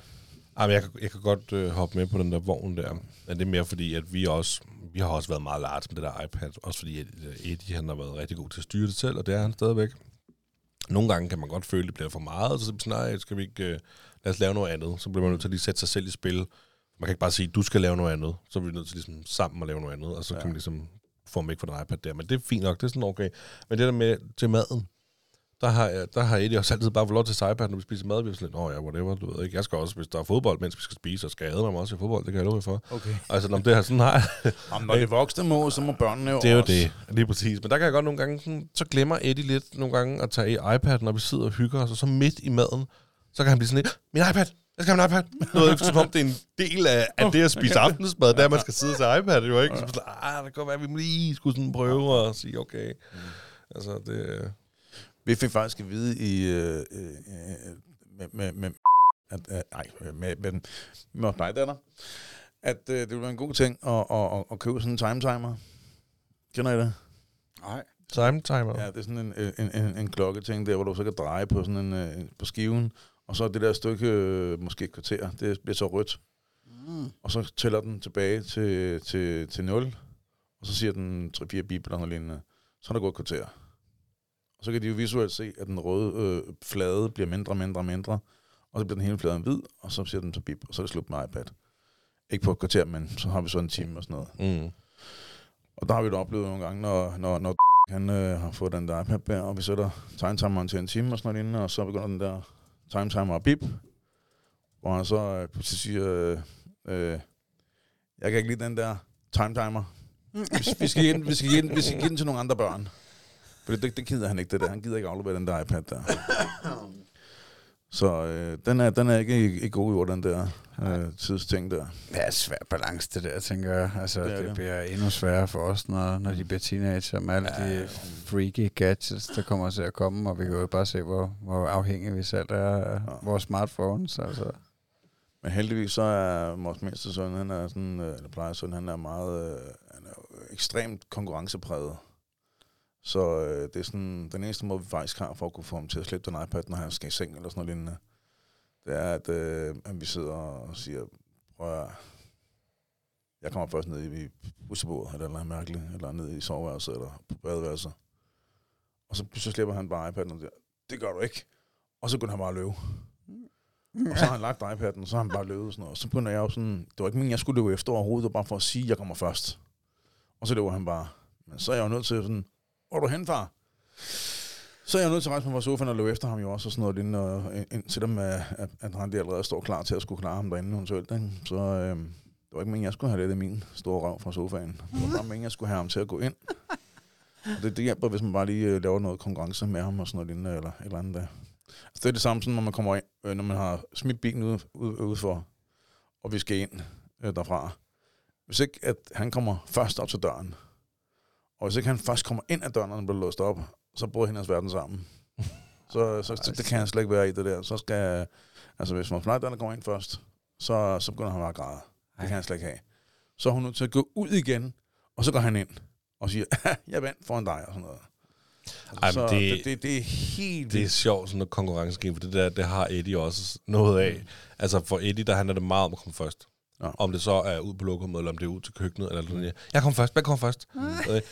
Ej, men jeg, jeg kan godt øh, hoppe med på den der vogn der. Men det er mere fordi, at vi også vi har også været meget large med det der iPad. Også fordi at Eddie, han har været rigtig god til at styre det selv, og det er han stadigvæk. Nogle gange kan man godt føle, at det bliver for meget, så nej, skal vi ikke, øh, lad os lave noget andet. Så bliver man nødt til at lige sætte sig selv i spil. Man kan ikke bare sige, du skal lave noget andet. Så bliver vi nødt til ligesom, sammen at lave noget andet, og så ja. kan man ligesom få dem væk fra den iPad der. Men det er fint nok, det er sådan okay. Men det der med til maden, der har, jeg, der har Eddie også altid bare fået lov til sin iPad, når vi spiser mad. Vi er sådan lidt, åh ja, whatever, du ved ikke. Jeg skal også, hvis der er fodbold, mens vi skal spise, og skal jeg æde mig også i fodbold, det kan jeg love jer for. Okay. Altså, når det her sådan har jamen, når det voksne må, så må børnene jo det er også. Jo det, lige præcis. Men der kan jeg godt nogle gange, sådan, så glemmer Eddie lidt nogle gange at tage iPad'en, når vi sidder og hygger os, og så midt i maden, så kan han blive sådan lidt, min iPad! Jeg skal have en iPad. Noget, som om det er en del af, af det at spise aftensmad, der man skal sidde til iPad, jo ikke? Så sådan, ah, det kan være, at vi lige skulle sådan prøve og sige, okay. Altså, det vi fik faktisk at vide i, øh, øh, med, med, med, at, øh, nej, med, med, med mig, datter, at øh, det ville være en god ting at, at, at, at købe sådan en timetimer. Kender I det? Nej. Timetimer? Ja, det er sådan en, en, en, en klokketing der, hvor du så kan dreje på sådan en, på skiven, Og så det der stykke, måske et kvarter, det bliver så rødt. Mm. Og så tæller den tilbage til, til, til nul. Og så siger den tre fire bibler og lignende. Så er der gået et kvarter. Og så kan de jo visuelt se, at den røde øh, flade bliver mindre, mindre, mindre. Og så bliver den hele fladen hvid, og så siger den så bip, og så er det slut med iPad. Ikke på et kvarter, men så har vi så en time og sådan noget. Mm. Og der har vi da oplevet nogle gange, når, når, når han øh, har fået den der iPad bag, og vi sætter timetimeren til en time og sådan noget lignende, og så begynder den der timetimer og bip, hvor han så øh, pludselig siger, øh, øh, jeg kan ikke lide den der timetimer. Vi, vi, skal give den, vi, skal give den, vi skal give den til nogle andre børn. For det, det gider han ikke, det der. Han gider ikke aflevere den der iPad der. Så øh, den, er, den er ikke i, i god jord, den der øh, tidsting der. Det er svær balance, det der, tænker jeg. Altså, det, det, det bliver endnu sværere for os, når, når de bliver teenager med alle ja, de freaky gadgets, der kommer til at komme, og vi kan jo bare se, hvor, hvor afhængige vi selv er af ja. vores smartphones. Altså. Men heldigvis så er vores mindste søn, han er sådan, eller plejesøn, han er meget, han er ekstremt konkurrencepræget. Så øh, det er sådan, den eneste måde, vi faktisk har for at kunne få ham til at slippe den iPad, når han skal i seng eller sådan noget lignende, det er, at, øh, at vi sidder og siger, prøv at, jeg kommer først ned i bussebordet, eller noget mærkeligt, eller ned i soveværelset, eller på badeværelset. Og så, så slipper han bare iPad'en og siger, det gør du ikke. Og så kunne han bare løbe. Og så har han lagt iPad'en, og så har han bare løbet og sådan noget. Og så begynder jeg jo sådan, det var ikke meningen, jeg skulle løbe efter overhovedet, bare for at sige, jeg kommer først. Og så løber han bare. Men så er jeg jo nødt til sådan, hvor er du hen, far? Så er jeg nødt til at rejse mig fra sofaen og løbe efter ham jo også, og sådan noget lignende, og indtil dem, at, at Randi allerede står klar til at skulle klare ham derinde, hun selv, ikke? Så øh, det var ikke meningen, jeg skulle have lidt af min store røv fra sofaen. Det var bare meningen, jeg skulle have ham til at gå ind. Og det, det hjælper, hvis man bare lige laver noget konkurrence med ham og sådan noget lignende, eller et eller andet der. Altså, det er det samme, sådan, når man kommer ind, øh, når man har smidt bilen ude, ude, ude for, og vi skal ind øh, derfra. Hvis ikke, at han kommer først op til døren, og hvis ikke han først kommer ind ad døren, når den bliver låst op, så bryder hendes verden sammen. så så det, det kan han slet ikke være i det der. Så skal, altså hvis man plejer, der kommer ind først, så, så begynder han bare at græde. Det kan han slet ikke have. Så er hun nødt til at gå ud igen, og så går han ind og siger, jeg vandt foran dig, og sådan noget. Ej, så det, det, det, det er helt... Det er sjovt, sådan noget konkurrencegame, for det der, det har Eddie også noget af. Altså for Eddie, der handler det meget om at komme først. Ja. Om det så er ud på lokummet, eller om det er ud til køkkenet, eller sådan noget. Jeg kom først, jeg kom først. Mm.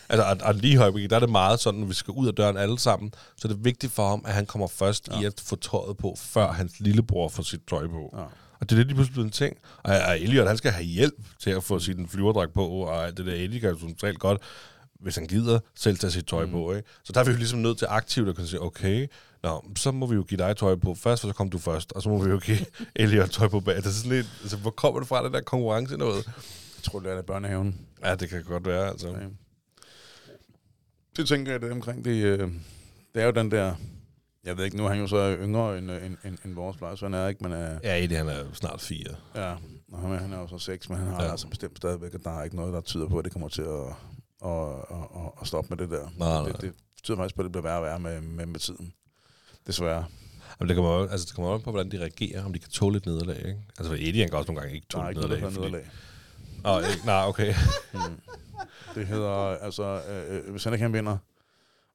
Altså, og, og lige i øjeblikket, der er det meget sådan, når vi skal ud af døren alle sammen, så det er vigtigt for ham, at han kommer først ja. i at få tøjet på, før hans lillebror får sit tøj på. Ja. Og det er det, de pludselig blevet en ting. Og, og Elliot, han skal have hjælp til at få sin flyverdragt på, og det der Eddie kan jo totalt godt, hvis han gider, selv tage sit tøj mm. på, ikke? Så der er vi jo ligesom nødt til aktivt at kunne sige, okay, nå, så må vi jo give dig tøj på først, for så kom du først, og så må vi jo give Elliot tøj på bag. Det er sådan lidt, altså, hvor kommer det fra, det der konkurrence noget? Jeg tror, det er der børnehaven. Ja, det kan godt være, altså. Okay. Det tænker jeg, det omkring, det, øh, det er jo den der, jeg ved ikke, nu er han jo så yngre end, end, end, end vores pleje, så han er ikke, men er... Ja, Eddie, han er jo snart fire. Ja, og han er jo så seks, men han har ja. altså bestemt stadigvæk, at der er ikke noget, der tyder på, at det kommer til at... Og, og, og stoppe med det der. Nej, nej. Det, det betyder faktisk på, at det bliver værre og værre med, med, med tiden. Desværre. Jamen, det kommer jo altså, an på, hvordan de reagerer, om de kan tåle et nederlag, ikke? Altså, for Eddie, han kan også nogle gange ikke tåle et nederlag. Nej, nederlag. Fordi... Nå, ikke, nej, okay. mm. Det hedder, altså, øh, hvis han ikke han vinder,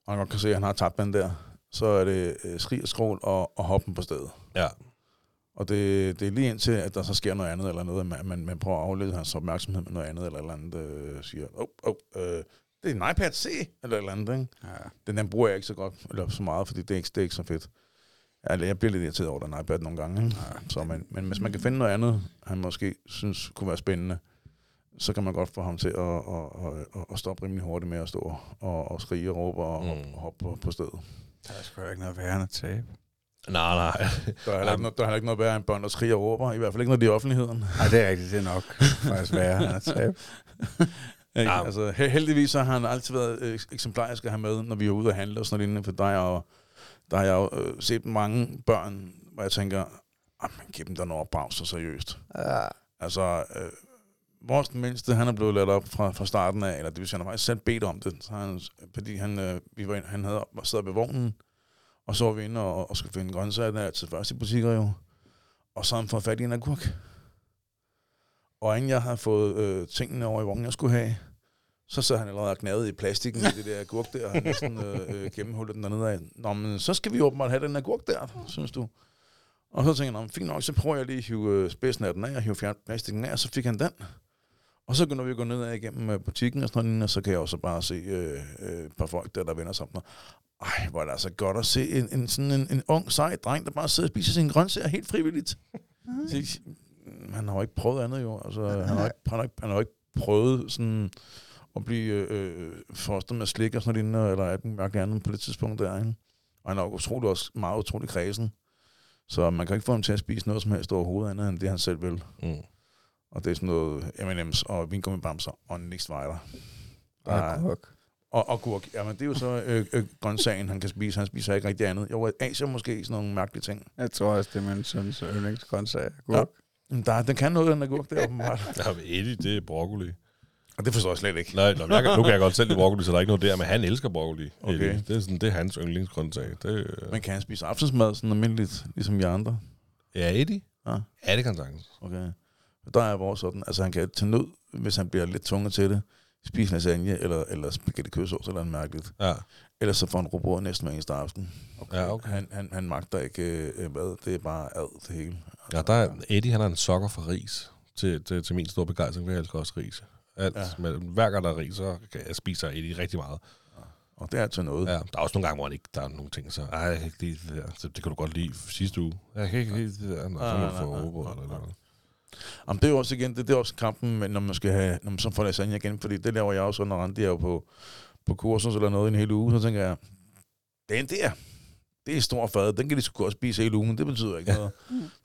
og han godt kan se, at han har tabt den der, så er det øh, skrig og skrål og, og hoppen på stedet. Ja. Og det, det er lige indtil, at der så sker noget andet eller noget, at man, man prøver at aflede hans opmærksomhed med noget andet eller noget andet, øh, siger, åh, oh, åh, oh, øh, det er en iPad C, eller noget andet, ikke? Ja. Den, den bruger jeg ikke så godt, eller så meget, fordi det er ikke, det er ikke så fedt. Jeg, jeg bliver lidt irriteret over den iPad nogle gange, ikke? Ja. Så man, men hvis man kan finde noget andet, han måske synes kunne være spændende, så kan man godt få ham til at, at, at, at stoppe rimelig hurtigt med at stå og, og skrige og råbe og, mm. og, og hoppe på, på stedet. Der er sgu ikke noget værre end at tabe. Nej, nej. Der er heller ikke, ikke noget værre end børn, der skriger og råber. I hvert fald ikke noget i offentligheden. Nej, det er rigtigt. Det er nok faktisk værre at tabe. Altså, heldigvis så har han altid været eksemplarisk at have med, når vi er ude at handle og sådan noget lignende. For der har jeg jo øh, set mange børn, hvor jeg tænker, ah, man giver dem der noget opdrag så seriøst. Ja. Altså, øh, vores mindste, han er blevet ladt op fra, fra starten af, eller det vil sige, han har faktisk selv bedt om det. Så han, fordi han, øh, vi var, han havde, var sad ved vognen, og så var vi inde og, og skulle finde grøntsager, der er altid først i butikker jo. Og så har han fået fat i en agurk. Og inden jeg havde fået øh, tingene over i vognen, jeg skulle have, så sad han allerede og gnavede i plastikken i det der agurk der, og han næsten øh, øh, gennemhullede den dernede af. Nå, men så skal vi åbenbart have den agurk der, synes du. Og så tænkte han, fint nok, så prøver jeg lige at hive spidsen af den af, og hive fjernplastikken af, og så fik han den. Og så kunne vi gå ned igennem butikken og sådan noget, og så kan jeg også bare se øh, øh, et par folk der, der vender sammen. Ej, hvor er det altså godt at se en, en, sådan en, en ung, sej dreng, der bare sidder og spiser sine grøntsager helt frivilligt. Så, han har jo ikke prøvet andet jo, altså, han har jo ikke, han har ikke, han har ikke prøvet sådan at blive øh, forstået med slik og sådan noget, eller alt muligt andet på det tidspunkt der. Ikke? Og han er jo utrolig også meget utrolig kredsen. Så man kan ikke få ham til at spise noget som helst overhovedet andet, end det han selv vil. Mm. Og det er sådan noget M and M's og vingummibamser og niksvejder. Og gurk. Og, og gurk. Jamen det er jo så øh, øh, grøntsagen, han kan spise. Han spiser ikke rigtig andet. Jo, Asia måske sådan nogle mærkelige ting. Jeg tror også, det er min søns yndlingsgrøntsag. Gurk. Ja. Der, den kan noget, den der gurk der åbenbart. Ja, Eddie, det er broccoli. Og det forstår jeg slet ikke. Nej, nå, jeg kan, nu kan jeg godt selv lide broccoli, så der er ikke noget der, men han elsker broccoli. Okay. Det er sådan, det er hans yndlingsgrøntsag. Det, øh... Men kan han spise aftensmad sådan almindeligt, ligesom vi andre? Ja, Eddie? Ja. Ja, det kan sagtens. Okay. Der er vores sådan, altså han kan tage nød, hvis han bliver lidt tvunget til det, spise lasagne, eller, eller spaghetti kødsovs, eller andet mærkeligt. Ja. Ellers så får han robot næsten hver eneste aften. Okay. Ja, okay. Han, han, han magter ikke øh, mad, det er bare ad det hele. Altså, ja, der er, Eddie, han er en sokker for ris, til, til, til min store begejstring, for jeg elsker også ris. Alt, ja. Med, hver gang der er ris, så jeg spiser Eddie rigtig meget. Ja. Og det er altid noget. Ja, der er også nogle gange, hvor han ikke, der er nogle ting, så ej, jeg kan ikke lide det der. Så det kan du godt lide sidste uge. Jeg kan ikke lide det der, når ja, ja, ja, ja, robot eller noget. Jamen, det er også igen, det, det er også kampen, når man skal have, når man så får lasagne igen, fordi det laver jeg også, når Randi er jo på, på kursus eller noget i en hel uge, så tænker jeg, den der, det er stor fad, den kan de sgu godt spise hele ugen, det betyder ikke noget.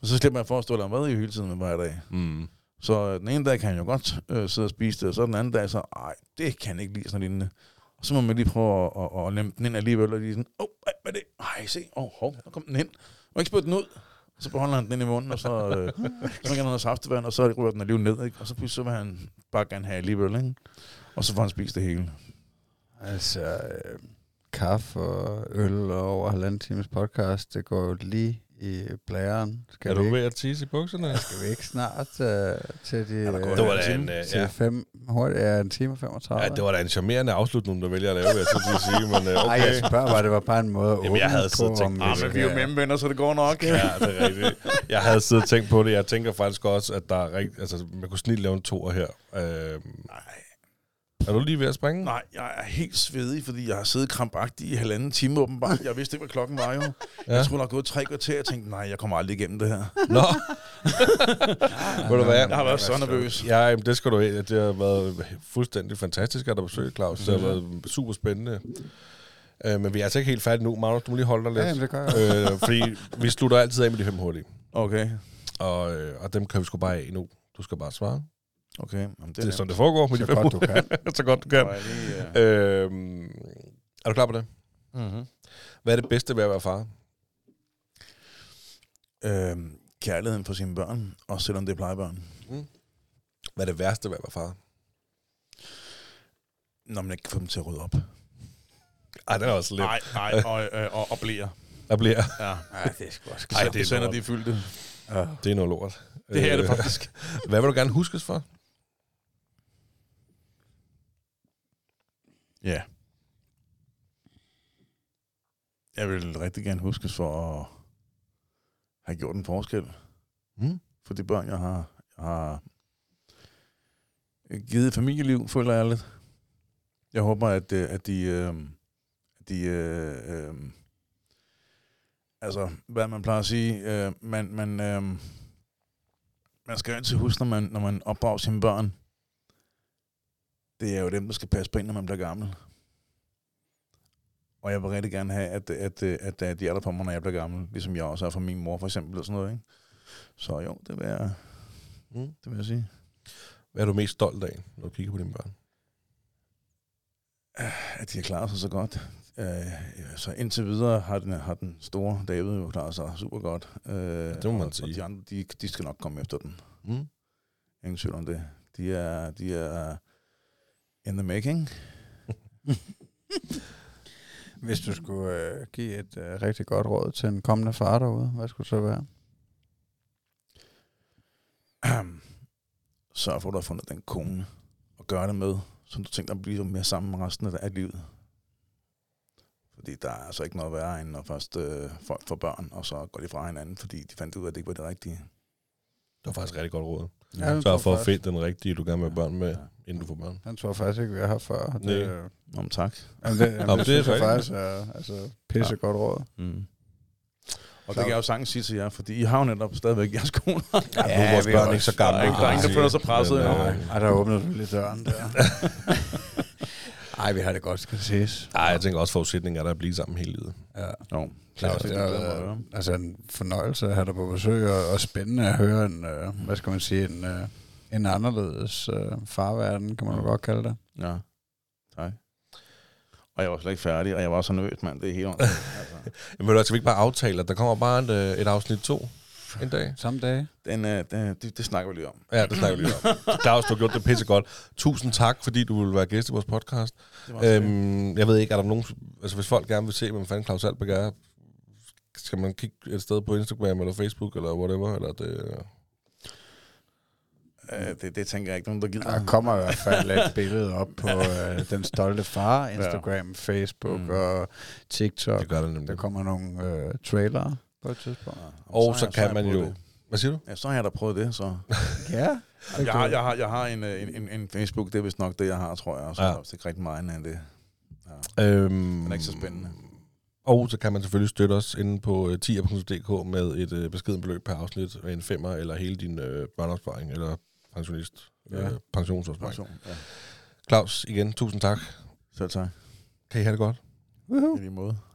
Og så slipper jeg for at stå der med i hele tiden med hver dag. Mm. Så den ene dag kan jeg jo godt øh, sidde og spise det, og så den anden dag så, ej, det kan jeg ikke lide sådan lignende. Og så må man lige prøve at, at, at lemme den ind alligevel, og lige sådan, åh, oh, hvad er det? Ej, se, åh, oh, hov, der kom den hen. Og ikke spytte den ud. Så beholder han den ind i munden, og så, øh, så kan han have saftevand, og så ryger den alligevel ned, ikke? Og så pludselig så vil han bare gerne have alligevel, ikke? Og så får han spist det hele. Altså, øh, kaffe og øl og over halvanden times podcast, det går jo lige i blæren. Skal er du ikke ved at tisse i bukserne? Skal vi ikke snart øh, til de ja, det var en, en, time, en, til ja. fem, hurtigt, ja, en time og femogtredive? Ja, det var da en charmerende afslutning, der vælger at lave, jeg skulle sige, men okay. Nej, jeg spørger bare, det var bare en måde at åbne. Jamen, jeg havde siddet og tænkt, ah, men vi er jo hjemmevenner, så det går nok. Ja, det er rigtigt. Jeg havde siddet og tænkt på det. Jeg tænker faktisk også, at der er rigt, altså, man kunne snit lave en toer her. Øh, Nej. Er du lige ved at springe? Nej, jeg er helt svedig, fordi jeg har siddet krampagtig i halvanden time åbenbart. Jeg vidste ikke, hvad klokken var jo. Ja. Jeg skulle nok gået tre kvarter, og jeg tænkte, nej, jeg kommer aldrig igennem det her. Nå. Ved du hvad? Jeg har været så nervøs. Ja, jamen, det skal du have. Det har været fuldstændig fantastisk at have besøgt, Claus. Det har været super spændende. Øh, men vi er altså ikke helt færdige nu. Magnus, du må lige holde dig lidt. Ja, det gør jeg. Øh, fordi vi slutter altid af med de fem hurtige. Okay. Og, og dem kan vi sgu bare af nu. Du skal bare svare. Okay, jamen, det, det er sådan, det foregår. Så, de godt, du kan. Så godt du kan. Lige, ja. øhm, er du klar på det? Mm-hmm. Hvad er det bedste ved at være far? Øhm, kærligheden for sine børn, også selvom det er plejebørn. Mm. Hvad er det værste ved at være far? Når man ikke kan få dem til at rydde op. Ej, det er også lidt. Nej, nej, og, øh, og, og bliver. Og bliver. Ja. Ej, det er sgu også. Ej, det er sender de fyldte. Ja. Det er noget lort. Det her er det faktisk. Hvad vil du gerne huskes for? Ja. Jeg vil rigtig gerne huskes for at have gjort en forskel. Mm. For de børn, jeg har, jeg har givet familieliv, føler jeg lidt. Jeg håber, at, at de... Øh, at de øh, øh, altså, hvad man plejer at sige, øh, man... man øh, man skal jo altid huske, når man, når man opdrager sine børn, det er jo dem, der skal passe på en, når man bliver gammel. Og jeg vil rigtig gerne have, at, at, at, at de er der for mig, når jeg bliver gammel, ligesom jeg også er for min mor, for eksempel, og sådan noget, ikke? Så jo, det vil jeg, mm. det vil jeg sige. Hvad er du mest stolt af, når du kigger på dine børn? At de har klaret sig så godt. Øh, ja, så indtil videre har den, har den store David jo klaret sig super godt. Øh, ja, det må man og, sige. Og de andre, de, de skal nok komme efter den. Mm. Ingen tvivl om det. De er, de er in the making. Hvis du skulle øh, give et øh, rigtig godt råd til en kommende far derude, hvad skulle det så være? Sørg for, at du har fundet den kone og gøre det med, som du tænker at blive mere sammen med resten af livet. Fordi der er altså ikke noget værre, end når først øh, folk får børn, og så går de fra hinanden, fordi de fandt ud af, at det ikke var det rigtige. Det var faktisk rigtig godt råd. Ja, så for at finde den rigtige, du gerne vil have børn med, ja, inden du får børn. Han tror faktisk ikke, vi er her før. Det, det, øh... Nå, men tak. Jamen, det, jamen, Nå, det, det er faktisk er, altså, pisse ja. godt råd. Mm. Og det kan jeg jo sagtens sige til jer, fordi I har jo netop stadigvæk jeres koner. Ja, ja, nu er vores børn også, ikke så gamle. Der er ikke der, der føler sig presset. Ja, nej. Ej, der åbnede lidt døren der. Nej, vi har det godt, skal det ses. Nej, jeg tænker også, forudsætningen er der at blive sammen hele livet. Ja. Jo, klart. Det er altså en fornøjelse at have dig på besøg, og, og spændende at høre en, øh, hvad skal man sige, en, øh, en anderledes øh, farverden, kan man jo godt kalde det. Ja, tak. Og jeg var slet ikke færdig, og jeg var så nødt, mand. Det er helt ordentligt. Altså. Jamen, altså, vi ikke bare aftale, at der kommer bare et, et afsnit to en dag? Samme dag? Den, øh, den, det, det snakker vi lige om. Ja, det snakker vi lige om. Claus, du har gjort det pissegodt. Tusind tak, fordi du ville være gæst i vores podcast. Øhm, jeg ved ikke, er der nogen... Altså, hvis folk gerne vil se, hvem fanden Claus Albæk er, skal man kigge et sted på Instagram eller Facebook eller whatever, eller det... Det, det tænker jeg ikke nogen, der gider. Der kommer i hvert fald et billede op på øh, Den Stolte Far, Instagram, ja. Facebook mm. og TikTok. Det gør det nemlig. Der kommer nogle øh, trailere på et tidspunkt. Ja. Og, og så, så kan jeg, så man jo... Det. Hvad siger du? Ja, så har jeg da prøvet det, så... ja. Jeg, jeg, har, jeg, har, jeg har en, en, en, en Facebook, det er vist nok det, jeg har, tror jeg. Så ja. er det ikke rigtig meget end det. Ja. Øhm, Men det er ikke så spændende. Og så kan man selvfølgelig støtte os inde på ti er punktum d k med et øh, beskeden beløb per afsnit, en femmer eller hele din øh, børneopsparing, eller... pensionist, ja. øh, pensionsopsparing. Pension, ja. Claus, igen, tusind tak. Selv tak. Kan I have det godt? Woohoo. I lige måde.